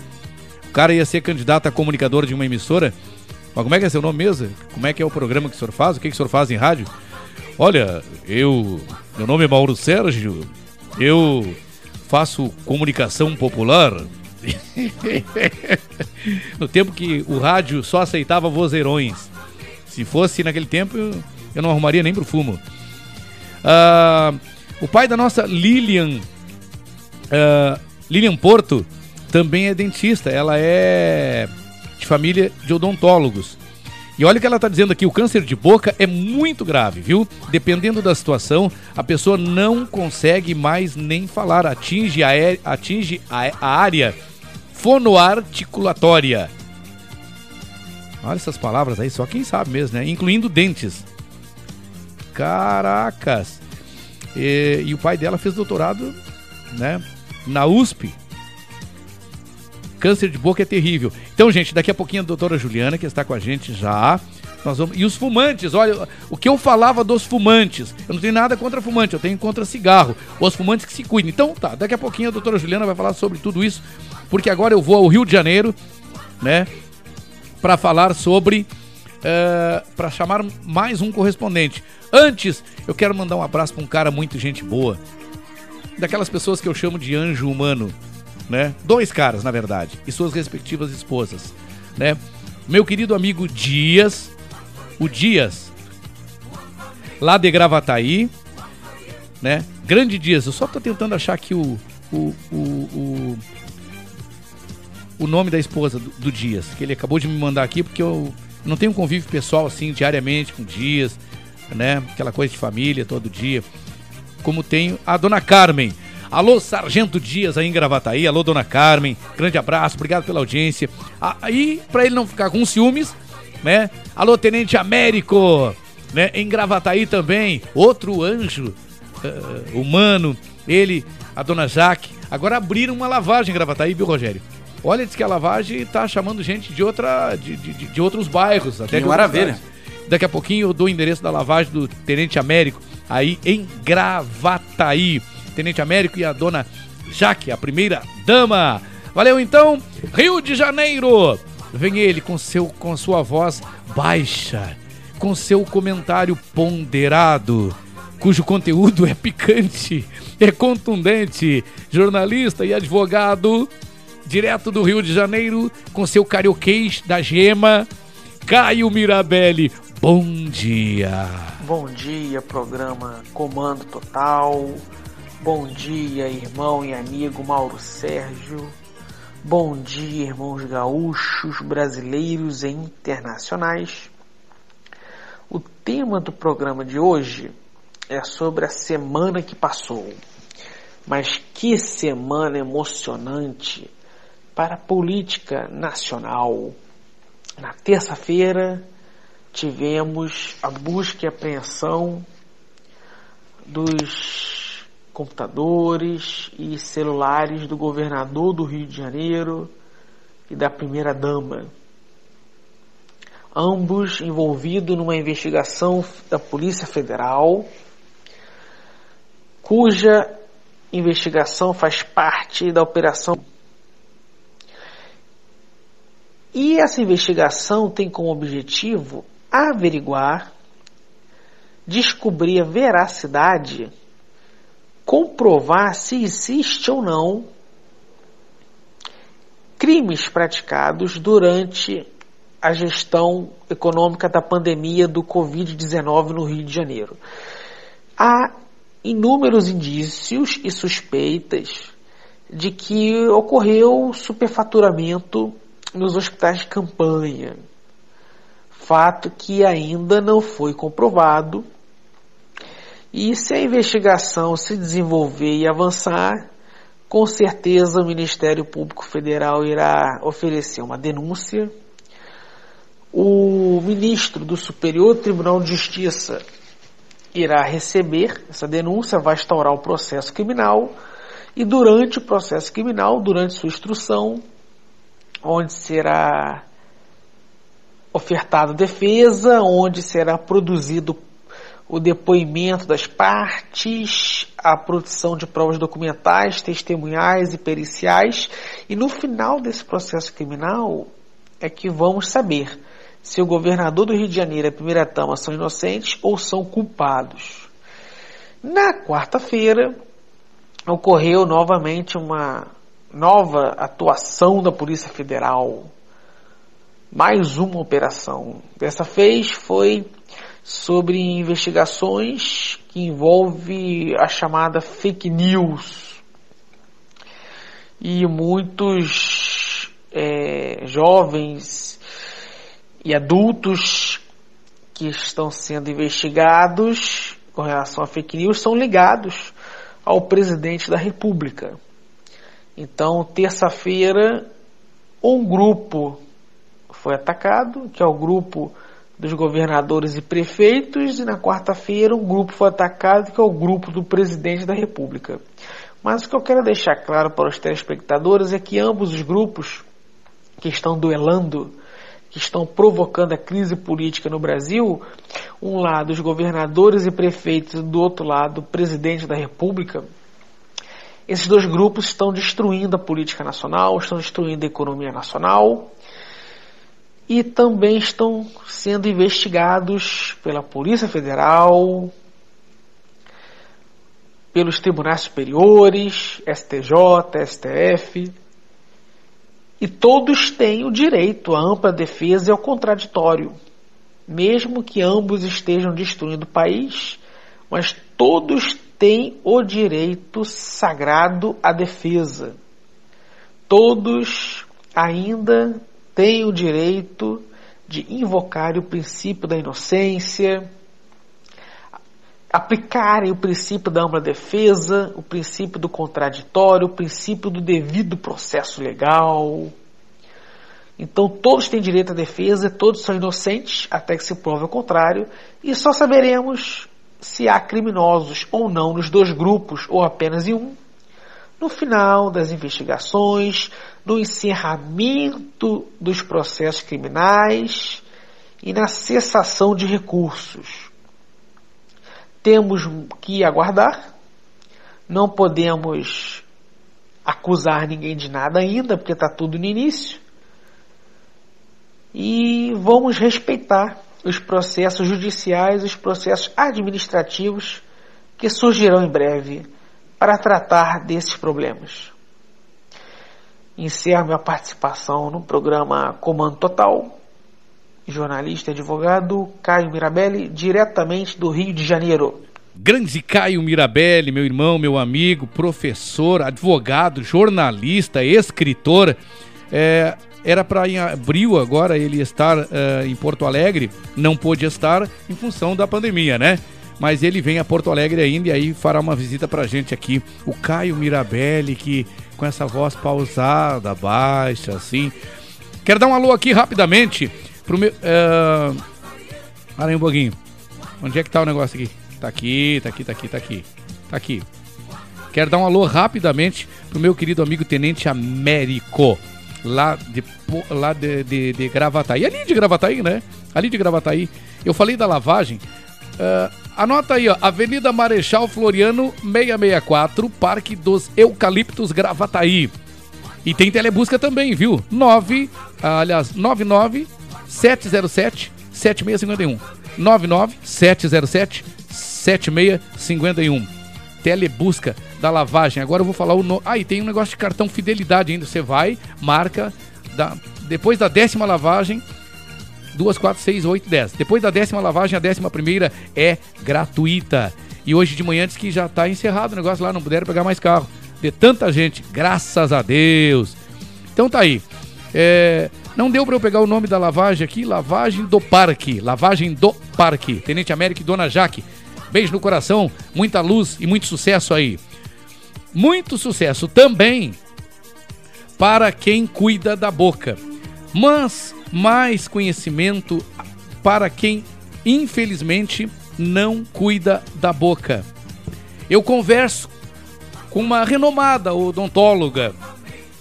O cara ia ser candidato a comunicador de uma emissora. Mas como é que é seu nome mesmo? Como é que é o programa que o senhor faz? O que, que o senhor faz em rádio? Olha, eu... meu nome é Mauro Sérgio. Eu faço comunicação popular. No tempo que o rádio só aceitava vozeirões. Se fosse naquele tempo, eu não arrumaria nem pro fumo. Uh, o pai da nossa Lilian, uh, Lilian Porto, também é dentista. Ela é de família de odontólogos. E olha o que ela está dizendo aqui, o câncer de boca é muito grave, viu? Dependendo da situação, a pessoa não consegue mais nem falar, atinge a, é, atinge a, a área fonoarticulatória. Olha essas palavras aí, só quem sabe mesmo, né? Incluindo dentes. Caracas! E, e o pai dela fez doutorado, né? Na U S P. Câncer de boca é terrível. Então, gente, daqui a pouquinho a doutora Juliana, que está com a gente já. Nós vamos... E os fumantes, olha, o que eu falava dos fumantes. Eu não tenho nada contra fumante, eu tenho contra cigarro. Os fumantes que se cuidem. Então, tá, daqui a pouquinho a doutora Juliana vai falar sobre tudo isso, porque agora eu vou ao Rio de Janeiro, né, para falar sobre... Uh, para chamar mais um correspondente. Antes, eu quero mandar um abraço para um cara muito gente boa. Daquelas pessoas que eu chamo de anjo humano. Né? Dois caras, na verdade, e suas respectivas esposas, né? Meu querido amigo Dias, o Dias, lá de Gravataí, né? Grande Dias, eu só tô tentando achar aqui o o, o, o, o nome da esposa do, do Dias, que ele acabou de me mandar aqui, porque eu não tenho um convívio pessoal assim, diariamente com Dias, né? Aquela coisa de família, todo dia, como tenho a dona Carmen. Alô, Sargento Dias aí em Gravataí. Alô, Dona Carmen. Grande abraço, obrigado pela audiência. Aí, pra ele não ficar com ciúmes, né? Alô, Tenente Américo, né? Em Gravataí também. Outro anjo uh, humano. Ele, a Dona Jaque. Agora abriram uma lavagem em Gravataí, viu, Rogério? Olha, diz que a lavagem tá chamando gente de, outra, de, de, de outros bairros. Até que maravilha. daqui a pouquinho eu dou o endereço da lavagem do Tenente Américo, aí em Gravataí. Tenente Américo e a dona Jaque, a primeira dama. Valeu então, Rio de Janeiro. Vem ele com, seu, com sua voz baixa, com seu comentário ponderado, cujo conteúdo é picante, é contundente. Jornalista e advogado, direto do Rio de Janeiro, com seu carioquês da gema, Caio Mirabelli. Bom dia. Bom dia, programa Comando Total. Bom dia, irmão e amigo Mauro Sérgio. Bom dia, irmãos gaúchos, brasileiros e internacionais. O tema do programa de hoje é sobre a semana que passou. Mas que semana emocionante para a política nacional. Na terça-feira tivemos a busca e apreensão dos computadores e celulares do governador do Rio de Janeiro e da primeira-dama, ambos envolvidos numa investigação da Polícia Federal, cuja investigação faz parte da Operação. E essa investigação tem como objetivo averiguar, descobrir a veracidade, comprovar se existe ou não crimes praticados durante a gestão econômica da pandemia do covid dezenove no Rio de Janeiro. Há inúmeros indícios e suspeitas de que ocorreu superfaturamento nos hospitais de campanha, fato que ainda não foi comprovado, e se a investigação se desenvolver e avançar, com certeza o Ministério Público Federal irá oferecer uma denúncia. O ministro do Superior Tribunal de Justiça irá receber essa denúncia, vai instaurar o processo criminal, e durante o processo criminal, durante sua instrução, onde será ofertada defesa, onde será produzido o depoimento das partes, a produção de provas documentais, testemunhais e periciais, e no final desse processo criminal é que vamos saber se o governador do Rio de Janeiro e a primeira-dama são inocentes ou são culpados. Na quarta-feira ocorreu novamente uma nova atuação da Polícia Federal, mais uma operação. Dessa vez foi sobre investigações que envolve a chamada fake news, e muitos é, jovens e adultos que estão sendo investigados com relação a fake news são ligados ao presidente da República. Então, terça-feira, um grupo foi atacado, que é o grupo dos governadores e prefeitos, e na quarta-feira um grupo foi atacado, que é o grupo do presidente da República. Mas o que eu quero deixar claro para os telespectadores é que ambos os grupos que estão duelando, que estão provocando a crise política no Brasil, um lado os governadores e prefeitos, e do outro lado o presidente da República, esses dois grupos estão destruindo a política nacional, estão destruindo a economia nacional e também estão sendo investigados pela Polícia Federal, pelos tribunais superiores, S T J, S T F, e todos têm o direito à ampla defesa e ao contraditório, mesmo que ambos estejam destruindo o país, mas todos têm tem o direito sagrado à defesa. Todos ainda têm o direito de invocar o princípio da inocência, aplicarem o princípio da ampla defesa, o princípio do contraditório, o princípio do devido processo legal. Então todos têm direito à defesa, todos são inocentes até que se prove o contrário, e só saberemos se há criminosos ou não nos dois grupos, ou apenas em um, no final das investigações, no encerramento dos processos criminais e na cessação de recursos. Temos que aguardar, não podemos acusar ninguém de nada ainda, porque está tudo no início, e vamos respeitar os processos judiciais, os processos administrativos que surgirão em breve para tratar desses problemas. Encerro minha participação no programa Comando Total. Jornalista e advogado Caio Mirabelli, diretamente do Rio de Janeiro. Grande Caio Mirabelli, meu irmão, meu amigo, professor, advogado, jornalista, escritor. É, era para em abril agora ele estar é, em Porto Alegre, não pôde estar em função da pandemia, né? Mas ele vem a Porto Alegre ainda e aí fará uma visita pra gente aqui. O Caio Mirabelli, que com essa voz pausada, baixa, assim. Quero dar um alô aqui rapidamente pro meu... Uh... Para aí um pouquinho. Onde é que tá o negócio aqui? Tá aqui, tá aqui, tá aqui, tá aqui. Tá aqui. Quero dar um alô rapidamente pro meu querido amigo Tenente Américo, lá de, lá de, de, de Gravataí. Ali de Gravataí, né? Ali de Gravataí. Eu falei da lavagem... Uh, anota aí, ó, Avenida Marechal Floriano seiscentos e sessenta e quatro, Parque dos Eucaliptos, Gravataí. E tem telebusca também, viu? nove, aliás, nove nove sete zero sete sete seis cinco um. nove nove sete zero sete sete seis cinco um. Telebusca da lavagem. Agora eu vou falar o nome. Ah, e tem um negócio de cartão fidelidade ainda. Você vai, marca, da... depois da décima lavagem... dois, quatro, seis, oito, dez. Depois da décima lavagem, a décima primeira é gratuita. E hoje de manhã diz que já está encerrado o negócio lá, não puderam pegar mais carro. De tanta gente, graças a Deus. Então tá aí. É, não deu para eu pegar o nome da lavagem aqui, Lavagem do Parque. Lavagem do Parque. Tenente Américo e Dona Jaque, beijo no coração, muita luz e muito sucesso aí. Muito sucesso também para quem cuida da boca. Mas... mais conhecimento para quem, infelizmente, não cuida da boca. Eu converso com uma renomada odontóloga.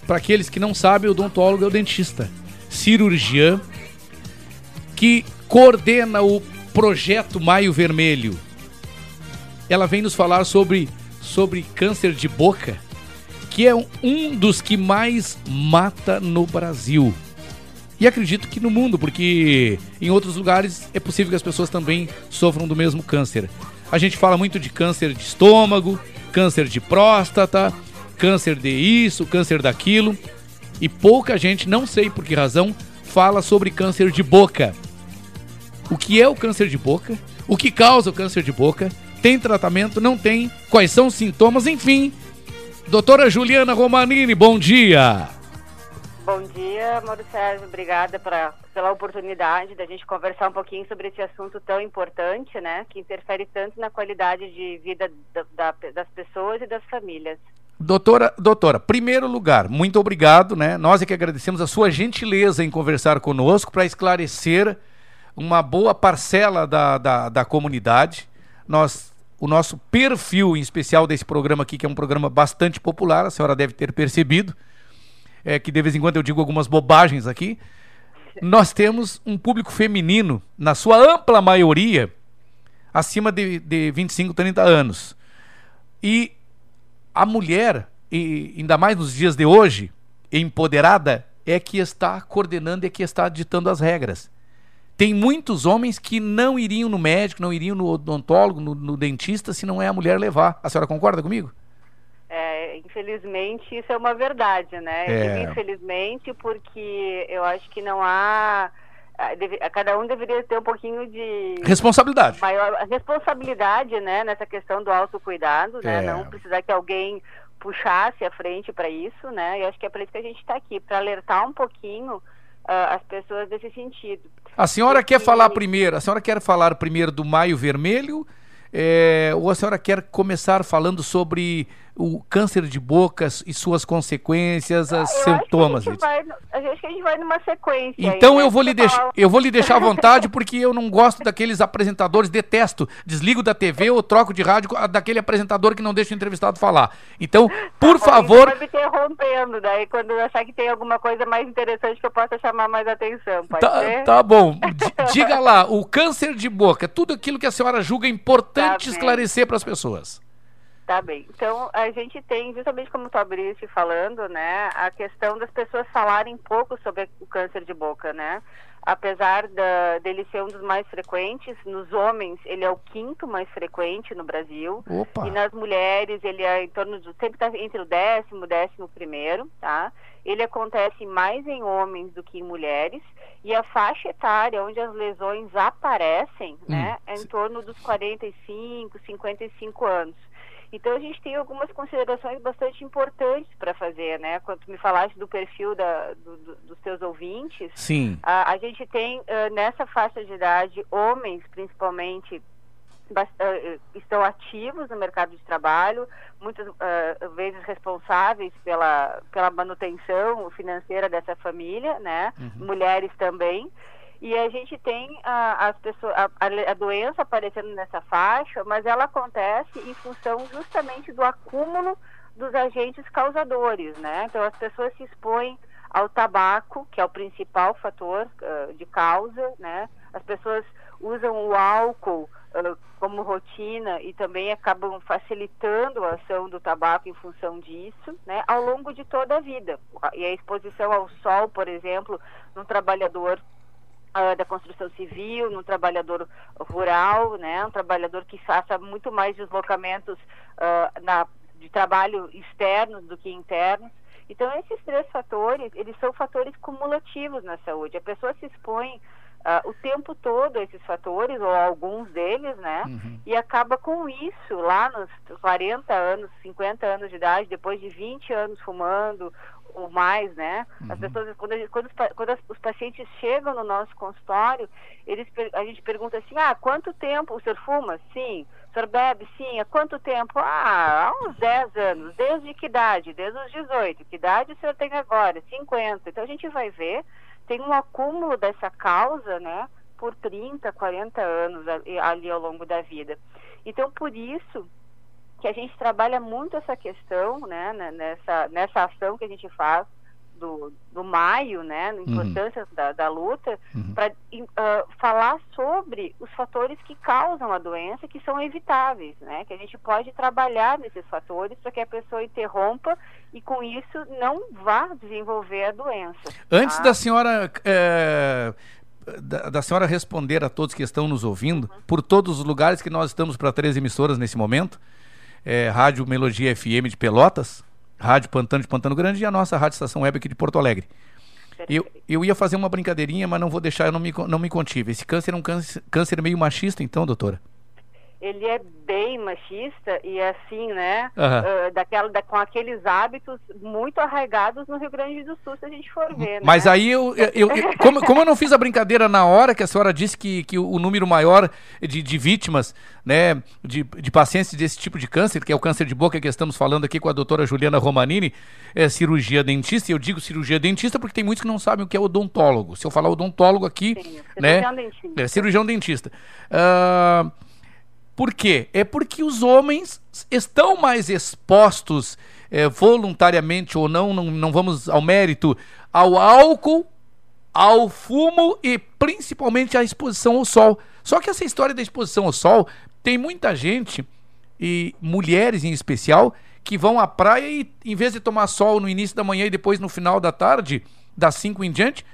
Para aqueles que não sabem, o odontólogo é o dentista, cirurgiã, que coordena o projeto Maio Vermelho. Ela vem nos falar sobre, sobre câncer de boca, que é um dos que mais mata no Brasil. E acredito que no mundo, porque em outros lugares é possível que as pessoas também sofram do mesmo câncer. A gente fala muito de câncer de estômago, câncer de próstata, câncer de isso, câncer daquilo. E pouca gente, não sei por que razão, fala sobre câncer de boca. O que é o câncer de boca? O que causa o câncer de boca? Tem tratamento? Não tem? Quais são os sintomas? Enfim, doutora Juliana Romanini, bom dia! Bom dia, Mauro Sérgio, obrigada pra, pela oportunidade da gente conversar um pouquinho sobre esse assunto tão importante, né? Que interfere tanto na qualidade de vida da, da, das pessoas e das famílias. Doutora, doutora, primeiro lugar, muito obrigado, né? Nós é que agradecemos a sua gentileza em conversar conosco para esclarecer uma boa parcela da, da, da comunidade. Nós, o nosso perfil, em especial desse programa aqui, que é um programa bastante popular, a senhora deve ter percebido, é que de vez em quando eu digo algumas bobagens aqui, nós temos um público feminino, na sua ampla maioria, acima de, de vinte e cinco, trinta anos. E a mulher, e ainda mais nos dias de hoje, empoderada, é que está coordenando, é que está ditando as regras. Tem muitos homens que não iriam no médico, não iriam no odontólogo, no, no dentista, se não é a mulher levar. A senhora concorda comigo? É, infelizmente isso é uma verdade, né? É. Eu digo infelizmente porque eu acho que não há... Cada um deveria ter um pouquinho de... Responsabilidade. Maior responsabilidade, né? Nessa questão do autocuidado, né? É. Não precisar que alguém puxasse a frente para isso, né? E acho que é para isso que a gente está aqui, para alertar um pouquinho uh, as pessoas desse sentido. A senhora porque... quer falar primeiro, a senhora quer falar primeiro do Maio Vermelho... é, ou a senhora quer começar falando sobre o câncer de bocas e suas consequências, os sintomas? Acho que a gente, vai, acho que a gente vai numa sequência. Então aí, eu, né? vou lhe deixa, eu vou lhe deixar à vontade, porque eu não gosto daqueles apresentadores, detesto, desligo da T V ou troco de rádio, daquele apresentador que não deixa o entrevistado falar. Então, por tá, favor... Vai me interrompendo, daí quando eu achar que tem alguma coisa mais interessante que eu possa chamar mais atenção, pode tá, ser? Tá bom, diga lá, o câncer de boca, tudo aquilo que a senhora julga importante tá esclarecer para as pessoas. Tá bem, então a gente tem, justamente como tu abriste falando, né, a questão das pessoas falarem pouco sobre o câncer de boca, né, apesar da, dele ser um dos mais frequentes, nos homens ele é o quinto mais frequente no Brasil. Opa. E nas mulheres ele é em torno do, sempre tá entre o décimo e o décimo primeiro, tá? Ele acontece mais em homens do que em mulheres, e a faixa etária onde as lesões aparecem, hum, né, é em torno dos quarenta e cinco, cinquenta e cinco anos. Então, a gente tem algumas considerações bastante importantes para fazer, né? Quando tu me falaste do perfil da, do, do, dos teus ouvintes, sim, a, a gente tem, uh, nessa faixa de idade, homens, principalmente, uh, estão ativos no mercado de trabalho, muitas uh, vezes responsáveis pela, pela manutenção financeira dessa família, né? Uhum. Mulheres também. E a gente tem a, as pessoas, a, a doença aparecendo nessa faixa, mas ela acontece em função justamente do acúmulo dos agentes causadores, né? Então, as pessoas se expõem ao tabaco, que é o principal fator uh, de causa, né? As pessoas usam o álcool uh, como rotina e também acabam facilitando a ação do tabaco em função disso, né, ao longo de toda a vida. E a exposição ao sol, por exemplo, num trabalhador da construção civil, num trabalhador rural, né, um trabalhador que faça muito mais deslocamentos uh, na, de trabalho externos do que internos. Então, esses três fatores, eles são fatores cumulativos na saúde. A pessoa se expõe uh, o tempo todo a esses fatores, ou a alguns deles, né, uhum, e acaba com isso lá nos quarenta anos, cinquenta anos de idade, depois de vinte anos fumando, ou mais, né? Uhum. As pessoas, quando, a gente, quando, os, quando as, os pacientes chegam no nosso consultório, eles, a gente pergunta assim, ah, quanto tempo o senhor fuma? Sim. O senhor bebe? Sim. Há quanto tempo? Ah, há uns dez anos. Desde que idade? Desde os dezoito. Que idade o senhor tem agora? cinquenta. Então, a gente vai ver, tem um acúmulo dessa causa, né, por trinta, quarenta anos ali ao longo da vida. Então, por isso que a gente trabalha muito essa questão, né, nessa, nessa ação que a gente faz do, do maio, né, na importância, uhum, da, da luta, uhum, para uh, falar sobre os fatores que causam a doença, que são evitáveis, né, que a gente pode trabalhar nesses fatores para que a pessoa interrompa e com isso não vá desenvolver a doença. Antes tá? da senhora... É... Da, da senhora responder a todos que estão nos ouvindo, uhum, por todos os lugares que nós estamos para três emissoras nesse momento, é, Rádio Melodia F M de Pelotas, Rádio Pantano de Pantano Grande e a nossa Rádio Estação Web aqui de Porto Alegre. Eu, eu ia fazer uma brincadeirinha, mas não vou deixar, eu não me, não me contive. Esse câncer é um câncer, câncer meio machista, então, doutora? Ele é bem machista e assim, né, uhum, uh, daquela, da, com aqueles hábitos muito arraigados no Rio Grande do Sul, se a gente for ver, né? Mas aí, eu, eu, eu, como, como eu não fiz a brincadeira na hora que a senhora disse que, que o número maior de, de vítimas, né, de, de pacientes desse tipo de câncer, que é o câncer de boca que estamos falando aqui com a doutora Juliana Romanini, é cirurgia dentista, e eu digo cirurgia dentista porque tem muitos que não sabem o que é odontólogo. Se eu falar odontólogo aqui, sim, né, cirurgião dentista. É, cirurgião dentista. Uh, Por quê? É porque os homens estão mais expostos, é, voluntariamente ou não, não, não vamos ao mérito, ao álcool, ao fumo e principalmente à exposição ao sol. Só que essa história da exposição ao sol, tem muita gente, e mulheres em especial, que vão à praia e em vez de tomar sol no início da manhã e depois no final da tarde, das cinco em diante,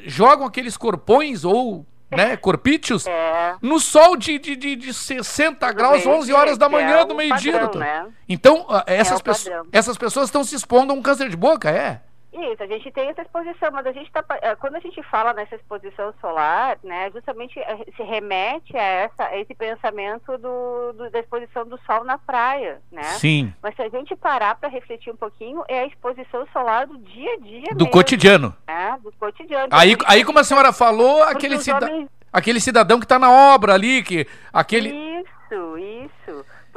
jogam aqueles corpões ou... né, corpítios, é, no sol de, de, de, de sessenta graus, onze horas da manhã, é do meio-dia, doutor. Né? Então, essas, é peço essas pessoas estão se expondo a um câncer de boca, é? Isso, a gente tem essa exposição, mas a gente tá, quando a gente fala nessa exposição solar, né, justamente se remete a, essa, a esse pensamento do, do, da exposição do sol na praia, né? Sim. Mas se a gente parar para refletir um pouquinho, é a exposição solar do dia a dia do mesmo, cotidiano. Né? Do cotidiano. Aí, aí, como a senhora falou, aquele, cida homens... aquele cidadão que está na obra ali, que, aquele... Isso.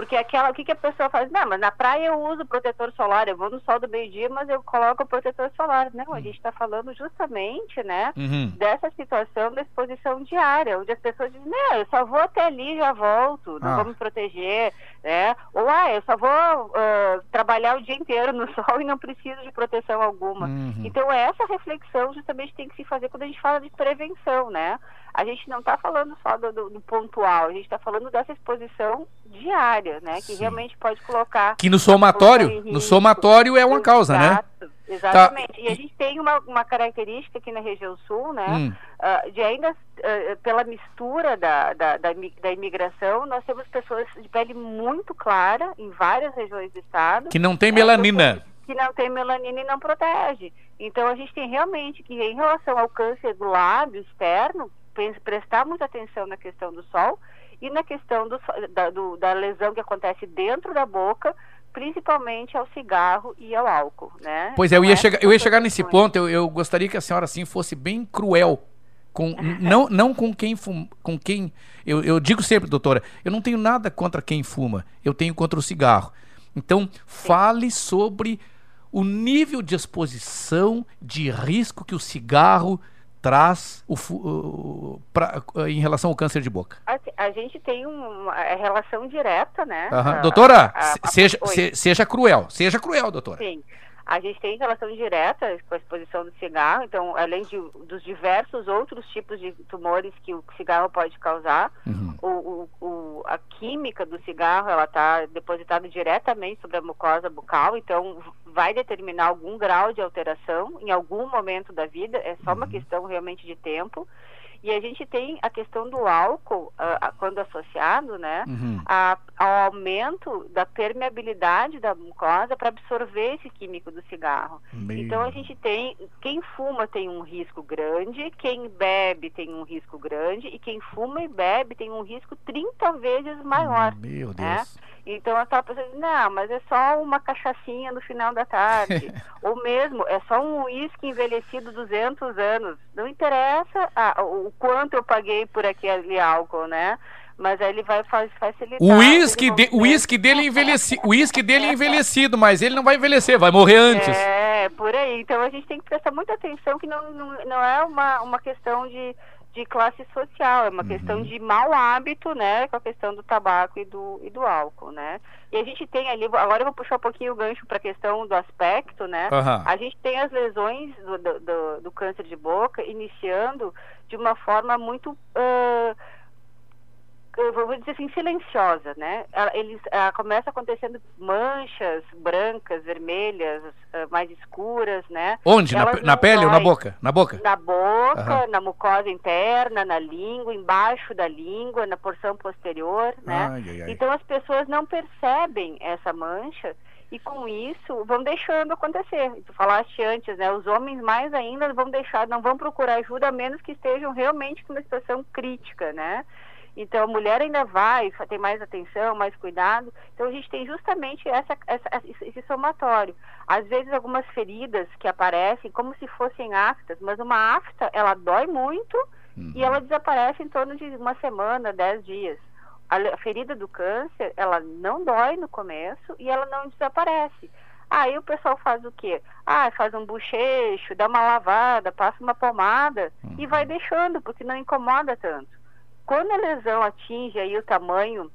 Porque aquela, o que, que a pessoa faz? Não, mas na praia eu uso protetor solar, eu vou no sol do meio-dia, mas eu coloco o protetor solar. Não, a gente está falando justamente, né, uhum. dessa situação da exposição diária, onde as pessoas dizem, não, eu só vou até ali e já volto, não ah. vou me proteger, né? Ou, ah, eu só vou uh, trabalhar o dia inteiro no sol e não preciso de proteção alguma. Uhum. Então, essa reflexão justamente tem que se fazer quando a gente fala de prevenção, né? A gente não está falando só do, do, do pontual, a gente está falando dessa exposição diária, né? Que Sim. realmente pode colocar... Que no somatório, risco, no somatório é uma exato, causa, né? Exatamente. Tá. E a gente tem uma, uma característica aqui na região sul, né? Hum. Uh, de ainda, uh, pela mistura da, da, da, da imigração, nós temos pessoas de pele muito clara em várias regiões do estado. Que não tem melanina. É, que não tem melanina e não protege. Então, a gente tem realmente que, em relação ao câncer do lábio externo, prestar muita atenção na questão do sol e na questão do, da, do, da lesão que acontece dentro da boca, principalmente ao cigarro e ao álcool, né? Pois é, eu ia chegar, eu ia chegar nesse ponto, eu, eu gostaria que a senhora assim fosse bem cruel, com, não, não com quem fuma, com quem, eu, eu digo sempre, doutora, eu não tenho nada contra quem fuma, eu tenho contra o cigarro. Então, fale Sim. sobre o nível de exposição, de risco que o cigarro traz o, o, pra, em relação ao câncer de boca. A, a gente tem uma relação direta, né? Uhum. A, doutora, a, a, seja, a... Se, seja cruel, seja cruel, doutora. Sim, a gente tem relação direta com a exposição do cigarro, então, além de, dos diversos outros tipos de tumores que o cigarro pode causar, uhum. o, o, o, a química do cigarro, ela está depositada diretamente sobre a mucosa bucal, então... vai determinar algum grau de alteração em algum momento da vida, é só uma questão realmente de tempo. E a gente tem a questão do álcool, uh, quando associado, né, uhum. a, ao aumento da permeabilidade da mucosa para absorver esse químico do cigarro. Meu. Então a gente tem, quem fuma tem um risco grande, quem bebe tem um risco grande, e quem fuma e bebe tem um risco trinta vezes maior. Meu Deus. Né? Então aquela pessoa diz, não, mas é só uma cachaçinha no final da tarde, ou mesmo, é só um uísque envelhecido duzentos anos, não interessa a, o quanto eu paguei por aquele álcool, né? Mas aí ele vai facilitar. O uísque de, uísque dele, envelheci, uísque dele é envelhecido, mas ele não vai envelhecer, vai morrer antes. É, por aí. Então a gente tem que prestar muita atenção que não, não, não é uma, uma questão de... de classe social, é uma uhum. questão de mau hábito, né, com a questão do tabaco e do, e do álcool, né. E a gente tem ali, agora eu vou puxar um pouquinho o gancho para a questão do aspecto, né, uhum. a gente tem as lesões do, do, do, do câncer de boca iniciando de uma forma muito, uh, eu vou dizer assim, silenciosa, né, eles uh, começa acontecendo manchas brancas, vermelhas, uh, mais escuras, né. Onde? Na, na pele dói. Ou na boca? Na boca? Na boca, uhum. na mucosa interna, na língua, embaixo da língua, na porção posterior, né. Ai, ai, ai. Então as pessoas não percebem essa mancha e com isso vão deixando acontecer. Tu falaste antes, né, os homens mais ainda vão deixar, não vão procurar ajuda a menos que estejam realmente com uma situação crítica, né. Então, a mulher ainda vai, tem mais atenção, mais cuidado. Então, a gente tem justamente essa, essa, esse somatório. Às vezes, algumas feridas que aparecem como se fossem aftas, mas uma afta, ela dói muito uhum. e ela desaparece em torno de uma semana, dez dias. A ferida do câncer, ela não dói no começo e ela não desaparece. Aí o pessoal faz o quê? Ah, faz um bochecho, dá uma lavada, passa uma pomada uhum. e vai deixando, porque não incomoda tanto. Quando a lesão atinge aí o tamanho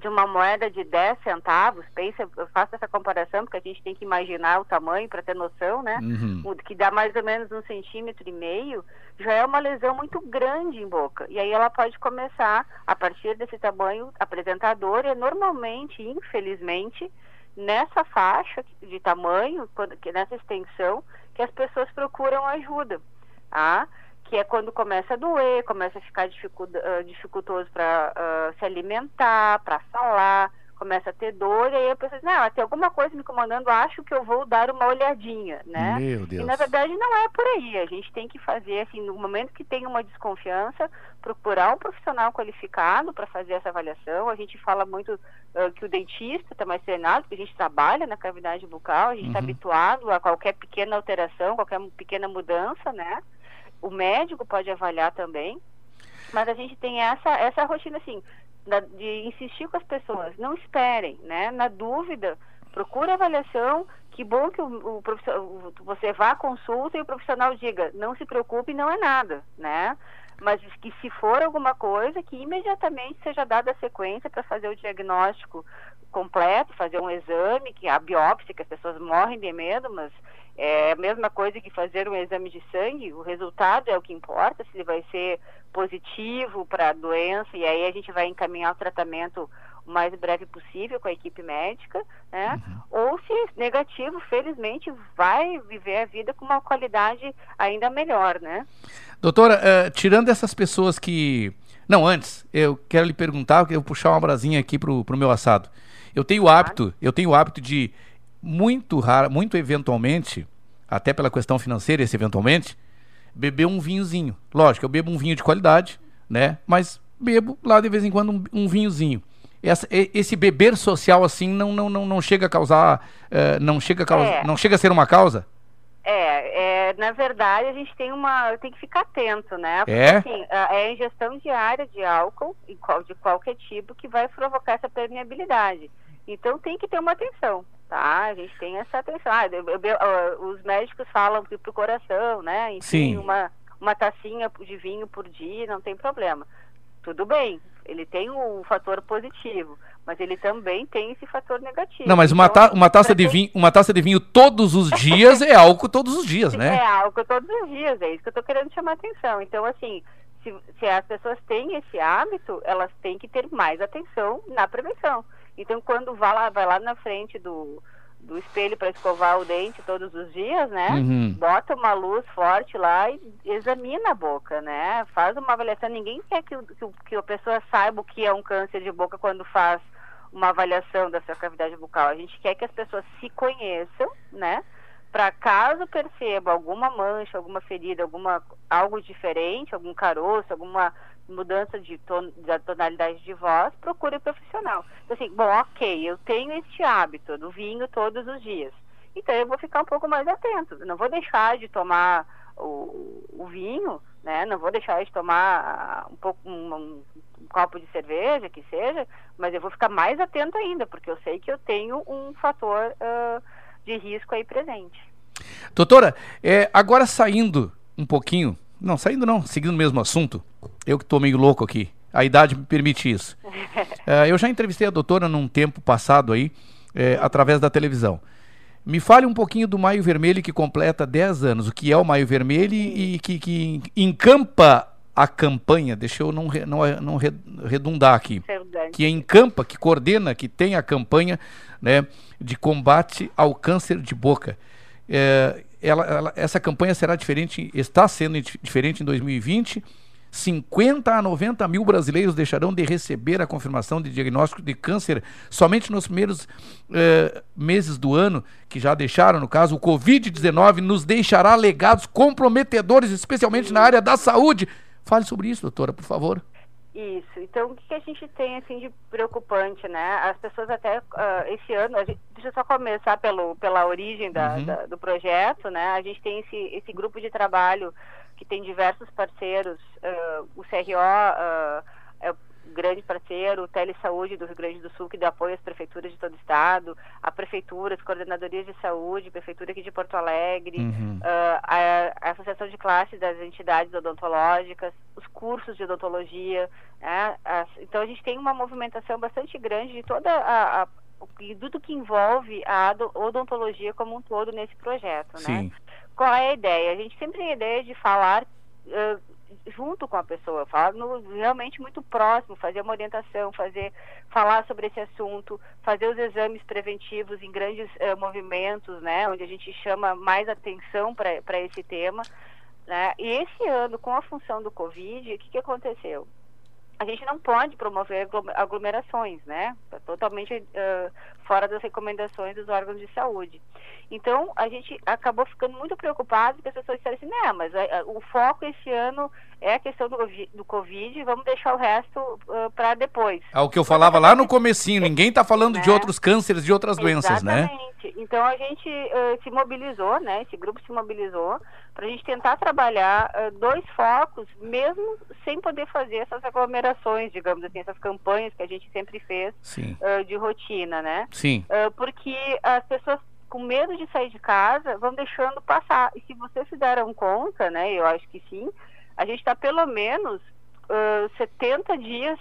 de uma moeda de dez centavos, pensa, eu faço essa comparação porque a gente tem que imaginar o tamanho para ter noção, né? Uhum. O que dá mais ou menos um centímetro e meio, já é uma lesão muito grande em boca. E aí ela pode começar, a partir desse tamanho, apresentar dor, e normalmente, infelizmente, nessa faixa de tamanho, quando, que nessa extensão, que as pessoas procuram ajuda, tá? Que é quando começa a doer, começa a ficar dificultoso para uh, se alimentar, para falar, começa a ter dor, e aí a pessoa diz, não, tem alguma coisa me incomodando, acho que eu vou dar uma olhadinha, né? Meu Deus. E na verdade não é por aí, a gente tem que fazer, assim, no momento que tem uma desconfiança, procurar um profissional qualificado para fazer essa avaliação. A gente fala muito uh, que o dentista está mais treinado, porque a gente trabalha na cavidade bucal, a gente está uhum. habituado a qualquer pequena alteração, qualquer pequena mudança, né? O médico pode avaliar também, mas a gente tem essa, essa rotina assim, da, de insistir com as pessoas. Não esperem, né? Na dúvida, procure avaliação. Que bom que o, o profissional, você vá à consulta e o profissional diga, não se preocupe, não é nada, né? Mas que se for alguma coisa, que imediatamente seja dada a sequência para fazer o diagnóstico completo, fazer um exame, que a biópsia, que as pessoas morrem de medo, mas é a mesma coisa que fazer um exame de sangue, o resultado é o que importa, se ele vai ser positivo para a doença, e aí a gente vai encaminhar o tratamento o mais breve possível com a equipe médica, né? Uhum. Ou se negativo, felizmente, vai viver a vida com uma qualidade ainda melhor, né? Doutora, uh, tirando essas pessoas que... Não, antes, eu quero lhe perguntar, eu vou puxar uma brasinha aqui pro, pro meu assado. Eu tenho o hábito, eu tenho o hábito de, muito raro, muito eventualmente, até pela questão financeira, esse eventualmente, beber um vinhozinho. Lógico, eu bebo um vinho de qualidade, né? Mas bebo lá de vez em quando um, um vinhozinho. Essa, esse beber social assim não, não, não, não chega a causar, uh, não, chega a causa, é. não chega a ser uma causa? É, é, na verdade a gente tem uma, tem que ficar atento, né? Porque é? assim, a, é a ingestão diária de álcool, de qualquer tipo, que vai provocar essa permeabilidade. Então tem que ter uma atenção, tá? A gente tem essa atenção. Ah, eu, eu, eu, os médicos falam que pro coração, né? Enfim, Sim. Uma, uma tacinha de vinho por dia, não tem problema. Tudo bem, ele tem o um fator positivo, mas ele também tem esse fator negativo. Não, mas uma, ta uma, taça, de vinho, uma taça de vinho todos os dias é álcool todos os dias, né? É álcool todos os dias, é isso que eu estou querendo chamar a atenção. Então, assim, se, se as pessoas têm esse hábito, elas têm que ter mais atenção na prevenção. Então, quando vai lá, vai lá na frente do... do espelho para escovar o dente todos os dias, né? Uhum. Bota uma luz forte lá e examina a boca, né? Faz uma avaliação. Ninguém quer que, que, que a pessoa saiba o que é um câncer de boca quando faz uma avaliação da sua cavidade bucal. A gente quer que as pessoas se conheçam, né? Para caso perceba alguma mancha, alguma ferida, alguma, algo diferente, algum caroço, alguma mudança de ton, da tonalidade de voz, procure um profissional. Então, assim, bom, ok, eu tenho este hábito do vinho todos os dias, então eu vou ficar um pouco mais atento. Eu não vou deixar de tomar o, o vinho, né? Não vou deixar de tomar um, pouco, um, um, um copo de cerveja, que seja, mas eu vou ficar mais atento ainda, porque eu sei que eu tenho um fator... Uh, de risco aí presente. Doutora, é, agora saindo um pouquinho, não, saindo não, seguindo o mesmo assunto, eu que estou meio louco aqui, a idade me permite isso. é, eu já entrevistei a doutora num tempo passado aí, é, através da televisão. Me fale um pouquinho do Maio Vermelho, que completa dez anos, o que é o Maio Vermelho e que, que encampa a campanha, deixa eu não, re, não, não redundar aqui, Verdade. que encampa, que coordena, que tem a campanha, né, de combate ao câncer de boca. É, ela, ela, essa campanha será diferente, está sendo diferente em dois mil e vinte. cinquenta a noventa mil brasileiros deixarão de receber a confirmação de diagnóstico de câncer somente nos primeiros eh, meses do ano, que já deixaram, no caso, o covid dezenove nos deixará legados comprometedores, especialmente na área da saúde. Fale sobre isso, doutora, por favor. Isso. Então, o que a gente tem, assim, de preocupante, né? As pessoas até, uh, esse ano, a gente, deixa eu só começar pelo, pela origem da, uhum. da, do projeto, né? A gente tem esse, esse grupo de trabalho que tem diversos parceiros, uh, o C R O uh, é o grande parceiro, o Telesaúde do Rio Grande do Sul, que dá apoio às prefeituras de todo o estado, a prefeitura, as coordenadorias de saúde, a prefeitura aqui de Porto Alegre, uhum. uh, a, a associação de classe das entidades odontológicas, os cursos de odontologia, né? As, então a gente tem uma movimentação bastante grande de toda a, a tudo que envolve a odontologia como um todo nesse projeto, Sim. né? Qual é a ideia? A gente sempre tem a ideia de falar uh, junto com a pessoa, falar no, realmente muito próximo, fazer uma orientação, fazer, falar sobre esse assunto, fazer os exames preventivos em grandes uh, movimentos, né, onde a gente chama mais atenção para esse tema, né? E esse ano, com a função do Covid, o que, que aconteceu? A gente não pode promover aglomerações, né? Totalmente uh, fora das recomendações dos órgãos de saúde. Então, a gente acabou ficando muito preocupado porque as pessoas disseram assim, né, mas uh, o foco esse ano é a questão do, do Covid, vamos deixar o resto uh, para depois. É o que eu falava lá no comecinho, ninguém está falando é, de outros cânceres, de outras doenças, né? Exatamente. Exatamente. Então a gente uh, se mobilizou, né? Esse grupo se mobilizou para a gente tentar trabalhar uh, dois focos, mesmo sem poder fazer essas aglomerações, digamos assim, essas campanhas que a gente sempre fez uh, de rotina, né? Sim. Uh, porque as pessoas com medo de sair de casa vão deixando passar. E se vocês se deram conta, né? Eu acho que sim. A gente está pelo menos uh, setenta dias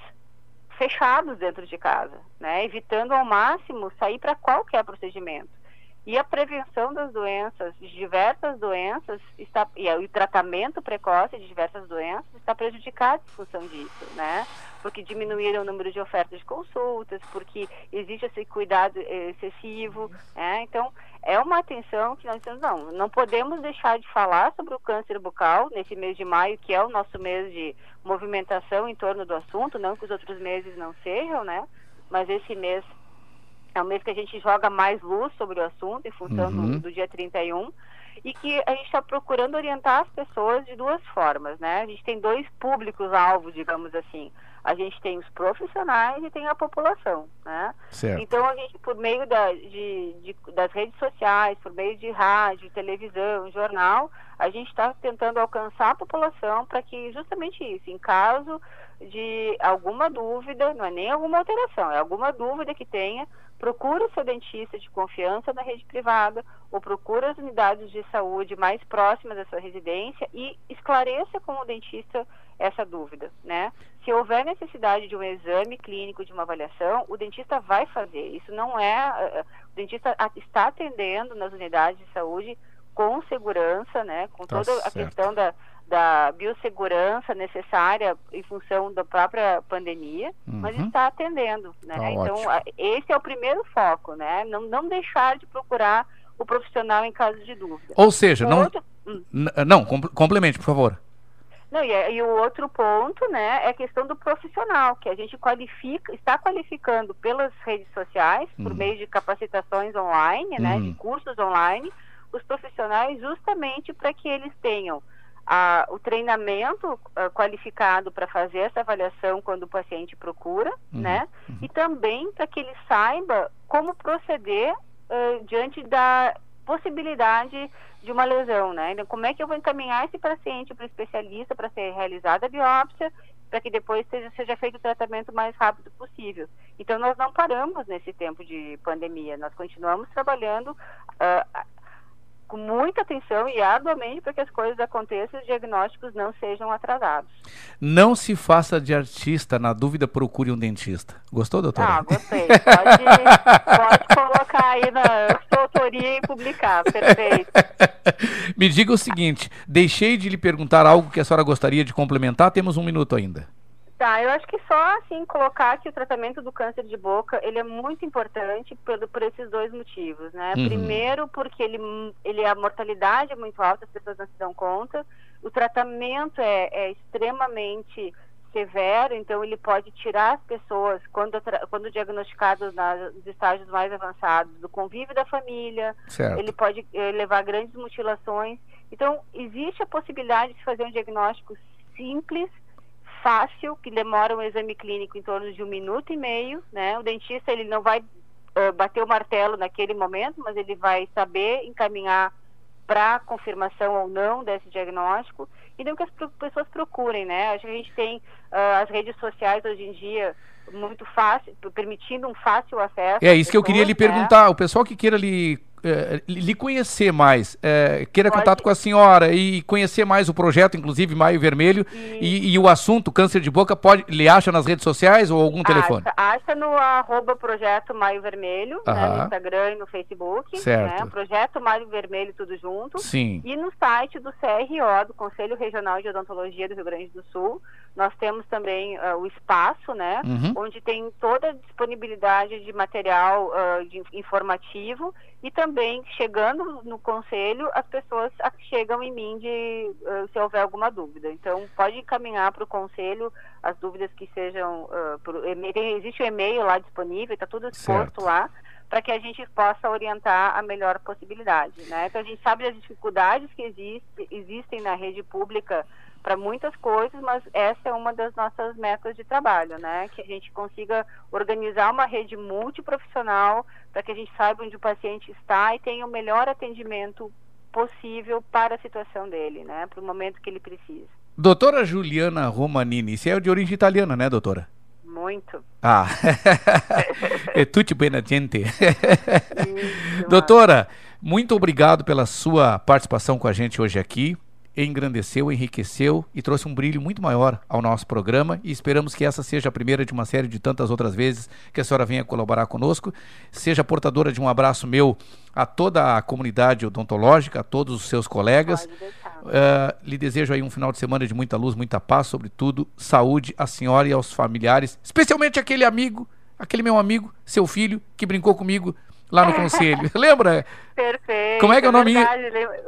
fechados dentro de casa, né? Evitando ao máximo sair para qualquer procedimento. E a prevenção das doenças, de diversas doenças, está, e o tratamento precoce de diversas doenças está prejudicado em função disso, né? Porque diminuíram o número de ofertas de consultas, porque existe esse cuidado excessivo, né? Então, é uma atenção que nós temos, não, não podemos deixar de falar sobre o câncer bucal nesse mês de maio, que é o nosso mês de movimentação em torno do assunto, não que os outros meses não sejam, né? Mas esse mês é o mês que a gente joga mais luz sobre o assunto, em função uhum. do, do dia trinta e um, e que a gente está procurando orientar as pessoas de duas formas, né? A gente tem dois públicos-alvo, digamos assim. A gente tem os profissionais e tem a população, né? Certo. Então, a gente, por meio da, de, de, das redes sociais, por meio de rádio, televisão, jornal, a gente está tentando alcançar a população para que, justamente isso, em caso de alguma dúvida, não é nem alguma alteração, é alguma dúvida que tenha, procura o seu dentista de confiança na rede privada ou procura as unidades de saúde mais próximas da sua residência e esclareça com o dentista essa dúvida, né? Se houver necessidade de um exame clínico, de uma avaliação, o dentista vai fazer. Isso não é... O dentista está atendendo nas unidades de saúde com segurança, né? Com toda tá a certo. Questão da, da biossegurança necessária em função da própria pandemia, uhum. mas está atendendo, né? Tá então, ótimo. Esse é o primeiro foco, né? Não, não deixar de procurar o profissional em caso de dúvida. Ou seja, não... Outro... Não, complemente, por favor. Não, e, e o outro ponto, né, é a questão do profissional, que a gente qualifica, está qualificando pelas redes sociais, uhum. por meio de capacitações online, né, uhum. de cursos online, os profissionais justamente para que eles tenham a, o treinamento uh, qualificado para fazer essa avaliação quando o paciente procura, uhum. né, uhum. e também para que ele saiba como proceder uh, diante da possibilidade de uma lesão, né? Então, como é que eu vou encaminhar esse paciente para o especialista para ser realizada a biópsia, para que depois seja, seja feito o tratamento mais rápido possível. Então, nós não paramos nesse tempo de pandemia, nós continuamos trabalhando uh, com muita atenção e arduamente para que as coisas aconteçam e os diagnósticos não sejam atrasados. Não se faça de artista, na dúvida procure um dentista. Gostou, doutora? Ah, gostei. Pode, pode colocar aí na autoria e publicar, perfeito. Me diga o seguinte, deixei de lhe perguntar algo que a senhora gostaria de complementar, temos um minuto ainda. Tá, eu acho que só assim colocar que o tratamento do câncer de boca, ele é muito importante por, por esses dois motivos, né? Uhum. Primeiro, porque ele, ele, a mortalidade é muito alta, as pessoas não se dão conta, o tratamento é, é extremamente severo, então ele pode tirar as pessoas, quando, quando diagnosticados nos estágios mais avançados, do convívio da família, certo. Ele pode eh, levar a grandes mutilações. Então, existe a possibilidade de fazer um diagnóstico simples, fácil, que demora um exame clínico em torno de um minuto e meio, né? O dentista, ele não vai uh, bater o martelo naquele momento, mas ele vai saber encaminhar para confirmação ou não desse diagnóstico, e não que as pro- pessoas procurem, né? Acho que a gente tem uh, as redes sociais hoje em dia muito fácil, permitindo um fácil acesso. É isso pessoas, que eu queria lhe né? perguntar, o pessoal que queira lhe, eh, lhe conhecer mais, eh, queira Pode... contato com a senhora e conhecer mais o projeto, inclusive Maio Vermelho, e, e, e o assunto câncer de boca, pode, lhe acha nas redes sociais ou algum acha, telefone? Acha no arroba projeto Maio Vermelho, né, no Instagram e no Facebook, certo. Né, projeto Maio Vermelho tudo junto, sim. E no site do C R O, do Conselho Regional de Odontologia do Rio Grande do Sul, nós temos também uh, o espaço, né, uhum. onde tem toda a disponibilidade de material uh, de informativo e também, chegando no conselho, as pessoas chegam em mim de, uh, se houver alguma dúvida. Então, pode encaminhar para o conselho as dúvidas que sejam... Uh, por, tem, existe um e-mail lá disponível, está tudo exposto certo. Lá, para que a gente possa orientar a melhor possibilidade, né? Então, a gente sabe das dificuldades que existe, existem na rede pública para muitas coisas, mas essa é uma das nossas metas de trabalho, né? Que a gente consiga organizar uma rede multiprofissional para que a gente saiba onde o paciente está e tenha o melhor atendimento possível para a situação dele, né? Para o momento que ele precisa. Doutora Juliana Romanini, você é de origem italiana, né, doutora? Muito. Ah, é tudo bem, gente. Isso, doutora, muito obrigado pela sua participação com a gente hoje aqui. Engrandeceu, enriqueceu e trouxe um brilho muito maior ao nosso programa e esperamos que essa seja a primeira de uma série de tantas outras vezes que a senhora venha colaborar conosco. Seja portadora de um abraço meu a toda a comunidade odontológica, a todos os seus colegas. Uh, lhe desejo aí um final de semana de muita luz, muita paz, sobretudo saúde à senhora e aos familiares, especialmente aquele amigo, aquele meu amigo, seu filho, que brincou comigo lá no conselho, lembra? Perfeito. Como é que é o nome?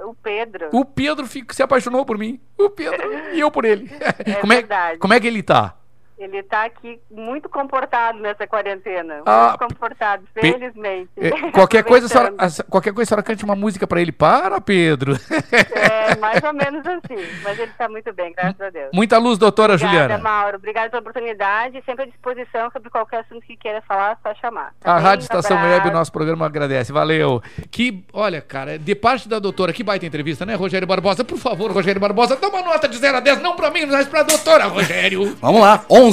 O Pedro. O Pedro se apaixonou por mim. O Pedro e eu por ele. É como é, verdade. Como é que ele tá? Ele tá aqui muito comportado nessa quarentena. Ah, muito comportado, felizmente. É, qualquer coisa, a senhora, a, qualquer coisa a senhora cante uma música pra ele. Para, Pedro. É, mais ou menos assim. Mas ele tá muito bem, graças a Deus. Muita luz, doutora. Obrigada, Juliana. Obrigada, Mauro. Obrigada pela oportunidade. Sempre à disposição sobre qualquer assunto que queira falar, só chamar. Tá a bem? Rádio Estação Web, o nosso programa agradece. Valeu. Que, olha, cara, de parte da doutora, que baita entrevista, né, Rogério Barbosa? Por favor, Rogério Barbosa, dá uma nota de zero a dez, não pra mim, mas pra doutora, Rogério. Vamos lá. onze.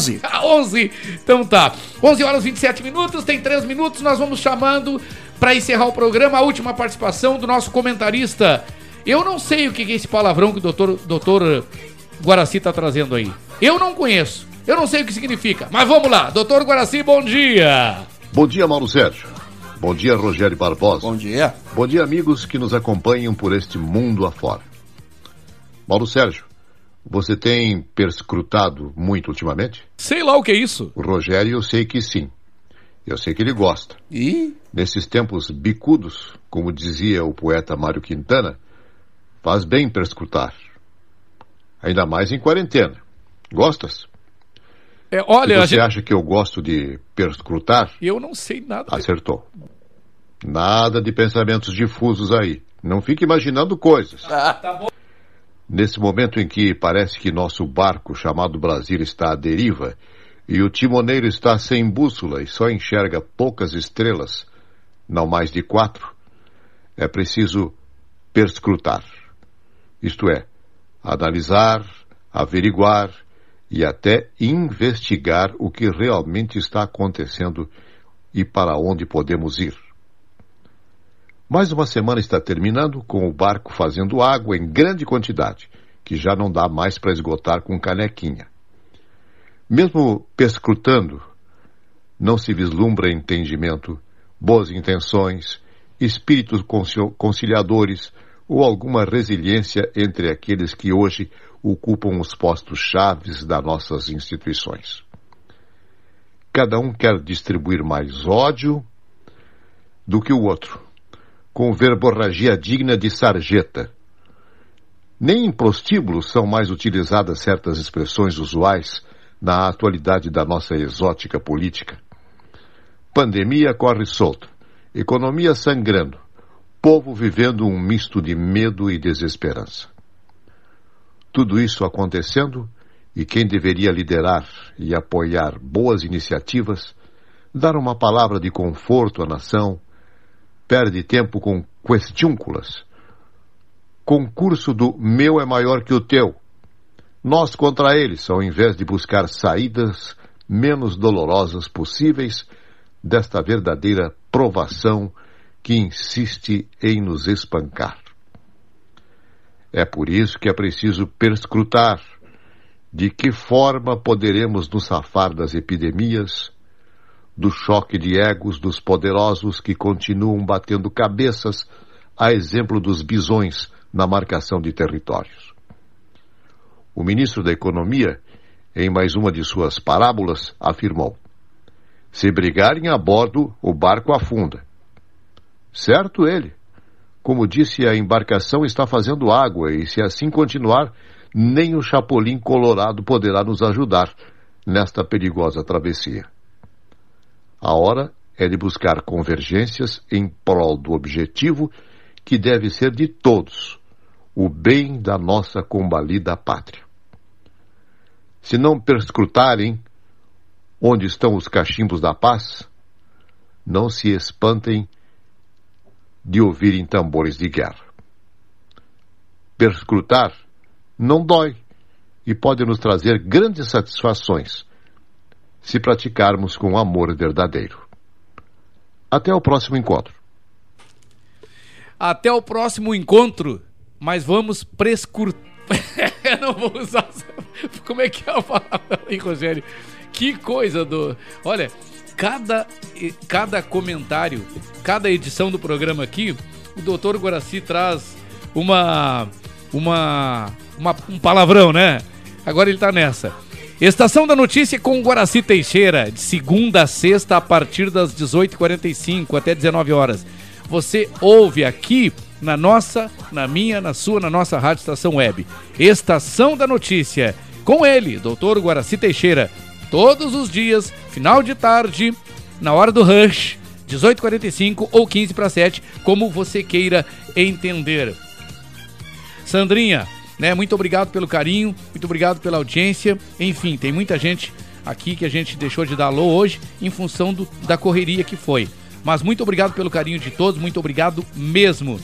onze. Então tá. onze horas e vinte e sete minutos, tem três minutos, nós vamos chamando para encerrar o programa a última participação do nosso comentarista. Eu não sei o que é esse palavrão que o doutor, doutor Guaraci tá trazendo aí. Eu não conheço. Eu não sei o que significa. Mas vamos lá. Doutor Guaraci, bom dia. Bom dia, Mauro Sérgio. Bom dia, Rogério Barbosa. Bom dia. Bom dia, amigos que nos acompanham por este mundo afora. Mauro Sérgio, você tem perscrutado muito ultimamente? Sei lá o que é isso. O Rogério, eu sei que sim. Eu sei que ele gosta. E? Nesses tempos bicudos, como dizia o poeta Mário Quintana, faz bem perscrutar. Ainda mais em quarentena. Gostas? É, olha, você acha que eu gosto de perscrutar? Eu não sei nada. Acertou. Nada de pensamentos difusos aí. Não fique imaginando coisas. Ah, tá bom. Nesse momento em que parece que nosso barco chamado Brasil está à deriva e o timoneiro está sem bússola e só enxerga poucas estrelas, não mais de quatro, é preciso perscrutar. Isto é, analisar, averiguar e até investigar o que realmente está acontecendo e para onde podemos ir. Mais uma semana está terminando, com o barco fazendo água em grande quantidade, que já não dá mais para esgotar com canequinha. Mesmo perscrutando, não se vislumbra entendimento, boas intenções, espíritos conciliadores ou alguma resiliência entre aqueles que hoje ocupam os postos chaves das nossas instituições. Cada um quer distribuir mais ódio do que o outro, com verborragia digna de sarjeta. Nem em prostíbulos são mais utilizadas certas expressões usuais na atualidade da nossa exótica política. Pandemia corre solta, economia sangrando, povo vivendo um misto de medo e desesperança. Tudo isso acontecendo, e quem deveria liderar e apoiar boas iniciativas, dar uma palavra de conforto à nação, perde tempo com questiúnculas. Concurso do meu é maior que o teu. Nós contra eles, ao invés de buscar saídas menos dolorosas possíveis desta verdadeira provação que insiste em nos espancar. É por isso que é preciso perscrutar de que forma poderemos nos safar das epidemias, do choque de egos dos poderosos que continuam batendo cabeças, a exemplo dos bisões na marcação de territórios. O ministro da Economia, em mais uma de suas parábolas, afirmou: se brigarem a bordo, o barco afunda. Certo ele. Como disse, a embarcação está fazendo água e, se assim continuar, nem o Chapolin Colorado poderá nos ajudar nesta perigosa travessia. A hora é de buscar convergências em prol do objetivo que deve ser de todos, o bem da nossa combalida pátria. se não perscrutarem onde estão os cachimbos da paz, não se espantem de ouvirem tambores de guerra. Perscrutar não dói e pode nos trazer grandes satisfações se praticarmos com amor verdadeiro. Até o próximo encontro. Até o próximo encontro, mas vamos prescrutar. Eu não vou usar. Como é que é a palavra aí, Rogério? Que coisa do... Olha, cada, cada comentário, cada edição do programa aqui, o doutor Guaraci traz uma, uma, uma, um palavrão, né? Agora ele tá nessa. Estação da Notícia com Guaraci Teixeira, de segunda a sexta, a partir das dezoito e quarenta e cinco até dezenove horas. Você ouve aqui na nossa, na minha, na sua, na nossa Rádio Estação Web. Estação da Notícia, com ele, doutor Guaraci Teixeira, todos os dias, final de tarde, na hora do rush, dezoito e quarenta e cinco ou quinze para as sete, como você queira entender. Sandrinha, né, muito obrigado pelo carinho, muito obrigado pela audiência. Enfim, tem muita gente aqui que a gente deixou de dar alô hoje em função do, da correria que foi. Mas muito obrigado pelo carinho de todos, muito obrigado mesmo.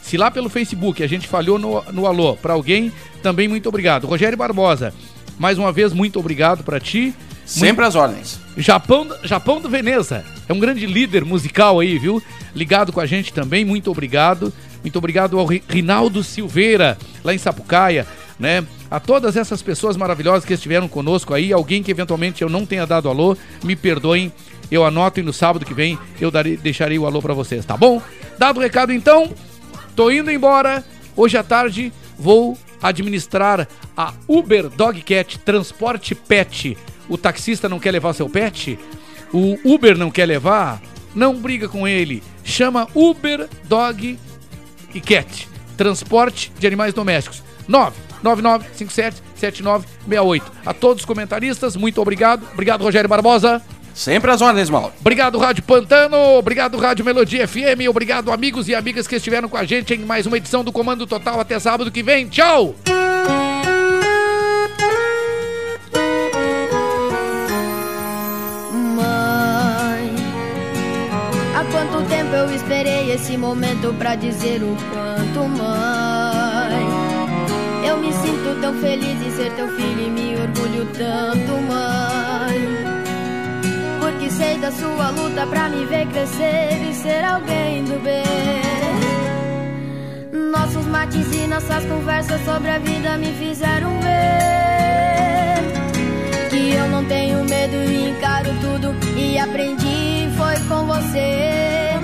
Se lá pelo Facebook a gente falhou no, no alô para alguém, também muito obrigado. Rogério Barbosa, mais uma vez, muito obrigado para ti. Sempre muito... às ordens. Japão, Japão do Veneza, é um grande líder musical aí, viu? Ligado com a gente também, muito obrigado. Muito obrigado ao Rinaldo Silveira, lá em Sapucaia, né? A todas essas pessoas maravilhosas que estiveram conosco aí, alguém que eventualmente eu não tenha dado alô, me perdoem. Eu anoto e no sábado que vem eu darei, deixarei o alô pra vocês, tá bom? Dado o recado então, tô indo embora. Hoje à tarde vou administrar a Uber Dog Cat Transporte Pet. O taxista não quer levar seu pet? O Uber não quer levar? Não briga com ele. Chama Uber Dog e Cat Transporte de Animais Domésticos. nove nove nove cinco sete sete nove seis oito. A todos os comentaristas, muito obrigado. Obrigado, Rogério Barbosa. Sempre às ordens, Mauro. Obrigado, Rádio Pantano. Obrigado, Rádio Melodia F M. Obrigado, amigos e amigas que estiveram com a gente em mais uma edição do Comando Total. Até sábado que vem. Tchau! Mãe, há quanto tempo eu esperei esse momento pra dizer o quanto, mãe, eu me sinto tão feliz em ser teu filho e me orgulho tanto, mãe. Porque sei da sua luta pra me ver crescer e ser alguém do bem. Nossos mates e nossas conversas sobre a vida me fizeram ver que eu não tenho medo e encaro tudo, e aprendi foi com você.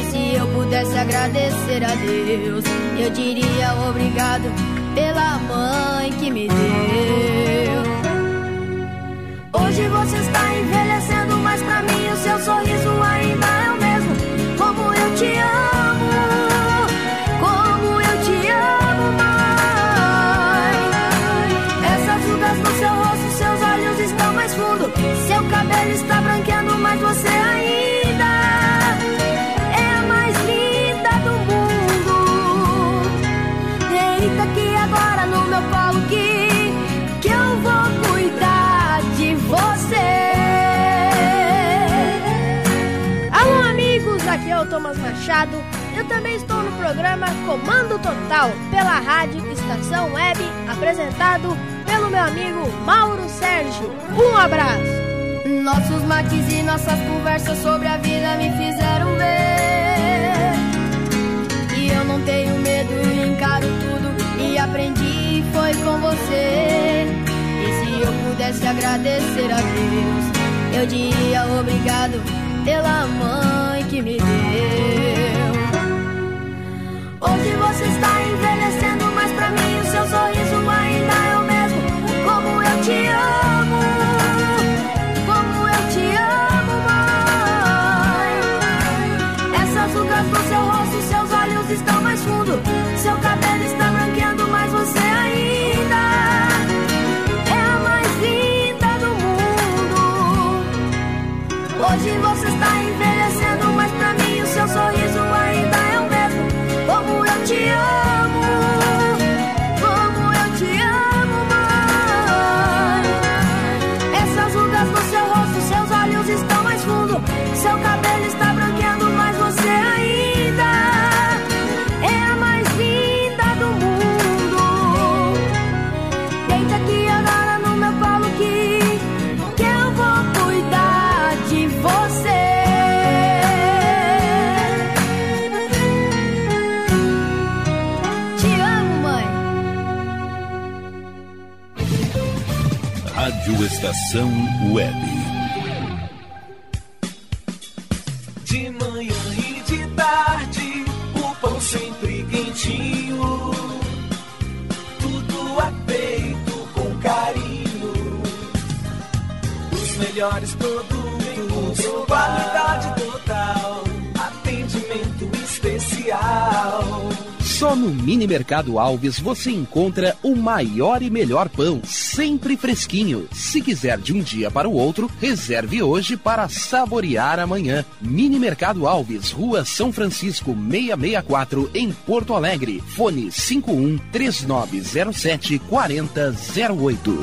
E se eu pudesse agradecer a Deus, eu diria obrigado pela mãe que me deu. Hoje você está envelhecendo, mas pra mim o seu sorriso ainda é o mesmo. Como eu te amo, como eu te amo, mãe. Essas rugas no seu rosto, seus olhos estão mais fundos, seu cabelo está branqueando, mas você ainda é a mais linda do mundo. Deita que agora no meu colo que, que eu vou cuidar de você. Alô, amigos, aqui é o Thomas Machado. Eu também estou no programa Comando Total, pela Rádio Estação Web, apresentado pelo meu amigo Mauro Sérgio. Um abraço. Nossos mates e nossas conversas sobre a vida me fizeram ver e eu não tenho medo e encaro tudo, e aprendi foi com você. Se eu pudesse agradecer a Deus, eu diria obrigado pela mãe que me deu. Hoje você está envelhecendo, mas pra mim o seu sorriso ainda é o mesmo. Como eu te amo, como eu te amo, mãe. Essas rugas no seu rosto, seus olhos estão mais fundos, seu cabelo está branqueando, mas você ainda... Hoje você está envelhecendo, mas pra mim o seu sorriso ainda é o mesmo. Como eu te amo, Rádio Estação Web. De manhã e de tarde, o pão sempre quentinho. Tudo é feito com carinho. Os melhores produtos, qualidade total, atendimento especial. Só no Mini Mercado Alves você encontra o maior e melhor pão, sempre fresquinho. Se quiser de um dia para o outro, reserve hoje para saborear amanhã. Mini Mercado Alves, Rua São Francisco seiscentos e sessenta e quatro, em Porto Alegre. Fone cinco um, três nove zero sete, quatro zero zero oito.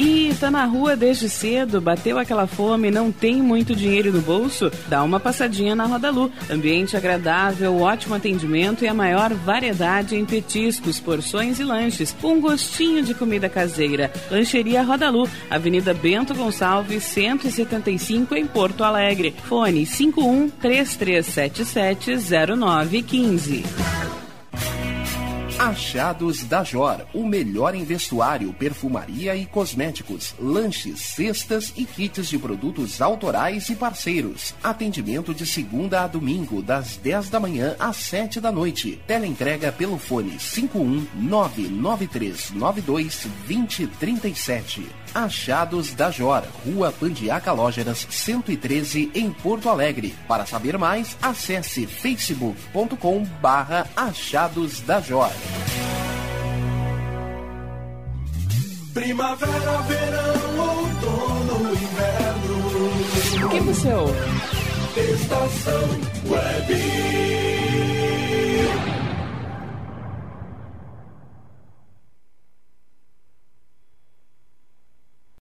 Ih, tá na rua desde cedo, bateu aquela fome e não tem muito dinheiro no bolso? Dá uma passadinha na Rodalu. Ambiente agradável, ótimo atendimento e a maior variedade em petiscos, porções e lanches. Um gostinho de comida caseira. Lancheria Rodalu, Avenida Bento Gonçalves, cento e setenta e cinco, em Porto Alegre. Fone cinco um, três três sete sete, zero nove um cinco. Achados da Jor, o melhor em vestuário, perfumaria e cosméticos, lanches, cestas e kits de produtos autorais e parceiros. Atendimento de segunda a domingo, das dez da manhã às sete da noite. Teleentrega pelo fone cinco um, nove nove três nove dois, dois zero três sete. Achados da Jor, Rua Pandiaca Lógeras, cento e treze, em Porto Alegre. Para saber mais, acesse facebook.com barra Achados da Jor. Primavera, verão, outono, inverno. O que você ouve? Estação Web.